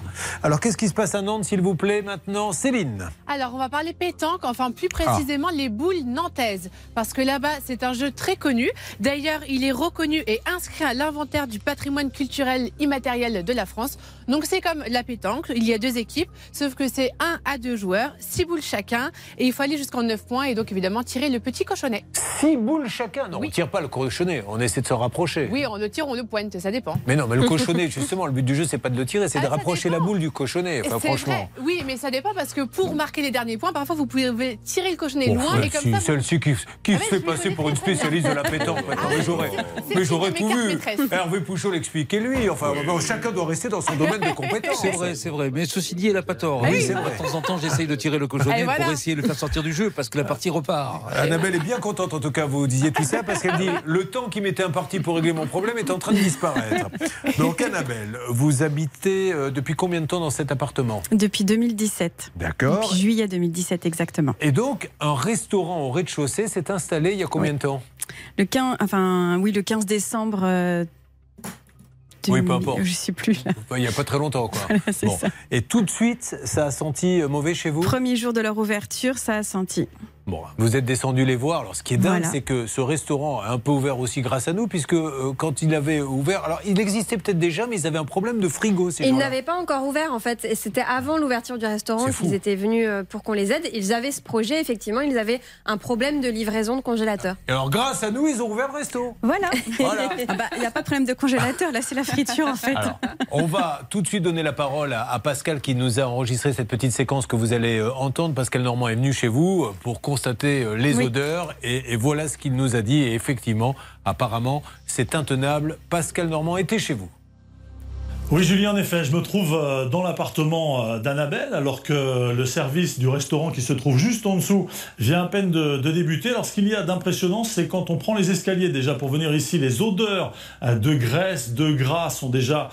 Alors qu'est-ce qui se passe à Nantes, s'il vous plaît, maintenant, Céline ? Alors on va parler pétanque, enfin plus précisément les boules nantaises. Parce que là-bas, c'est un jeu très connu. D'ailleurs, il est reconnu et inscrit à l'inventaire du patrimoine culturel immatériel de la France. Donc c'est comme la pétanque, il y a 2 équipes, sauf que c'est 1 à 2 joueurs, 6 boules chacun, et il faut aller jusqu'en 9 points, et donc évidemment tirer le petit cochonnet. 6 boules chacun ? Non, oui. On ne tire pas le cochonnet, on essaie de s'en rapprocher. Oui, on le tire, on le pointe, ça dépend. Mais non, mais le cochonnet, justement, le but du jeu, c'est pas de le tirer, c'est de rapprocher la boule du cochonnet, enfin, franchement. Vrai. Oui, mais ça dépend, parce que pour marquer les derniers points, parfois vous pouvez tirer le cochonnet loin, et comme ça... Celle-ci qui se fait passer pour une spécialiste de la pétanque, mais j'aurais tout vu. Hervé Pouchot l'expliquait lui, enfin, chacun doit rester dans son domaine de compétence. C'est vrai, mais ceci dit, elle a pas tort. Oui, c'est vrai. De temps en temps, j'essaye de tirer le cochonnet pour essayer de le faire sortir du jeu parce que la partie repart. Annabelle est bien contente, en tout cas, vous disiez tout ça parce qu'elle dit le temps qui m'était imparti pour régler mon problème est en train de disparaître. Donc, Annabelle, vous habitez depuis combien de temps dans cet appartement ? Depuis 2017. D'accord. Depuis juillet 2017, exactement. Et donc, un restaurant au rez-de-chaussée s'est installé il y a combien de temps ? Le 15 décembre. Oui, peu importe. Je ne sais plus. Là. Il n'y a pas très longtemps, quoi. Voilà, bon. Et tout de suite, ça a senti mauvais chez vous ? Premier jour de leur ouverture, ça a senti. Bon, vous êtes descendu les voir. Alors, ce qui est dingue, c'est que ce restaurant a un peu ouvert aussi grâce à nous, puisque quand il avait ouvert, alors il existait peut-être déjà, mais ils avaient un problème de frigo. Ils n'avaient pas encore ouvert, en fait. C'était avant l'ouverture du restaurant qu'ils étaient venus pour qu'on les aide. Ils avaient ce projet, effectivement. Ils avaient un problème de livraison de congélateur. Et alors, grâce à nous, ils ont ouvert le resto. Voilà. Il n'y a pas de problème de congélateur. Là, c'est la friture, en fait. Alors, on va tout de suite donner la parole à Pascal, qui nous a enregistré cette petite séquence que vous allez entendre. Pascal Normand est venu chez vous pour constater les odeurs et voilà ce qu'il nous a dit. Et effectivement, apparemment, c'est intenable. Pascal Normand était chez vous. Oui, Julien, en effet, je me trouve dans l'appartement d'Annabelle, alors que le service du restaurant qui se trouve juste en dessous vient à peine de débuter. Alors, ce qu'il y a d'impressionnant, c'est quand on prend les escaliers déjà pour venir ici, les odeurs de graisse, de gras sont déjà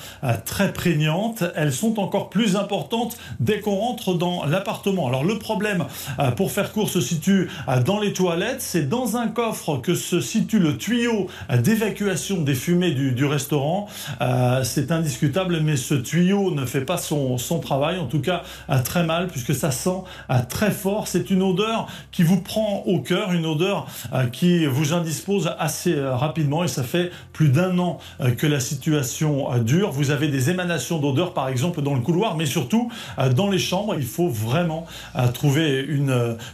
très prégnantes. Elles sont encore plus importantes dès qu'on rentre dans l'appartement. Alors, le problème, pour faire court, se situe dans les toilettes. C'est dans un coffre que se situe le tuyau d'évacuation des fumées du restaurant. C'est indiscutable. Mais ce tuyau ne fait pas son travail, en tout cas très mal, puisque ça sent très fort. C'est une odeur qui vous prend au cœur, une odeur qui vous indispose assez rapidement, et ça fait plus d'1 an que la situation dure. Vous avez des émanations d'odeur, par exemple, dans le couloir, mais surtout dans les chambres. Il faut vraiment trouver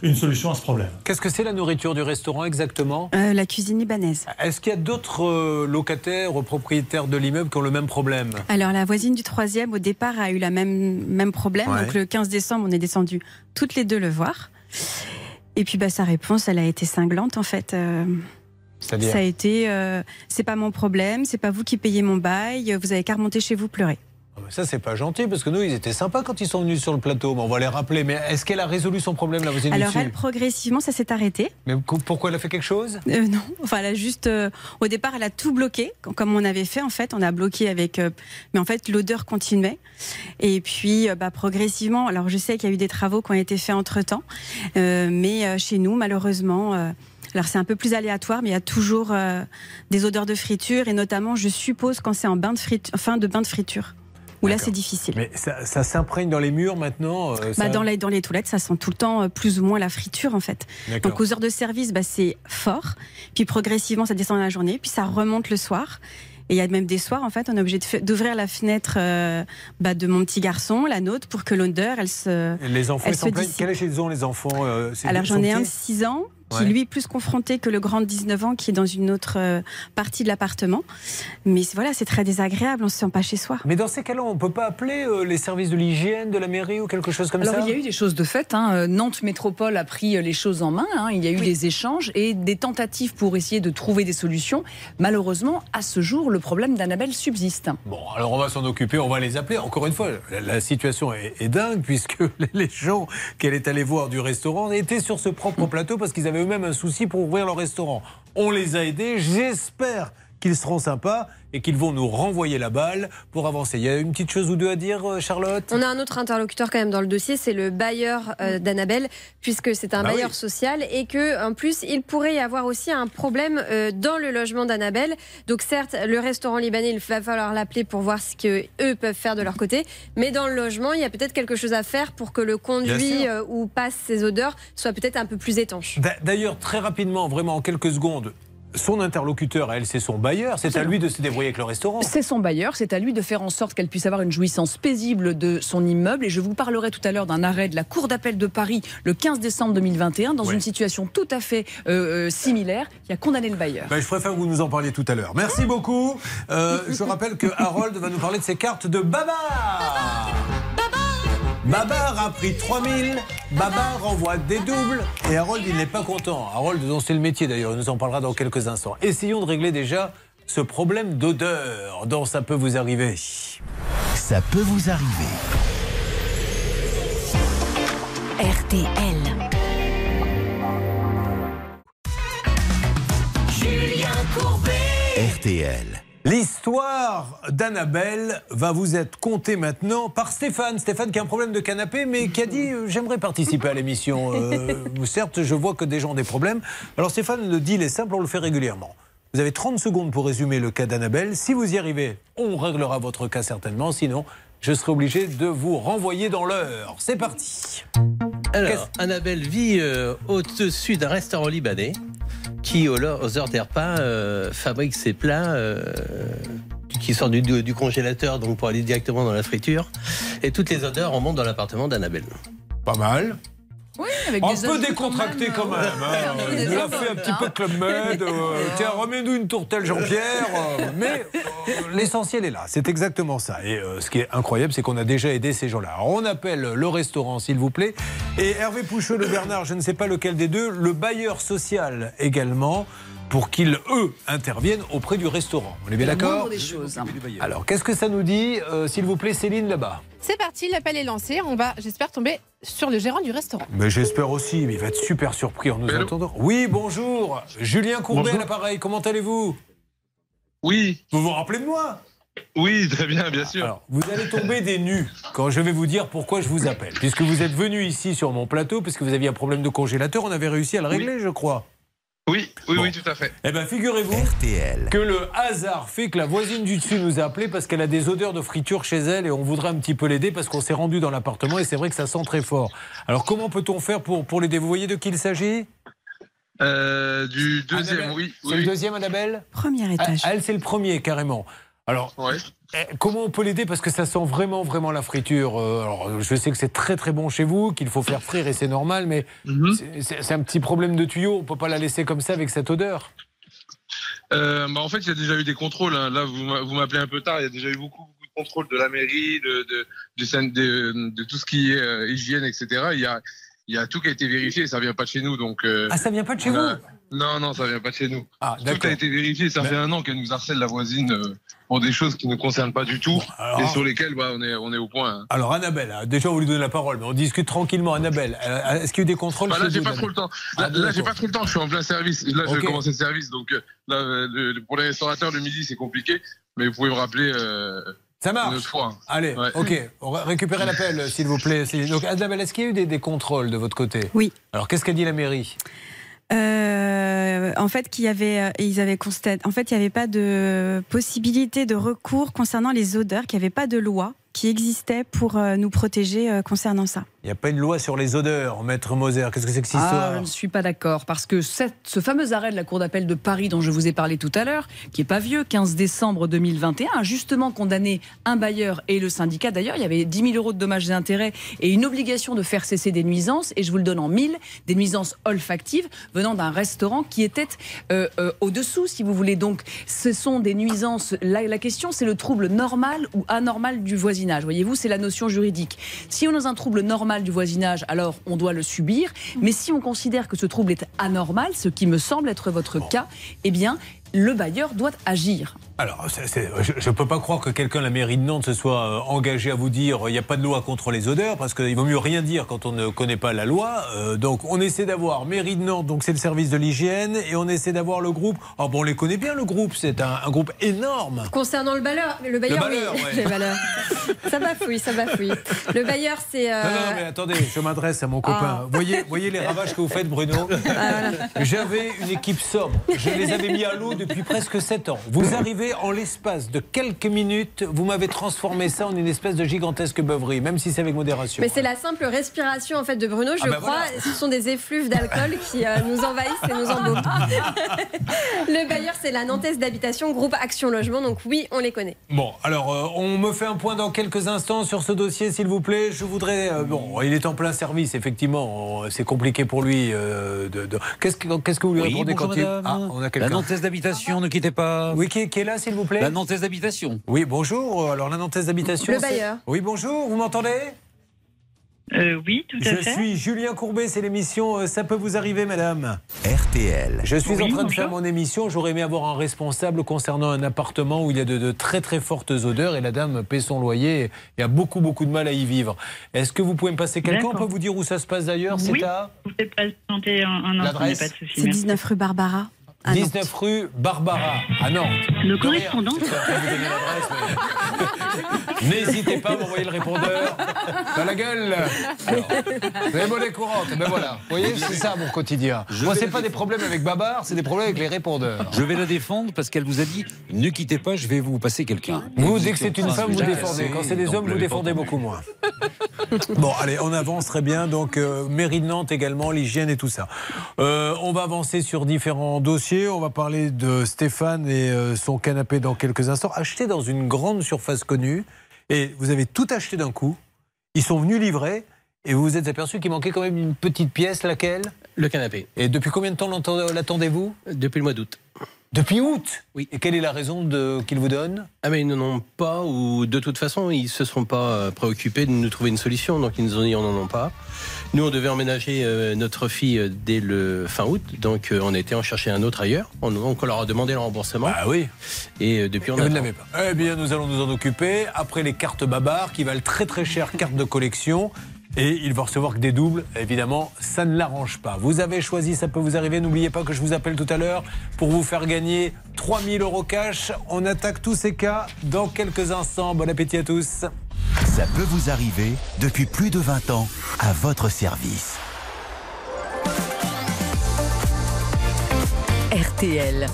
une solution à ce problème. Qu'est-ce que c'est la nourriture du restaurant exactement ? La cuisine libanaise. Est-ce qu'il y a d'autres locataires ou propriétaires de l'immeuble qui ont le même problème ? Alors, la voisine du 3e, au départ, a eu le même problème. Ouais. Donc, le 15 décembre, on est descendu toutes les 2 le voir. Et puis, sa réponse, elle a été cinglante, en fait. Ça a été c'est pas mon problème, c'est pas vous qui payez mon bail, vous avez qu'à remonter chez vous pleurer. Ça, c'est pas gentil, parce que nous, ils étaient sympas quand ils sont venus sur le plateau. Mais on va les rappeler. Mais est-ce qu'elle a résolu son problème, la voisine du Sud ? Alors, elle, progressivement, ça s'est arrêté. Mais pourquoi elle a fait quelque chose ? Non. Enfin, elle a juste. Au départ, elle a tout bloqué, comme on avait fait, en fait. On a bloqué avec. Mais en fait, l'odeur continuait. Et puis, progressivement. Alors, je sais qu'il y a eu des travaux qui ont été faits entre-temps. Mais chez nous, malheureusement. Alors c'est un peu plus aléatoire, mais il y a toujours des odeurs de friture, et notamment, je suppose, quand c'est en bain de friture. Où là, c'est difficile. Mais ça s'imprègne dans les murs maintenant ça... dans les toilettes, ça sent tout le temps plus ou moins la friture, en fait. Donc, aux heures de service, c'est fort. Puis, progressivement, ça descend dans la journée. Puis, ça remonte le soir. Et il y a même des soirs, en fait, on est obligé d'ouvrir la fenêtre de mon petit garçon, la nôtre, pour que l'odeur, elle se dissipe. Les enfants, ils s'en plaignent. Quel âge ils ont, les enfants ? Alors, j'en ai un de 6 ans. qui lui est plus confronté que le grand de 19 ans qui est dans une autre partie de l'appartement. Mais voilà, c'est très désagréable, on ne se sent pas chez soi. Mais dans ces cas-là, on ne peut pas appeler les services de l'hygiène, de la mairie ou quelque chose comme ça ? Alors il y a eu des choses de fait. Nantes Métropole a pris les choses en main. Il y a eu des échanges et des tentatives pour essayer de trouver des solutions. Malheureusement, à ce jour, le problème d'Annabelle subsiste. Bon, alors on va s'en occuper, on va les appeler. Encore une fois, la situation est dingue puisque les gens qu'elle est allée voir du restaurant étaient sur ce propre plateau parce qu'ils avaient eux-mêmes un souci pour ouvrir leur restaurant. On les a aidés, j'espère qu'ils seront sympas et qu'ils vont nous renvoyer la balle pour avancer. Il y a une petite chose ou deux à dire, Charlotte ? On a un autre interlocuteur quand même dans le dossier, c'est le bailleur d'Annabelle, puisque c'est un bailleur social et qu'en plus, il pourrait y avoir aussi un problème dans le logement d'Annabelle. Donc certes, le restaurant libanais, il va falloir l'appeler pour voir ce qu'eux peuvent faire de leur côté, mais dans le logement, il y a peut-être quelque chose à faire pour que le conduit où passent ces odeurs soit peut-être un peu plus étanche. D'ailleurs, très rapidement, vraiment en quelques secondes, son interlocuteur, elle, c'est son bailleur. C'est à lui de se débrouiller avec le restaurant. C'est son bailleur. C'est à lui de faire en sorte qu'elle puisse avoir une jouissance paisible de son immeuble. Et je vous parlerai tout à l'heure d'un arrêt de la Cour d'appel de Paris le 15 décembre 2021 dans une situation tout à fait similaire qui a condamné le bailleur. Je préfère que vous nous en parliez tout à l'heure. Merci beaucoup. Je rappelle que Harold va nous parler de ses cartes de Babar. Babar a pris 3000, Babar envoie des doubles et Harold il n'est pas content. Harold dont c'est le métier d'ailleurs, il nous en parlera dans quelques instants. Essayons de régler déjà ce problème d'odeur dans Ça peut vous arriver. Ça peut vous arriver. RTL. Julien Courbet. RTL. L'histoire d'Annabelle va vous être contée maintenant par Stéphane. Stéphane qui a un problème de canapé, mais qui a dit « J'aimerais participer à l'émission. Certes, je vois que des gens ont des problèmes. » Alors Stéphane, le deal est simple, on le fait régulièrement. Vous avez 30 secondes pour résumer le cas d'Annabelle. Si vous y arrivez, on réglera votre cas certainement. Sinon, je serai obligé de vous renvoyer dans l'heure. C'est parti. Alors, Annabelle vit au-dessus d'un restaurant libanais qui, aux heures des repas, fabrique ses plats qui sortent du congélateur donc pour aller directement dans la friture. Et toutes les odeurs remontent dans l'appartement d'Annabelle. Pas mal. Oui, avec on des peut décontracter quand même. Il a fait un petit peu de Club Med. Tiens, remets-nous une tourtelle, Jean-Pierre. Mais l'essentiel est là. C'est exactement ça. Et ce qui est incroyable, c'est qu'on a déjà aidé ces gens-là. Alors, on appelle le restaurant, s'il vous plaît. Et Hervé Poucheux, le Bernard, je ne sais pas lequel des deux, le bailleur social également, pour qu'ils, eux, interviennent auprès du restaurant. On est bien d'accord ? Alors, qu'est-ce que ça nous dit, s'il vous plaît, Céline, là-bas ? C'est parti, l'appel est lancé. On va, j'espère, tomber sur le gérant du restaurant. Mais j'espère aussi, mais il va être super surpris en nous entendant. Oui, bonjour. Julien Courbet, à l'appareil, comment allez-vous ? Oui. Vous vous rappelez de moi ? Oui, très bien, bien sûr. Alors, vous allez tomber des nues quand je vais vous dire pourquoi je vous appelle. Puisque vous êtes venu ici sur mon plateau, puisque vous aviez un problème de congélateur, on avait réussi à le régler, je crois. Oui, tout à fait. Eh bien, figurez-vous que le hasard fait que la voisine du dessus nous a appelé parce qu'elle a des odeurs de friture chez elle et on voudrait un petit peu l'aider parce qu'on s'est rendu dans l'appartement et c'est vrai que ça sent très fort. Alors, comment peut-on faire pour l'aider ? Vous voyez de qui il s'agit ? Du deuxième, Annabelle. C'est le deuxième, Annabelle ? Premier étage. Elle, c'est le premier, carrément. Alors, comment on peut l'aider ? Parce que ça sent vraiment, vraiment la friture. Alors, je sais que c'est très, très bon chez vous, qu'il faut faire frire et c'est normal, mais c'est un petit problème de tuyau. On ne peut pas la laisser comme ça avec cette odeur. En fait, il y a déjà eu des contrôles. Là, vous m'appelez un peu tard. Il y a déjà eu beaucoup de contrôles de la mairie, de tout ce qui est hygiène, etc. Il y a tout qui a été vérifié. Ça ne vient pas de chez nous. Donc, ça ne vient pas de chez vous ? Non, ça ne vient pas de chez nous. Ah, tout a été vérifié. Ça fait un an qu'elle nous harcèle, la voisine, pour des choses qui ne concernent pas du tout et sur lesquelles on est au point. Alors, Annabelle, déjà, on va lui donner la parole, mais on discute tranquillement. Annabelle, est-ce qu'il y a eu des contrôles chez vous ? Là, je n'ai pas trop le temps. Là, j'ai pas trop le temps. Je suis en plein service. Là, je vais commencer le service. Donc, là, pour les restaurateurs, le midi, c'est compliqué. Mais vous pouvez me rappeler. Ça marche. Allez, on va récupérer l'appel, s'il vous plaît. Donc, Annabelle, est-ce qu'il y a eu des contrôles de votre côté ? Oui. Alors, qu'est-ce qu'a dit la mairie ? En fait, ils avaient constaté, en fait, il n'y avait pas de possibilité de recours concernant les odeurs, qu'il n'y avait pas de loi qui existait pour nous protéger concernant ça. Il n'y a pas une loi sur les odeurs, Maître Moser. Qu'est-ce que c'est que cette histoire ? Je ne suis pas d'accord, parce que ce fameux arrêt de la Cour d'appel de Paris dont je vous ai parlé tout à l'heure, qui n'est pas vieux, 15 décembre 2021, a justement condamné un bailleur et le syndicat. D'ailleurs, il y avait 10 000 euros de dommages et intérêts et une obligation de faire cesser des nuisances, et je vous le donne en 1000, des nuisances olfactives venant d'un restaurant qui était au-dessous, si vous voulez. Donc, ce sont des nuisances. La question, c'est le trouble normal ou anormal du voisinage. Voyez-vous, c'est la notion juridique. Si on a un trouble normal du voisinage, alors on doit le subir. Mais si on considère que ce trouble est anormal, ce qui me semble être votre cas, eh bien, le bailleur doit agir. Alors, je ne peux pas croire que quelqu'un à la mairie de Nantes se soit engagé à vous dire il n'y a pas de loi contre les odeurs, parce qu'il vaut mieux rien dire quand on ne connaît pas la loi. Donc, on essaie d'avoir mairie de Nantes, donc c'est le service de l'hygiène, et on essaie d'avoir le groupe. Oh, bon, on les connaît bien, le groupe, c'est un groupe énorme. Concernant le bailleur, oui. Ouais. Les bailleurs. Ça bafouille. Le bailleur, c'est... Non, mais attendez, je m'adresse à mon copain. Voyez les ravages que vous faites, Bruno. J'avais une équipe sobre. Je les avais mis à l'eau depuis presque 7 ans. Vous arrivez en l'espace de quelques minutes, vous m'avez transformé ça en une espèce de gigantesque beuverie, même si c'est avec modération. Mais c'est la simple respiration en fait de Bruno, je crois. Voilà. Ce sont des effluves d'alcool qui nous envahissent et nous embaument. Le bailleur, c'est la Nantaise d'habitation, groupe Action Logement, donc oui, on les connaît. Bon, alors on me fait un point dans quelques instants sur ce dossier, s'il vous plaît. Je voudrais... bon, il est en plein service, effectivement. C'est compliqué pour lui. Qu'est-ce que vous lui répondez quand il... on a quelqu'un. La Nantaise d'habitation, ne quittez pas. Oui, qui est là, s'il vous plaît ? La Nantaise d'habitation. Oui, bonjour. Alors, la Nantaise d'habitation... Le bailleur. Oui, bonjour. Vous m'entendez ? Oui, tout à fait. Je suis Julien Courbet, c'est l'émission Ça peut vous arriver, madame. RTL. Je suis en train de faire mon émission. J'aurais aimé avoir un responsable concernant un appartement où il y a de très très fortes odeurs et la dame paie son loyer et a beaucoup beaucoup de mal à y vivre. Est-ce que vous pouvez me passer quelqu'un ? On peut vous dire où ça se passe d'ailleurs ? Oui, c'est à... vous pouvez présenter un instant, il n'y a pas de souci. C'est 19 rue Barbara. 19 rue Barbara, à Nantes. Nos correspondants. N'hésitez pas à m'envoyer le répondeur. Dans la gueule. Les monnaies courantes, ben voilà. Vous voyez, c'est ça mon quotidien. Moi, c'est pas des problèmes avec Babar, c'est des problèmes avec les répondeurs. Je vais la défendre parce qu'elle vous a dit ne quittez pas, je vais vous passer quelqu'un. Vous, dès que c'est une femme, vous défendez. Quand c'est des hommes, vous défendez beaucoup moins. Bon, allez, on avance très bien. Donc, mairie de Nantes également, l'hygiène et tout ça. On va avancer sur différents dossiers. On va parler de Stéphane et son canapé dans quelques instants. Acheté dans une grande surface connue. Et vous avez tout acheté d'un coup. Ils sont venus livrer. Et vous vous êtes aperçu qu'il manquait quand même une petite pièce. Laquelle ? Le canapé. Et depuis combien de temps l'attendez-vous ? Depuis le mois d'août. Depuis août ? Oui. Et quelle est la raison qu'ils vous donnent ? Ah mais ils n'en ont pas, ou de toute façon, ils ne se sont pas préoccupés de nous trouver une solution. Donc ils nous ont dit on n'en a pas. Nous, on devait emménager notre fille dès le fin août, donc on était en chercher un autre ailleurs. On leur a demandé le remboursement. Ah oui. Et depuis, on ne l'avait pas. Eh bien, nous allons nous en occuper après les cartes Babar qui valent très très cher, cartes de collection. Et il va recevoir que des doubles, évidemment, ça ne l'arrange pas. Vous avez choisi, ça peut vous arriver, n'oubliez pas que je vous appelle tout à l'heure pour vous faire gagner 3000 euros cash. On attaque tous ces cas dans quelques instants. Bon appétit à tous. Ça peut vous arriver depuis plus de 20 ans à votre service. RTL.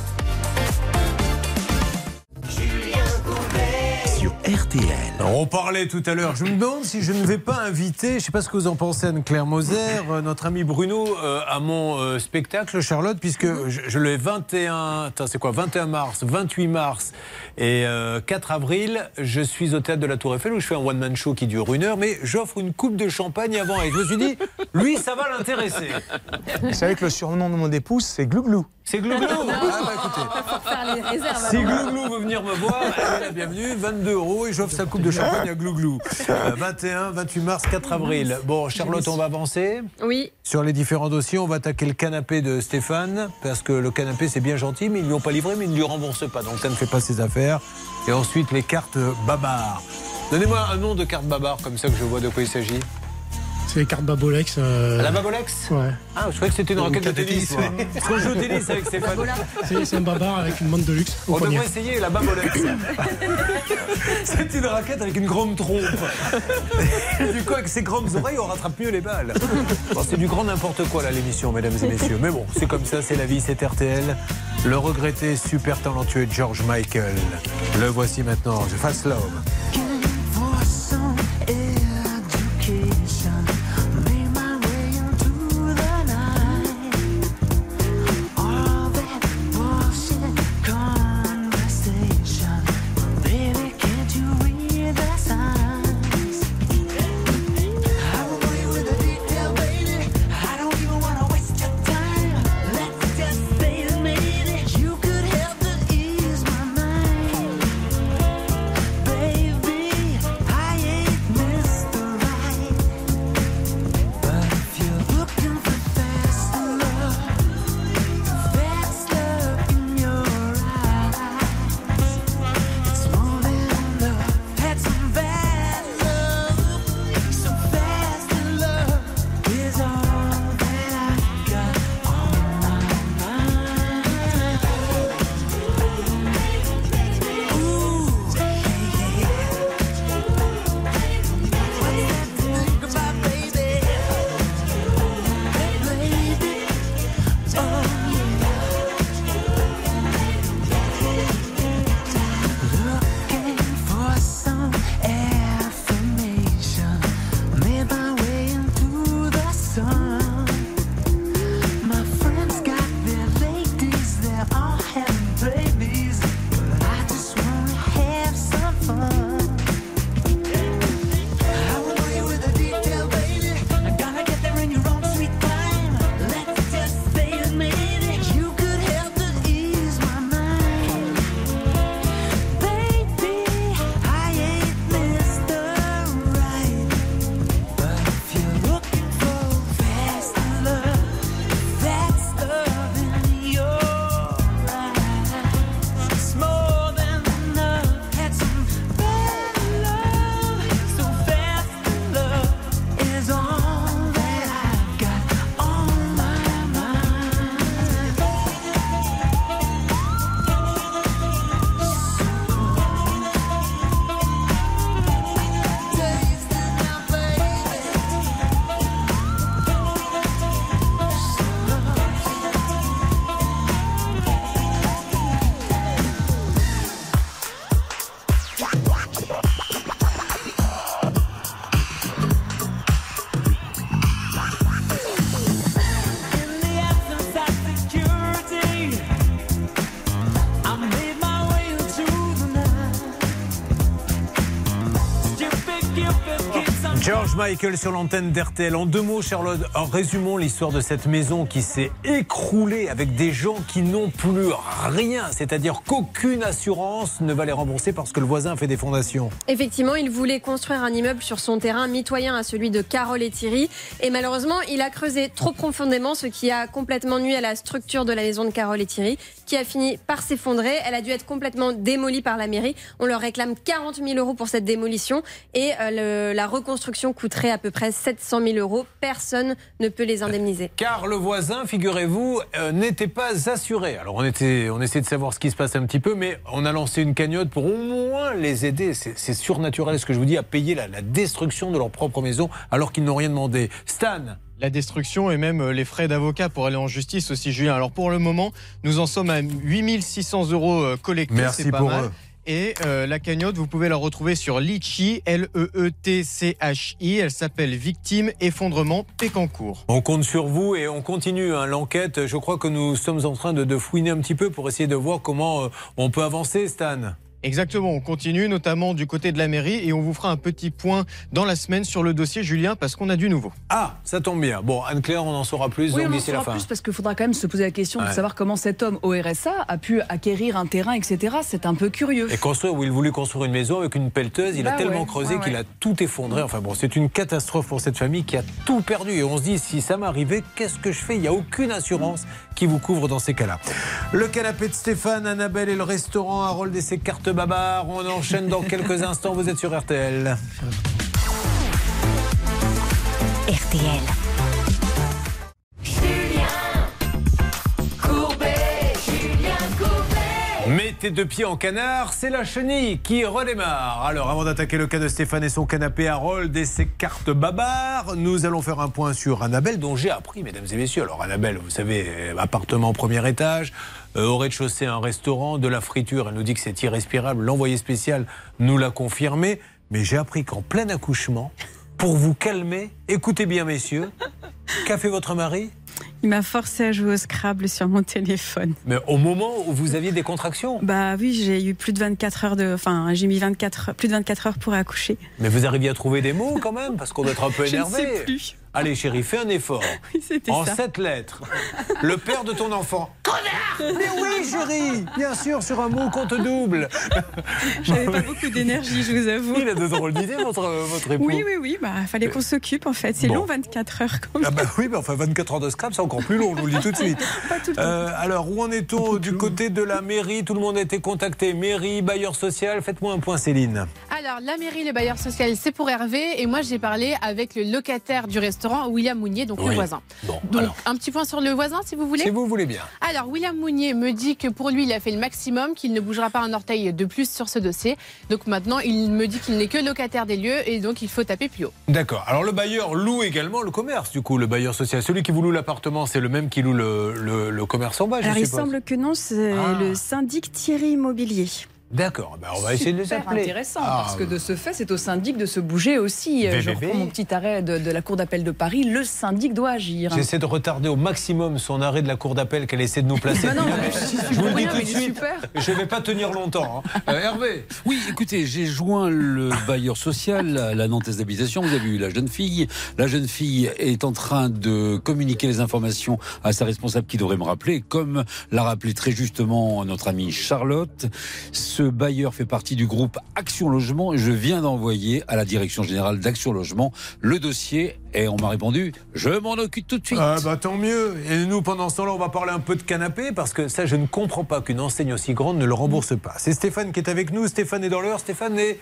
RTL. On parlait tout à l'heure, je me demande si je ne vais pas inviter, je ne sais pas ce que vous en pensez, Anne-Claire Moser, notre ami Bruno à mon spectacle Charlotte, puisque je l'ai 21 mars, 28 mars et 4 avril, je suis au théâtre de la Tour Eiffel où je fais un one-man show qui dure 1 heure, mais j'offre une coupe de champagne avant et je me suis dit, lui ça va l'intéresser. Vous savez que le surnom de mon épouse c'est Glouglou. C'est Glouglou. Ah bah écoutez, si Glouglou veut venir me voir, la bienvenue, 22 euros et j'offre sa coupe de champagne à Glouglou. 21, 28 mars, 4 avril. Bon, Charlotte, on va avancer. Oui. Sur les différents dossiers, on va attaquer le canapé de Stéphane, parce que le canapé, c'est bien gentil, mais ils ne lui ont pas livré, mais ils ne lui remboursent pas. Donc ça ne fait pas ses affaires. Et ensuite, les cartes Babar. Donnez-moi un nom de carte Babar, comme ça que je vois de quoi il s'agit. C'est les cartes Babolex. La Babolex ? Ouais. Ah, je croyais que c'était une raquette de tennis. Parce qu'on joue au tennis avec Stéphane. C'est un Babar avec une bande de luxe. On devrait essayer la Babolex. C'est une raquette avec une grande trompe. Et du coup, avec ses grandes oreilles, on rattrape mieux les balles. Bon, c'est du grand n'importe quoi, là, l'émission, mesdames et messieurs. Mais bon, c'est comme ça, c'est la vie, c'est RTL. Le regretté, super talentueux George Michael. Le voici maintenant, je fasse l'homme. George Michael sur l'antenne d'RTL. En deux mots, Charlotte, résumons l'histoire de cette maison qui s'est écroulée avec des gens qui n'ont plus rien. C'est-à-dire qu'aucune assurance ne va les rembourser parce que le voisin fait des fondations. Effectivement, il voulait construire un immeuble sur son terrain mitoyen à celui de Carole et Thierry. Et malheureusement, il a creusé trop profondément, ce qui a complètement nui à la structure de la maison de Carole et Thierry, qui a fini par s'effondrer. Elle a dû être complètement démolie par la mairie. On leur réclame 40 000 € pour cette démolition et la reconstruction coûterait à peu près 700 000 €. Personne ne peut les indemniser. Car le voisin, figurez-vous, n'était pas assuré. Alors on essaie de savoir ce qui se passe un petit peu, mais on a lancé une cagnotte pour au moins les aider. C'est surnaturel ce que je vous dis, à payer la destruction de leur propre maison alors qu'ils n'ont rien demandé. Stan. La destruction et même les frais d'avocat pour aller en justice aussi, Julien. Alors pour le moment, nous en sommes à 8 600 € collectés. Merci, c'est pas pour mal. Eux. Et la cagnotte, vous pouvez la retrouver sur Litchi, L-E-E-T-C-H-I. Elle s'appelle Victime Effondrement Pécancourt. On compte sur vous et on continue l'enquête. Je crois que nous sommes en train de fouiner un petit peu pour essayer de voir comment on peut avancer, Stan. Exactement, on continue, notamment du côté de la mairie, et on vous fera un petit point dans la semaine sur le dossier, Julien, parce qu'on a du nouveau. Ah, ça tombe bien. Bon, Anne-Claire, on en saura plus d'ici la fin. On en saura plus parce qu'il faudra quand même se poser la question de savoir comment cet homme au RSA a pu acquérir un terrain, etc. C'est un peu curieux. Et construire, où il voulait construire une maison avec une pelleteuse, il a tellement creusé qu'il a tout effondré. Enfin bon, c'est une catastrophe pour cette famille qui a tout perdu. Et on se dit, si ça m'arrivait, qu'est-ce que je fais ? Il n'y a aucune assurance qui vous couvre dans ces cas-là. Le canapé de Stéphane, Annabelle et le restaurant Harold et ses cartes Babar. On enchaîne dans quelques instants. Vous êtes sur RTL. RTL. Mettez deux pieds en canard, c'est la chenille qui redémarre. Alors, avant d'attaquer le cas de Stéphane et son canapé Harold et ses cartes Babar, nous allons faire un point sur Annabelle, dont j'ai appris, mesdames et messieurs. Alors, Annabelle, vous savez, appartement premier étage, au rez-de-chaussée un restaurant, de la friture. Elle nous dit que c'est irrespirable. L'envoyé spécial nous l'a confirmé. Mais j'ai appris qu'en plein accouchement, pour vous calmer, écoutez bien, messieurs, qu'a fait votre mari ? Il m'a forcé à jouer au Scrabble sur mon téléphone. Mais au moment où vous aviez des contractions ? Bah oui, j'ai eu plus de 24 heures de... Enfin, j'ai mis plus de 24 heures pour accoucher. Mais vous arriviez à trouver des mots quand même, parce qu'on doit être un peu énervé. Je ne sais plus. Allez chérie, fais un effort. Oui, c'était ça. En 7 lettres. Le père de ton enfant. Connard ! Mais oui chérie, bien sûr, sur un mot compte double. J'avais pas beaucoup d'énergie, je vous avoue. Il a de drôles d'idées, votre époux. Oui, bah fallait qu'on s'occupe en fait. C'est long, 24 heures quand même. Ah bah oui, bah, enfin 24 heures de scrap, c'est encore plus long, je vous le dis tout de suite. Pas tout le temps. Alors où en est-on du côté de la mairie ? Tout le monde a été contacté. Mairie, bailleur social, faites-moi un point Céline. Alors la mairie, le bailleur social, c'est pour Hervé. Et moi j'ai parlé avec le locataire du restaurant, William Mounier, donc le voisin. Bon, donc alors, un petit point sur le voisin, si vous voulez. Si vous voulez bien. Alors, William Mounier me dit que pour lui, il a fait le maximum, qu'il ne bougera pas un orteil de plus sur ce dossier. Donc maintenant, il me dit qu'il n'est que locataire des lieux et donc il faut taper plus haut. D'accord. Alors, le bailleur loue également le commerce, du coup, le bailleur social. Celui qui vous loue l'appartement, c'est le même qui loue le commerce en bas, alors, je suppose. Alors, il semble que non, c'est le syndic Thierry Immobilier. D'accord, ben on va essayer de les appeler. C'est intéressant, parce que de ce fait, c'est au syndic de se bouger aussi. Je reprends mon petit arrêt de la Cour d'appel de Paris, le syndic doit agir. J'essaie de retarder au maximum son arrêt de la Cour d'appel qu'elle essaie de nous placer. Je vous le dis tout de suite, je ne vais pas tenir longtemps. Hervé. Oui, écoutez, j'ai joint le bailleur social, la Nantaise d'habitation, vous avez eu la jeune fille. La jeune fille est en train de communiquer les informations à sa responsable qui devrait me rappeler, comme l'a rappelé très justement notre amie Charlotte. Ce bailleur fait partie du groupe Action Logement et je viens d'envoyer à la direction générale d'Action Logement le dossier et on m'a répondu « Je m'en occupe tout de suite ». Ah bah tant mieux. Et nous, pendant ce temps-là, on va parler un peu de canapé parce que ça, je ne comprends pas qu'une enseigne aussi grande ne le rembourse pas. C'est Stéphane qui est avec nous. Stéphane est dans l'heure. Stéphane est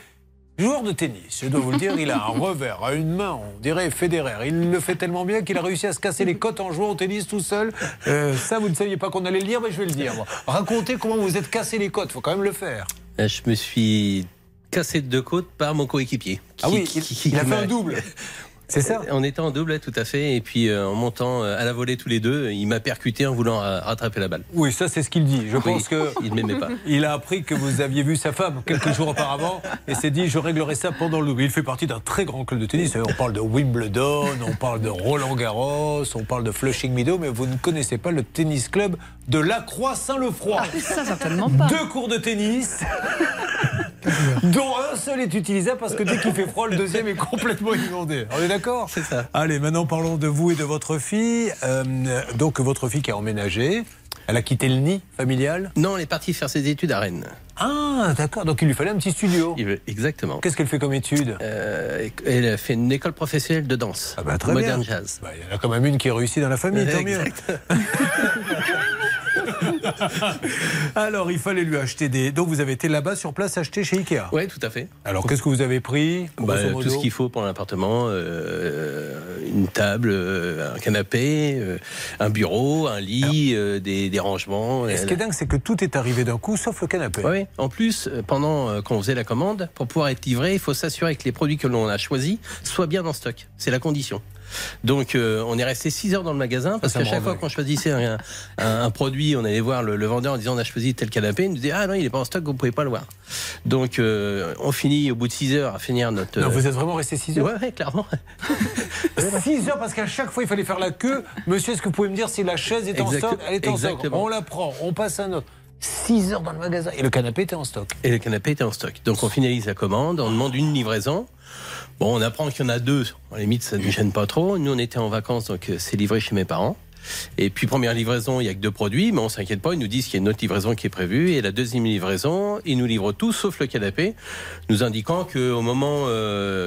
joueur de tennis. Je dois vous le dire, il a un revers à une main, on dirait Federer. Il le fait tellement bien qu'il a réussi à se casser les côtes en jouant au tennis tout seul. Ça, vous ne saviez pas qu'on allait le lire, mais je vais le dire. Racontez comment vous êtes cassé les côtes, il faut quand même le faire. Je me suis cassé de deux côtes par mon coéquipier. Il a fait un double. C'est ça ? On était en double, tout à fait. Et puis, en montant à la volée tous les deux, il m'a percuté en voulant rattraper la balle. Oui, ça, c'est ce qu'il dit. Je pense qu'il ne m'aimait pas. Il a appris que vous aviez vu sa femme quelques jours auparavant et s'est dit, je réglerai ça pendant le double. Il fait partie d'un très grand club de tennis. On parle de Wimbledon, on parle de Roland-Garros, on parle de Flushing Meadows, mais vous ne connaissez pas le tennis club de La Croix-Saint-Lefroy. Ah, ça, certainement pas. 2 cours de tennis, dont un seul seul est utilisable parce que dès qu'il fait froid, le deuxième est complètement inondé. On est d'accord? C'est ça. Allez, maintenant parlons de vous et de votre fille. Donc votre fille qui a emménagé, elle a quitté le nid familial? Non, elle est partie faire ses études à Rennes. Ah, d'accord. Donc il lui fallait un petit studio. Exactement. Qu'est-ce qu'elle fait comme étude? Elle fait une école professionnelle de danse. Ah bah, très moderne bien. Jazz. Bah, il y en a quand même une qui est réussie dans la famille, tant mieux. Alors, il fallait lui acheter des... Donc, vous avez été là-bas, sur place, acheter chez Ikea? Oui, tout à fait. Alors, qu'est-ce que vous avez pris? Tout ce qu'il faut pour l'appartement. Une table, un canapé, un bureau, un lit, des rangements. Et ce qui est dingue, c'est que tout est arrivé d'un coup, sauf le canapé. Oui. En plus, pendant qu'on faisait la commande, pour pouvoir être livré, il faut s'assurer que les produits que l'on a choisis soient bien en stock. C'est la condition. Donc on est resté 6 heures dans le magasin parce qu'à chaque fois qu'on choisissait un produit, on allait voir le vendeur en disant on a choisi tel canapé, il nous disait ah non il n'est pas en stock, vous ne pouvez pas le voir. Donc on finit au bout de 6 heures à finir notre... Non, vous êtes vraiment resté 6 heures? Oui, clairement. 6 heures parce qu'à chaque fois il fallait faire la queue. Monsieur, est-ce que vous pouvez me dire si la chaise est en stock? Elle est en stock, on la prend, on passe à notre... 6 heures dans le magasin et le canapé était en stock. Et le canapé était en stock. Donc on finalise la commande, on demande une livraison. Bon, on apprend qu'il y en a 2. À la limite, ça ne nous gêne pas trop. Nous, on était en vacances, donc c'est livré chez mes parents. Et puis, première livraison, il n'y a que 2 produits, mais on ne s'inquiète pas. Ils nous disent qu'il y a une autre livraison qui est prévue. Et la deuxième livraison, ils nous livrent tout, sauf le canapé, nous indiquant qu'au moment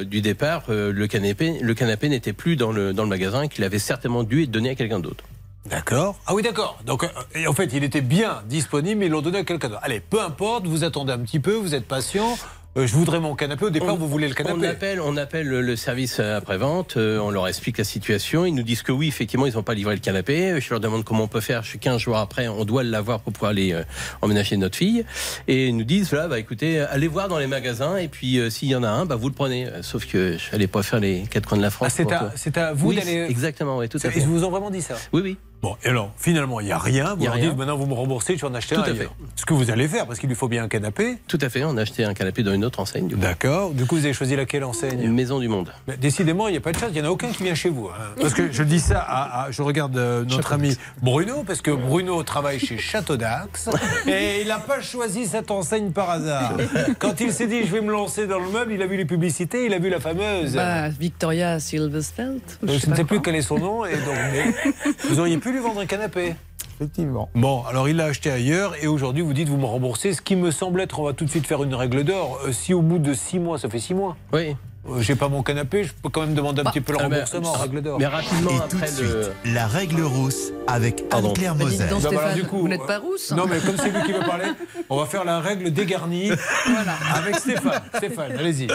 du départ, le canapé n'était plus dans le magasin et qu'il avait certainement dû être donné à quelqu'un d'autre. D'accord. Ah oui, d'accord. Donc, en fait, il était bien disponible, mais ils l'ont donné à quelqu'un d'autre. Allez, peu importe, vous attendez un petit peu, vous êtes patient. Je voudrais mon canapé. Au départ, vous voulez le canapé. On appelle le service après-vente. On leur explique la situation. Ils nous disent que oui, effectivement, ils n'ont pas livré le canapé. Je leur demande comment on peut faire. 15 jours après, on doit l'avoir pour pouvoir aller emménager notre fille. Et ils nous disent, voilà, bah, écoutez, allez voir dans les magasins. Et puis, s'il y en a un, bah, vous le prenez. Sauf que je n'allais pas faire les 4 coins de la France. Ah, c'est à vous d'aller... Exactement, oui, tout à fait. Ils vous ont vraiment dit ça? Oui, oui. Bon, et alors, finalement, il n'y a rien. Vous leur dites, maintenant, vous me remboursez, je vais en acheter un. Tout à fait. Ce que vous allez faire, parce qu'il lui faut bien un canapé. Tout à fait, on a acheté un canapé dans une autre enseigne. D'accord. Du coup, vous avez choisi laquelle enseigne? Une Maison du Monde. Mais, décidément, il n'y a pas de chance, il n'y en a aucun qui vient chez vous. Hein. Parce que je dis ça je regarde notre ami Bruno, parce que Bruno travaille chez Château d'Axe, et il n'a pas choisi cette enseigne par hasard. Quand il s'est dit, je vais me lancer dans le meuble, il a vu les publicités, il a vu la fameuse... Bah, Victoria Silvstedt. Je ne sais plus quel est son nom, et donc... Vous auriez pu lui vendre un canapé. Effectivement. Bon, alors il l'a acheté ailleurs et aujourd'hui vous dites vous me remboursez, ce qui me semble être, on va tout de suite faire une règle d'or, si au bout de 6 mois, ça fait 6 mois. Oui. J'ai pas mon canapé, je peux quand même demander un petit peu le remboursement. Règle d'or. Mais rapidement, et après tout de suite, la règle rousse avec Anne-Claire Moser. Bah voilà, du coup, vous n'êtes pas rousse. Non, mais comme c'est lui qui veut parler, on va faire la règle dégarnie voilà. Avec Stéphane. Stéphane, allez-y.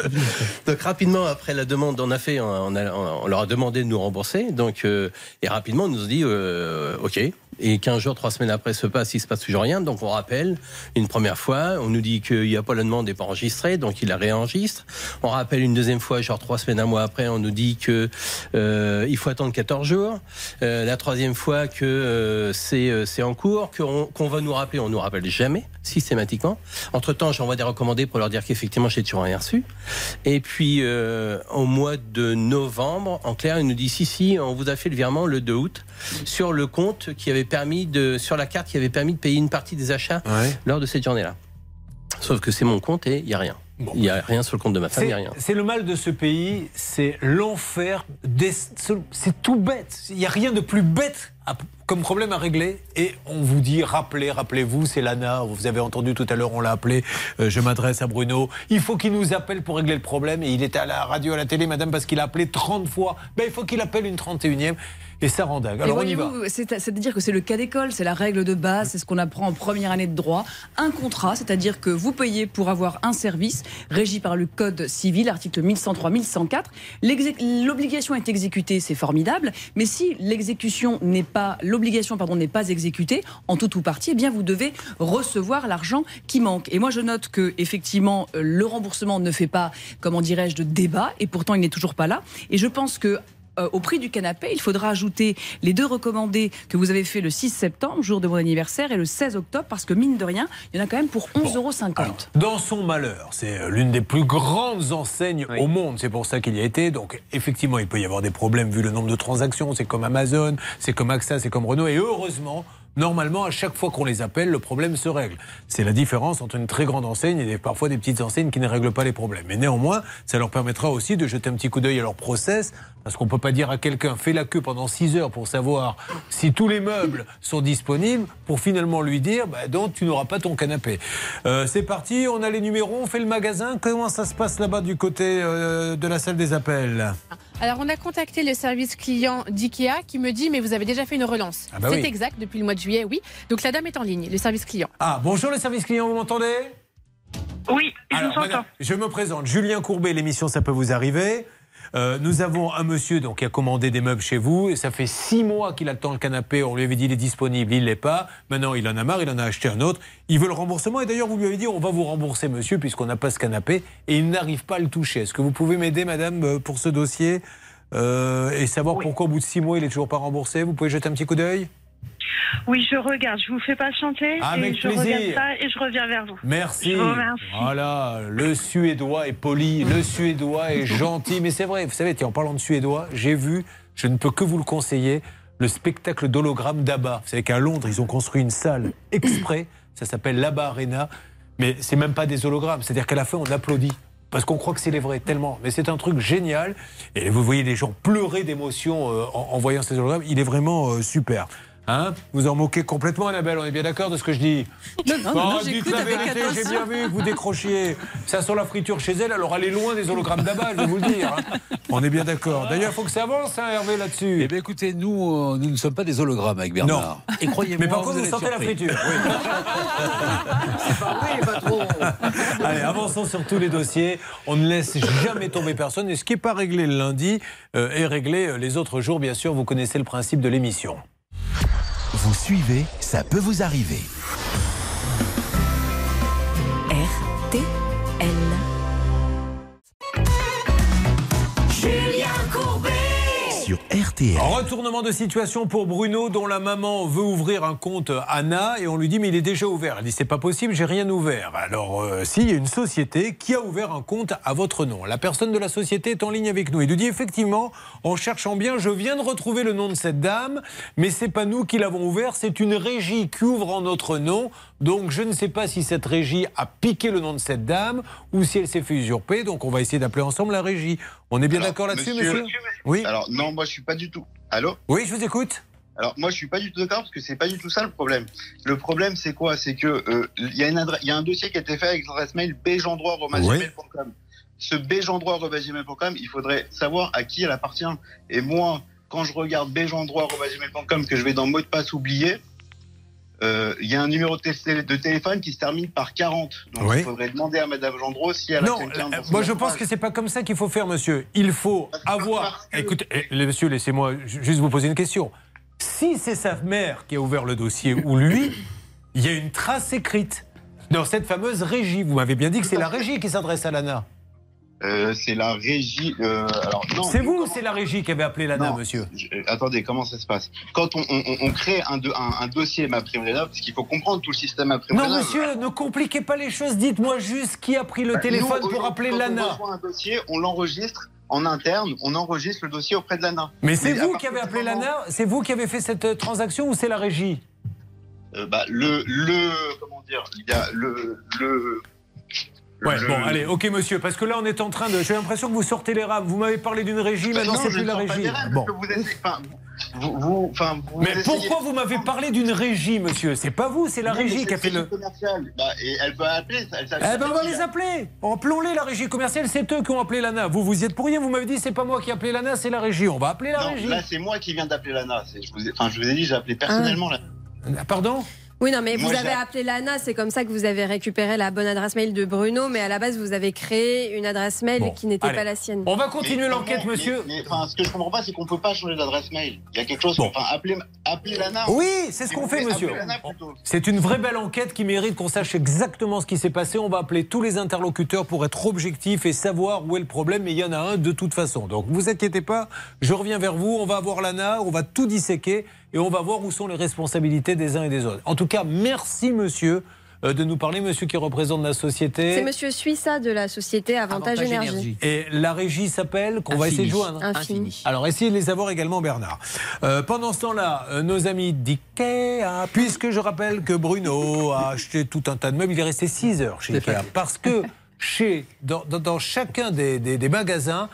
Donc rapidement, après la demande, on a fait, on leur a demandé de nous rembourser. Donc, et rapidement, on nous dit OK. Et 15 jours, 3 semaines après se passe, il ne se passe toujours rien. Donc on rappelle une première fois, on nous dit qu'il n'y a pas la demande, n'est pas enregistrée, donc il la réenregistre. On rappelle une deuxième fois, genre 3 semaines, un mois après, on nous dit qu'il faut attendre 14 jours. La troisième fois que c'est en cours, qu'on va nous rappeler, on ne nous rappelle jamais, systématiquement. Entre-temps, j'envoie des recommandés pour leur dire qu'effectivement, j'ai toujours rien reçu. Et puis, au mois de novembre, en clair, il nous dit, si, on vous a fait le virement le 2 août sur le compte qui avait permis sur la carte qui avait permis de payer une partie des achats lors de cette journée-là. Sauf que c'est mon compte et il n'y a rien. Il n'y a rien sur le compte de ma femme, il n'y a rien. C'est le mal de ce pays, c'est l'enfer, c'est tout bête. Il n'y a rien de plus bête comme problème à régler. Et on vous dit, rappelez-vous, c'est l'ANA, vous avez entendu tout à l'heure, on l'a appelé, je m'adresse à Bruno. Il faut qu'il nous appelle pour régler le problème. Et il est à la radio, à la télé, madame, parce qu'il a appelé 30 fois. Ben, il faut qu'il appelle une 31e. Et ça rend dingue. Alors on y va. C'est-à-dire que c'est le cas d'école, c'est la règle de base, c'est ce qu'on apprend en première année de droit. Un contrat, c'est-à-dire que vous payez pour avoir un service régi par le Code civil, article 1103-1104. L'obligation est exécutée, c'est formidable. Mais si l'obligation n'est pas exécutée, en tout ou partie, eh bien vous devez recevoir l'argent qui manque. Et moi je note que effectivement le remboursement ne fait pas, comment dirais-je, de débat. Et pourtant il n'est toujours pas là. Et je pense que au prix du canapé, il faudra ajouter les 2 recommandés que vous avez fait le 6 septembre, jour de mon anniversaire, et le 16 octobre, parce que mine de rien, il y en a quand même pour 11,50 €. Dans son malheur, c'est l'une des plus grandes enseignes au monde, c'est pour ça qu'il y a été. Donc effectivement, il peut y avoir des problèmes vu le nombre de transactions, c'est comme Amazon, c'est comme AXA, c'est comme Renault, et heureusement... normalement, à chaque fois qu'on les appelle, le problème se règle. C'est la différence entre une très grande enseigne et parfois des petites enseignes qui ne règlent pas les problèmes. Mais néanmoins, ça leur permettra aussi de jeter un petit coup d'œil à leur process, parce qu'on ne peut pas dire à quelqu'un, fais la queue pendant 6 heures pour savoir si tous les meubles sont disponibles, pour finalement lui dire, bah, donc tu n'auras pas ton canapé. C'est parti, on a les numéros, on fait le magasin. Comment ça se passe là-bas du côté de la salle des appels ? Alors on a contacté le service client d'Ikea qui me dit, mais vous avez déjà fait une relance. Ah bah c'est oui. Exact, depuis le mois de juillet, oui. Donc la dame est en ligne, le service client. Ah, bonjour le service client, vous m'entendez ? Oui, je vous entends. Je me présente, Julien Courbet, l'émission Ça peut vous arriver. Nous avons un monsieur donc, qui a commandé des meubles chez vous et ça fait 6 mois qu'il attend le canapé. On lui avait dit il est disponible, il ne l'est pas. Maintenant il en a marre, il en a acheté un autre. Il veut le remboursement et d'ailleurs vous lui avez dit on va vous rembourser monsieur puisqu'on n'a pas ce canapé et il n'arrive pas à le toucher. Est-ce que vous pouvez m'aider madame pour ce dossier et savoir oui. Pourquoi au bout de 6 mois il n'est toujours pas remboursé? Vous pouvez jeter un petit coup d'œil? Oui, je regarde, je vous fais patienter. Avec plaisir. Je regarde ça et je reviens vers vous. Merci. Je vous remercie. Voilà, le Suédois est poli, le Suédois est gentil. Mais c'est vrai, vous savez, en parlant de Suédois, j'ai vu, je ne peux que vous le conseiller, le spectacle d'hologramme d'Abba. Vous savez qu'à Londres, ils ont construit une salle exprès, ça s'appelle l'Abba Arena, mais c'est même pas des hologrammes, c'est-à-dire qu'à la fin, on applaudit. Parce qu'on croit que c'est les vrais, tellement. Mais c'est un truc génial. Et vous voyez les gens pleurer d'émotion en voyant ces hologrammes. Il est vraiment super. Hein, vous en moquez complètement, Annabelle, on est bien d'accord de ce que je dis? Non, dites la vérité, j'ai bien vu que vous décrochiez. Ça sent la friture chez elle, alors allez loin des hologrammes d'Abba, je vais vous le dire. Hein. On est bien d'accord. D'ailleurs, il faut que ça avance, hein, Hervé, là-dessus. Eh bien, écoutez, nous ne sommes pas des hologrammes avec Bernard. Non. Et croyez-moi, mais par contre, vous sentez surpris. La friture. Oui. C'est pas vrai, pas trop. Allez, avançons sur tous les dossiers. On ne laisse jamais tomber personne. Et ce qui n'est pas réglé le lundi est réglé les autres jours, bien sûr. Vous connaissez le principe de l'émission. Vous suivez, ça peut vous arriver. RTL. Julien Courbet sur RTL. Retournement de situation pour Bruno, dont la maman veut ouvrir un compte Anna et on lui dit mais il est déjà ouvert. Elle dit c'est pas possible, j'ai rien ouvert. Alors si, il y a une société qui a ouvert un compte à votre nom. La personne de la société est en ligne avec nous. Il nous dit effectivement, en cherchant bien, je viens de retrouver le nom de cette dame, mais c'est pas nous qui l'avons ouvert, c'est une régie qui ouvre en notre nom. Donc je ne sais pas si cette régie a piqué le nom de cette dame ou si elle s'est fait usurper. Donc on va essayer d'appeler ensemble la régie. On est bien d'accord là-dessus, monsieur ? Oui. Alors non, moi je suis pas du tout. Allô ? Oui, je vous écoute. Alors moi je suis pas du tout d'accord parce que c'est pas du tout ça le problème. Le problème c'est quoi ? C'est que il y a un dossier qui a été fait avec l'adresse mail bgendroit@gmail.com. Ce bgendroit@gmail.com, il faudrait savoir à qui elle appartient. Et moi, quand je regarde bgendroit@gmail.com que je vais dans mot de passe oublié, il y a un numéro de téléphone qui se termine par 40. Donc oui. Il faudrait demander à Madame Gendrault si elle a quelqu'un. Non, moi je pense que c'est pas comme ça qu'il faut faire, monsieur. Il faut avoir. Écoutez, monsieur, laissez-moi juste vous poser une question. Si c'est sa mère qui a ouvert le dossier ou lui, il y a une trace écrite dans cette fameuse régie. Vous m'avez bien dit que c'est la régie qui s'adresse à l'ANA. C'est la régie. Alors, non, c'est vous, c'est la régie qui avait appelé l'ANA, non, monsieur. Attendez, comment ça se passe ? Quand on crée un dossier MaPrimeRénov', parce qu'il faut comprendre tout le système MaPrimeRénov'. Non, monsieur, ne compliquez pas les choses. Dites-moi juste qui a pris le téléphone pour appeler l'ANA. On reçoit un dossier, on l'enregistre en interne, on enregistre le dossier auprès de l'ANA. Mais c'est vous qui avez appelé l'ANA ? C'est vous qui avez fait cette transaction ou c'est la régie ? Comment dire ? Il y a Ouais, bon, allez, ok, monsieur, parce que là, on est en train de. J'ai l'impression que vous sortez les rames. Vous m'avez parlé d'une régie, maintenant, c'est plus la régie. Bon. Mais pourquoi vous m'avez parlé d'une régie, monsieur ? C'est pas vous, c'est la régie qui a fait le. Et elle peut appeler. Eh ben, on va les appeler. Appelons-les, la régie commerciale. C'est eux qui ont appelé l'ANA. Vous y êtes pour rien. Vous m'avez dit, c'est pas moi qui ai appelé l'ANA, c'est la régie. On va appeler la régie. Là, c'est moi qui viens d'appeler l'ANA. Je vous ai dit, j'ai appelé personnellement l'ANA. Pardon ? Oui, non, mais vous avez appelé l'ANA, c'est comme ça que vous avez récupéré la bonne adresse mail de Bruno, mais à la base, vous avez créé une adresse mail qui n'était pas la sienne. On va continuer l'enquête, monsieur. Mais ce que je comprends pas, c'est qu'on peut pas changer d'adresse mail. Il y a quelque chose. Appelez l'ANA. Oui, c'est ce qu'on fait, monsieur. C'est une vraie belle enquête qui mérite qu'on sache exactement ce qui s'est passé. On va appeler tous les interlocuteurs pour être objectif et savoir où est le problème, mais il y en a un de toute façon. Donc, vous inquiétez pas, je reviens vers vous, on va avoir l'ANA, on va tout disséquer. Et on va voir où sont les responsabilités des uns et des autres. En tout cas, merci monsieur de nous parler, monsieur qui représente la société. C'est monsieur Suissa de la société Avantage Énergie. Et la régie s'appelle, qu'on va essayer de joindre. Infini. Alors essayez de les avoir également, Bernard. Pendant ce temps-là, nos amis d'Ikea, puisque je rappelle que Bruno a acheté tout un tas de meubles, il est resté 6 heures chez Ikea. Parce que dans chacun des magasins,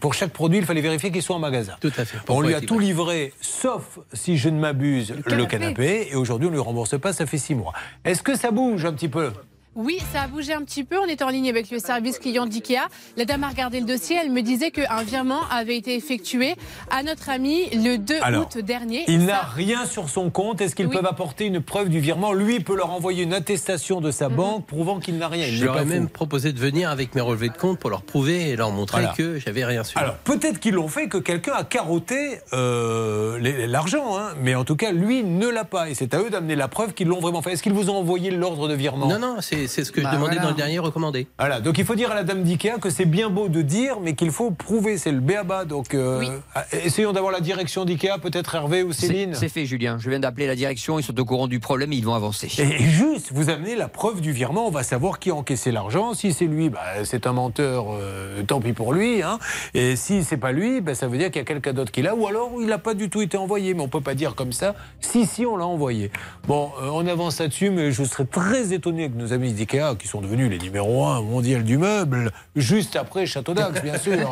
pour chaque produit, il fallait vérifier qu'il soit en magasin. Tout à fait. On lui a tout livré, sauf, si je ne m'abuse, le canapé. Et aujourd'hui, on ne lui rembourse pas, ça fait 6 mois. Est-ce que ça bouge un petit peu ? Oui, ça a bougé un petit peu. On est en ligne avec le service client d'IKEA. La dame a regardé le dossier. Elle me disait qu'un virement avait été effectué à notre ami le 2 août dernier. Il n'a rien sur son compte. Est-ce qu'ils peuvent apporter une preuve du virement? Lui peut leur envoyer une attestation de sa banque prouvant qu'il n'a rien. Je leur ai même proposé de venir avec mes relevés de compte pour leur prouver et leur montrer que j'avais rien sur. Alors peut-être qu'ils l'ont fait, que quelqu'un a carotté l'argent. Hein. Mais en tout cas, lui ne l'a pas. Et c'est à eux d'amener la preuve qu'ils l'ont vraiment fait. Est-ce qu'ils vous ont envoyé l'ordre de virement? Non, non, c'est ce que je demandais dans le dernier recommandé. Voilà, donc il faut dire à la dame d'IKEA que c'est bien beau de dire, mais qu'il faut prouver, c'est le b.a.-ba. Donc essayons d'avoir la direction d'IKEA, peut-être Hervé ou Céline. C'est fait, Julien, je viens d'appeler la direction, ils sont au courant du problème, ils vont avancer. Et juste, vous amenez la preuve du virement, on va savoir qui a encaissé l'argent. Si c'est lui, bah, c'est un menteur, tant pis pour lui. Hein. Et si c'est pas lui, bah, ça veut dire qu'il y a quelqu'un d'autre qui l'a, ou alors il n'a pas du tout été envoyé. Mais on ne peut pas dire comme ça, si on l'a envoyé. Bon, on avance là-dessus, mais je serais très étonné que nos amis d'IKEA, qui sont devenus les numéros 1 mondial du meuble, juste après Château d'Axe, bien sûr.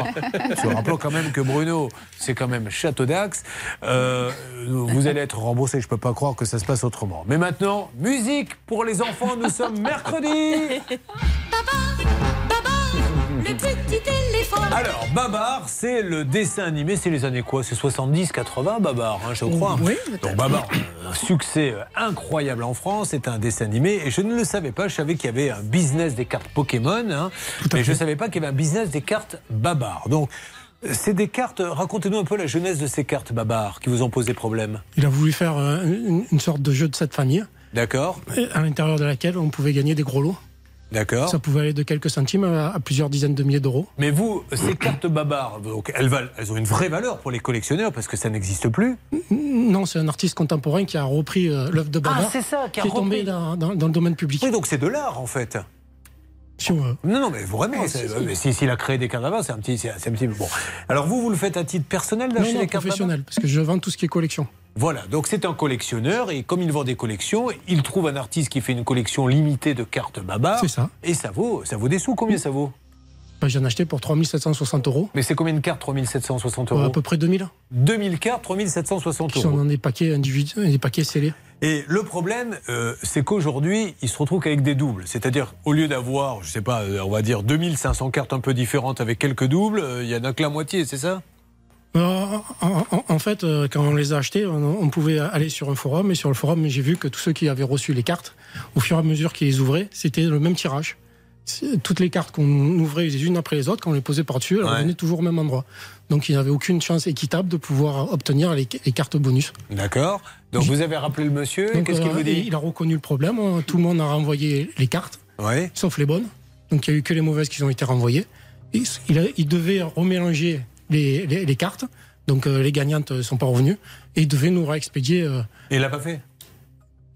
Rappelons quand même que Bruno, c'est quand même Château d'Axe. Vous allez être remboursé, je ne peux pas croire que ça se passe autrement. Mais maintenant, musique pour les enfants, nous sommes mercredi. Le petit éléphant. Alors, Babar, c'est le dessin animé, c'est les années quoi? C'est 70-80, Babar, hein, je crois. Oui, donc, Babar, un succès incroyable en France, c'est un dessin animé. Et je ne le savais pas, je savais qu'il y avait un business des cartes Pokémon, hein, mais je ne savais pas qu'il y avait un business des cartes Babar. Donc, c'est des cartes, racontez-nous un peu la jeunesse de ces cartes Babar qui vous ont posé problème. Il a voulu faire une sorte de jeu de cette famille. D'accord. À l'intérieur de laquelle on pouvait gagner des gros lots. D'accord. Ça pouvait aller de quelques centimes à plusieurs dizaines de milliers d'euros. Mais vous, ces cartes Babar, donc elles ont une vraie valeur pour les collectionneurs parce que ça n'existe plus. Non, c'est un artiste contemporain qui a repris l'œuvre de Babar. Ah, c'est ça, qui est tombé dans le domaine public. Oui, donc c'est de l'art en fait. Si on veut. Non, non, mais vraiment, s'il a créé des cartes Babar, c'est un petit... Bon. Alors vous le faites à titre personnel d'acheter des cartes Babar ? Non, professionnel, parce que je vends tout ce qui est collection. Voilà, donc c'est un collectionneur et comme il vend des collections, il trouve un artiste qui fait une collection limitée de cartes Babar. C'est ça. Et ça vaut des sous. Combien ça vaut? J'en ai acheté pour 3 760 €. Mais c'est combien de cartes, 3 760 €? À peu près 2000. 2000 cartes, 3 760 €. Qui sont dans des paquets individuels, des paquets scellés. Et le problème, c'est qu'aujourd'hui, ils se retrouvent qu'avec des doubles. C'est-à-dire, au lieu d'avoir, je sais pas, on va dire 2500 cartes un peu différentes avec quelques doubles, il n'y en a que la moitié, c'est ça? En fait, quand on les a achetés, on pouvait aller sur un forum. Et sur le forum, j'ai vu que tous ceux qui avaient reçu les cartes, au fur et à mesure qu'ils les ouvraient, c'était le même tirage. Toutes les cartes qu'on ouvrait les unes après les autres, quand on les posait par-dessus, elles revenaient toujours au même endroit. Donc il n'y avait aucune chance équitable de pouvoir obtenir les cartes bonus. D'accord. Donc vous avez rappelé le monsieur. Qu'est-ce qu'il vous dit? Il a reconnu le problème. Tout le monde a renvoyé les cartes, sauf les bonnes. Donc il n'y a eu que les mauvaises qui ont été renvoyées. Et il devait remélanger les cartes, donc les gagnantes ne sont pas revenues, et il devait nous réexpédier. Et il l'a pas fait?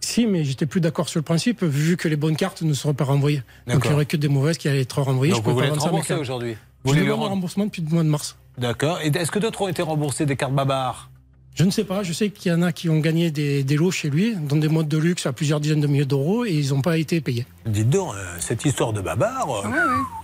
Si, mais j'étais plus d'accord sur le principe, vu que les bonnes cartes ne seront pas renvoyées. Donc il n'y aurait que des mauvaises qui allaient être renvoyées. Donc je peux pas rembourser aujourd'hui? Je demande un remboursement depuis le mois de mars. D'accord. Et est-ce que d'autres ont été remboursés des cartes Babar? Je ne sais pas, je sais qu'il y en a qui ont gagné des lots chez lui, dans des modes de luxe à plusieurs dizaines de milliers d'euros, et ils n'ont pas été payés. Dites donc, cette histoire de Babar,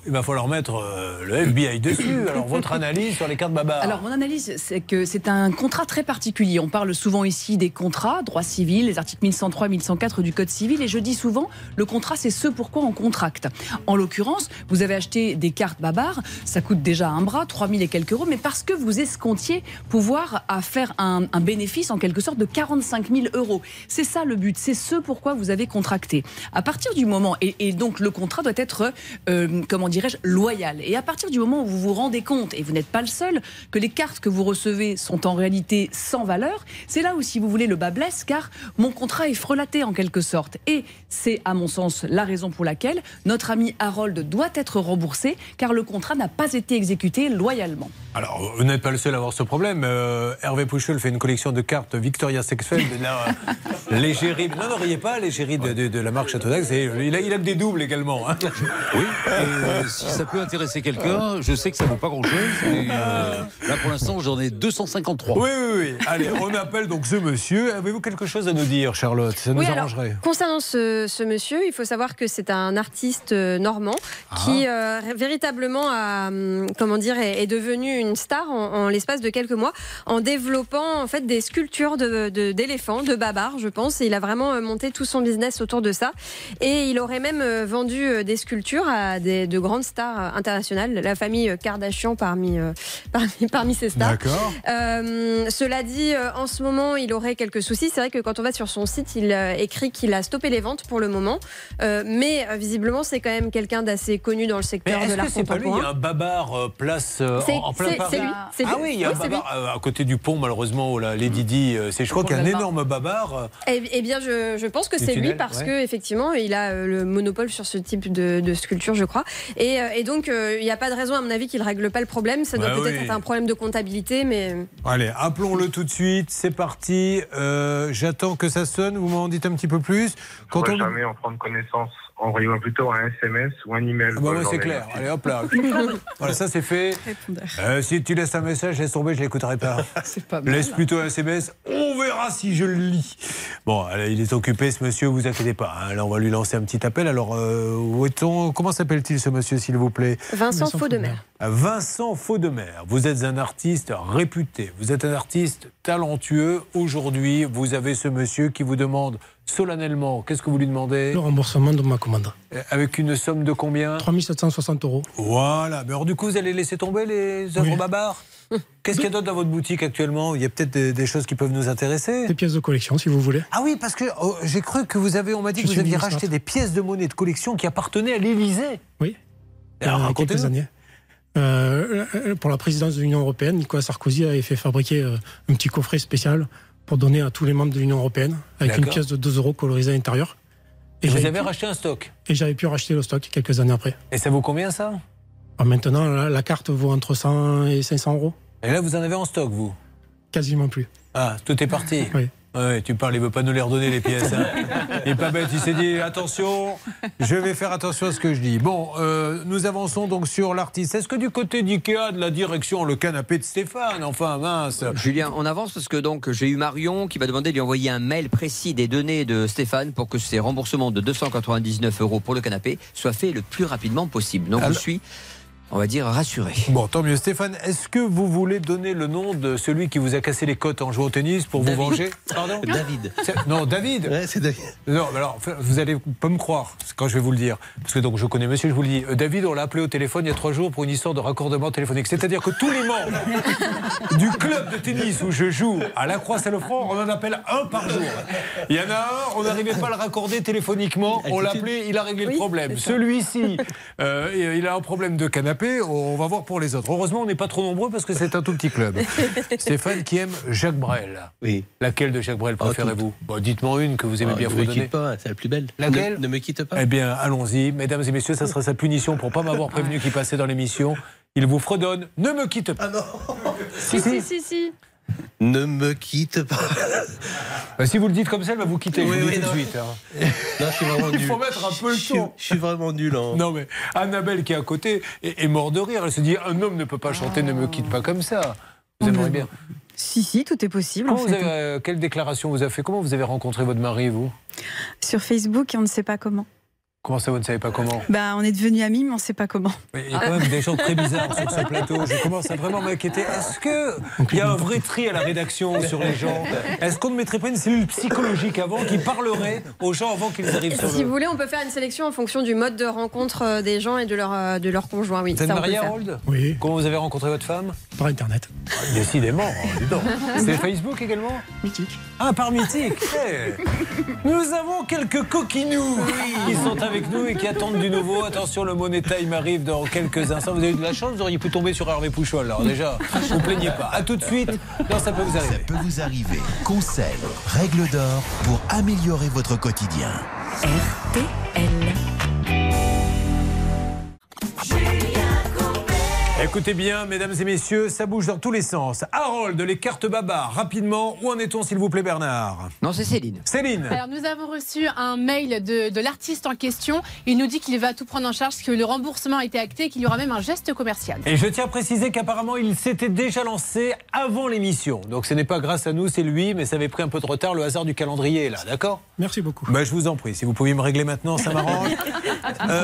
il va falloir mettre le FBI dessus. Alors, votre analyse sur les cartes Babar? Alors, mon analyse, c'est que c'est un contrat très particulier. On parle souvent ici des contrats, droit civil, les articles 1103, 1104 du Code civil, et je dis souvent, le contrat, c'est ce pourquoi on contracte. En l'occurrence, vous avez acheté des cartes Babar, ça coûte déjà un bras, 3000 et quelques euros, mais parce que vous escomptiez pouvoir faire un bénéfice en quelque sorte de 45 000 €. C'est ça le but, c'est ce pourquoi vous avez contracté. À partir du moment Exactement. Et donc le contrat doit être, comment dirais-je, loyal. Et à partir du moment où vous vous rendez compte, et vous n'êtes pas le seul, que les cartes que vous recevez sont en réalité sans valeur, c'est là où, si vous voulez, le bas blesse, car mon contrat est frelaté en quelque sorte. Et c'est, à mon sens, la raison pour laquelle notre ami Harold doit être remboursé, car le contrat n'a pas été exécuté loyalement. Alors, vous n'êtes pas le seul à avoir ce problème. Hervé Pouchol fait une collection de cartes Victoria Silvstedt. L'égérie... Non, riez pas, l'égérie de la marque Château d'Axe. Il a des doubles également. Hein. Oui. Si ça peut intéresser quelqu'un, je sais que ça ne vaut pas grand-chose. Là, pour l'instant, j'en ai 253. Oui, oui, oui. Allez, on appelle donc ce monsieur. Avez-vous quelque chose à nous dire, Charlotte? Ça nous arrangerait. Alors, concernant ce monsieur, il faut savoir que c'est un artiste normand qui, véritablement, est devenu une star en l'espace de quelques mois, en développant en fait des sculptures d'éléphants, de Babar, je pense. Et il a vraiment monté tout son business autour de ça. Et il aurait même vendu des sculptures à de grandes stars internationales, la famille Kardashian parmi ces stars. D'accord. Cela dit, en ce moment, il aurait quelques soucis. C'est vrai que quand on va sur son site, il écrit qu'il a stoppé les ventes pour le moment. Mais visiblement, c'est quand même quelqu'un d'assez connu dans le secteur de l'art contemporain. Il y a un Babar place en plein Paris. C'est lui. Ah oui, il y a un Babar à côté du pont, malheureusement, où la Lady Di je crois qu'il y a un énorme Babar. Eh bien, je pense que c'est lui, parce qu'effectivement, il a le monopole sur ce type de sculpture, je crois. Et donc, il n'y a pas de raison, à mon avis, qu'il ne règle pas le problème. Ça doit peut-être être un problème de comptabilité, mais... Allez, appelons-le tout de suite. C'est parti. J'attends que ça sonne. Vous m'en dites un petit peu plus. Quand on ne va jamais en prendre connaissance. Envoyez-moi plutôt un SMS ou un email. Ah bah ouais, c'est clair. Allez, hop là. Voilà, ça c'est fait. Si tu laisses un message, laisse tomber, je ne l'écouterai pas. C'est pas mal. Laisse plutôt un SMS. On verra si je le lis. Bon, allez, il est occupé, ce monsieur, vous inquiétez pas. Hein. Là, on va lui lancer un petit appel. Alors, où est-on ? Comment s'appelle-t-il, ce monsieur, s'il vous plaît ? Vincent Faudemer. Vincent Faudemer, vous êtes un artiste réputé. Vous êtes un artiste talentueux. Aujourd'hui, vous avez ce monsieur qui vous demande solennellement, qu'est-ce que vous lui demandez ? Le remboursement de ma commande. Avec une somme de combien ? 3 760 €. Voilà. Mais alors, du coup, vous allez laisser tomber les œuvres Babar ? Qu'est-ce qu'il y a d'autre dans votre boutique actuellement ? Il y a peut-être des choses qui peuvent nous intéresser. Des pièces de collection, si vous voulez. Ah oui, parce que j'ai cru que vous avez, on m'a dit que vous aviez racheté des pièces de monnaie de collection qui appartenaient à l'Élysée. Oui. Alors, racontez-nous. Pour la présidence de l'Union européenne, Nicolas Sarkozy avait fait fabriquer un petit coffret spécial pour donner à tous les membres de l'Union européenne, avec une pièce de 2 € colorisée à l'intérieur. Et vous avez racheté un stock. Et j'avais pu racheter le stock quelques années après. Et ça vaut combien, ça ? Maintenant, la carte vaut entre 100 et 500 euros. Et là, vous en avez en stock, vous ? Quasiment plus. Ah, tout est parti. Oui. Ouais, tu parles, il ne veut pas nous les redonner, les pièces. Hein. Il n'est pas bête, il s'est dit, attention, je vais faire attention à ce que je dis. Bon, nous avançons donc sur l'artiste. Est-ce que du côté d'Ikea, de la direction, le canapé de Stéphane, enfin, mince. Julien, on avance parce que donc j'ai eu Marion qui m'a demandé de lui envoyer un mail précis des données de Stéphane pour que ces remboursements de 299 € pour le canapé soient faits le plus rapidement possible. Donc, je suis... on va dire rassuré. Bon, tant mieux. Stéphane, est-ce que vous voulez donner le nom de celui qui vous a cassé les côtes en jouant au tennis pour vous venger ? Pardon ? David. Non, David. Ouais, c'est David. Non, mais alors, vous n'allez pas me croire quand je vais vous le dire. Parce que donc, je connais monsieur, je vous le dis. David, on l'a appelé au téléphone il y a 3 jours pour une histoire de raccordement téléphonique. C'est-à-dire que tous les membres du club de tennis où je joue à la Croix-Saint-Lefranc, on en appelle un par jour. Il y en a un, on n'arrivait pas à le raccorder téléphoniquement. On l'a appelé, il a réglé le problème. Celui-ci, il a un problème de canapé. On va voir pour les autres. Heureusement, on n'est pas trop nombreux parce que c'est un tout petit club. Stéphane qui aime Jacques Brel. Oui. Laquelle de Jacques Brel préférez-vous ? Dites-moi une que vous aimez bien. Ne me quitte pas, c'est la plus belle. Laquelle ? Ne me quitte pas. Eh bien, allons-y. Mesdames et messieurs, ça sera sa punition pour ne pas m'avoir prévenu qu'il passait dans l'émission. Il vous fredonne. Ne me quitte pas. Ah non. Si. Ne me quitte pas. Bah, si vous le dites comme ça, elle va vous quitter. Oui, tout de suite. Hein. Non, je suis vraiment nul. Il faut mettre un peu le ton. Je suis vraiment nul. Hein. Non, mais Annabelle qui est à côté est morte de rire. Elle se dit, un homme ne peut pas chanter, ne me quitte pas comme ça. Vous aimeriez bien. Si, tout est possible. Quelle déclaration vous avez fait ? Comment vous avez rencontré votre mari, vous ? Sur Facebook, et on ne sait pas comment. Comment ça, vous ne savez pas comment ? On est devenus amis, mais on ne sait pas comment. Il y a quand même des gens très bizarres sur ce plateau. Je commence à vraiment m'inquiéter. Est-ce qu'il y a un vrai tri à la rédaction sur les gens ? Est-ce qu'on ne mettrait pas une cellule psychologique avant qui parlerait aux gens avant qu'ils arrivent sur le... Si vous voulez, on peut faire une sélection en fonction du mode de rencontre des gens et de leur conjoint. Oui, vous êtes marié, Harold ? Oui. Comment vous avez rencontré votre femme ? Par Internet. Décidément, dis donc. C'est Facebook également ? Mythique. Ah, par Mythique. Hey. Nous avons quelques coquinous qui sont avec nous et qui attendent du nouveau. Attention, le Money Time m'arrive dans quelques instants. Vous avez eu de la chance, vous auriez pu tomber sur Hervé Pouchol. Alors déjà, vous plaignez pas. A tout de suite, non, ça peut vous arriver. Ça peut vous arriver. Conseils, règles d'or pour améliorer votre quotidien. RTL. Écoutez bien, mesdames et messieurs, ça bouge dans tous les sens. Harold, les cartes Babar, rapidement, où en est-on, s'il vous plaît, Bernard ? Non, c'est Céline. Céline. Alors, nous avons reçu un mail de l'artiste en question. Il nous dit qu'il va tout prendre en charge, que le remboursement a été acté, qu'il y aura même un geste commercial. Et je tiens à préciser qu'apparemment, il s'était déjà lancé avant l'émission. Donc, ce n'est pas grâce à nous, c'est lui, mais ça avait pris un peu de retard, le hasard du calendrier, là, d'accord ? Merci beaucoup. Bah, je vous en prie, si vous pouviez me régler maintenant, ça m'arrange.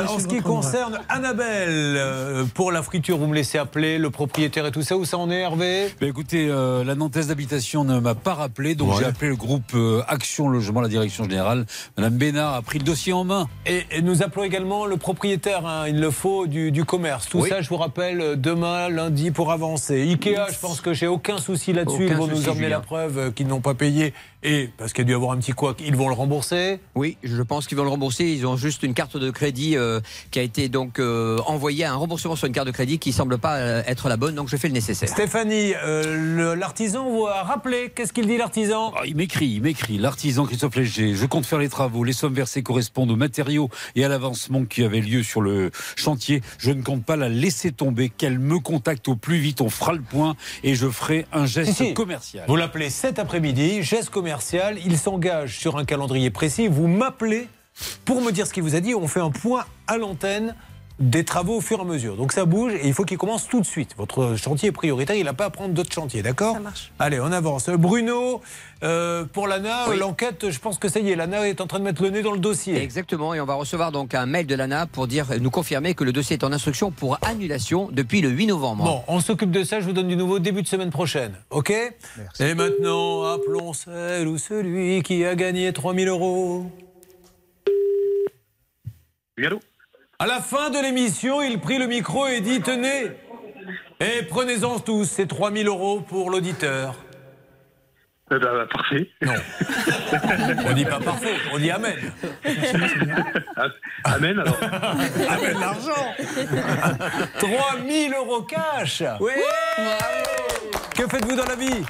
En ce qui concerne Annabelle, pour la friture, vous me laissez appeler le propriétaire et tout ça, où ça en est, Hervé ? Bah, écoutez, la Nantaise d'habitation ne m'a pas rappelé, donc ouais, j'ai appelé le groupe Action Logement, la direction générale. Madame Bénard a pris le dossier en main. Et nous appelons également le propriétaire, hein, il le faut, du commerce. Tout oui, ça, je vous rappelle, demain, lundi, pour avancer. Ikea, je pense que j'ai aucun souci là-dessus. Ils vont nous emmener la preuve qu'ils n'ont pas payé. Et, parce qu'il y a dû avoir un petit couac, ils vont le rembourser ? Oui, je pense qu'ils vont le rembourser. Ils ont juste une carte de crédit qui a été donc envoyée à un remboursement sur une carte de crédit qui semble pas être la bonne, donc je fais le nécessaire. Stéphanie, l'artisan vous a rappelé, qu'est-ce qu'il dit, l'artisan ? Ah, il m'écrit. L'artisan Christophe Léger, je compte faire les travaux. Les sommes versées correspondent aux matériaux et à l'avancement qui avait lieu sur le chantier. Je ne compte pas la laisser tomber, qu'elle me contacte au plus vite. On fera le point et je ferai un geste commercial. Vous l'appelez cet après-midi, geste commercial. Il s'engage sur un calendrier précis. Vous m'appelez pour me dire ce qu'il vous a dit. On fait un point à l'antenne des travaux au fur et à mesure. Donc ça bouge et il faut qu'il commence tout de suite. Votre chantier est prioritaire. Il n'a pas à prendre d'autres chantiers, d'accord ? Ça marche. Allez, on avance. Bruno, pour l'ANA, oui, l'enquête, je pense que ça y est, l'ANA est en train de mettre le nez dans le dossier. Exactement, et on va recevoir donc un mail de l'ANA pour dire, nous confirmer que le dossier est en instruction pour annulation depuis le 8 novembre. Bon, on s'occupe de ça, je vous donne du nouveau début de semaine prochaine, ok ? Merci. Et maintenant, appelons celle ou celui qui a gagné 3 000 €. Oui, allô ? À la fin de l'émission, il prit le micro et dit « Tenez, et prenez-en tous, c'est 3 000 € pour l'auditeur. » Eh ben, parfait. Non. On dit pas parfait, on dit amen. Amen, alors. Amen, l'argent. 3 000 € cash. Oui. Ouais. Que faites-vous dans la vie ?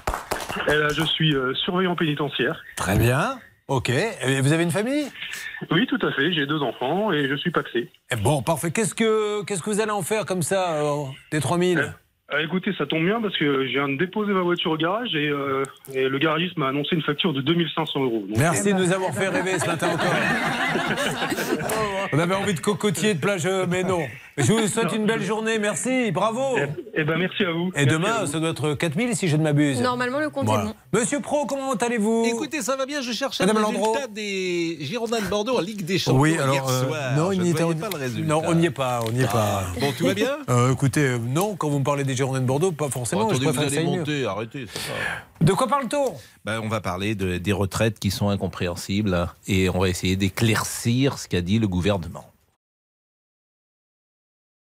Eh ben, je suis surveillant pénitentiaire. Très bien. Ok, et vous avez une famille ? Oui, tout à fait, j'ai 2 enfants et je suis pacsé. Bon, parfait, qu'est-ce que vous allez en faire comme ça, des 3 000 €? Écoutez, ça tombe bien parce que je viens de déposer ma voiture au garage et le garagiste m'a annoncé une facture de 2 500 €. Donc... Merci de nous avoir fait rêver ce matin encore. On avait envie de cocotier, de plageux, mais non. Je vous souhaite une belle journée, merci, bravo. Eh bien, merci à vous. Et merci demain, ça doit être 4000 si je ne m'abuse. Normalement, le compte est bon. Monsieur Pro, comment allez-vous ? Écoutez, ça va bien, je cherche un résultat des Girondins de Bordeaux en Ligue des Champions. Oui, alors, non, il n'y était pas le résultat. Non, on n'y est pas, on n'y est pas. Bon, tout va bien ? Écoutez, non, quand vous me parlez des Girondins de Bordeaux, pas forcément. Attendez, vous allez monter, arrêtez. De quoi parle-t-on ? Ben, on va parler des retraites qui sont incompréhensibles et on va essayer d'éclaircir ce qu'a dit le gouvernement.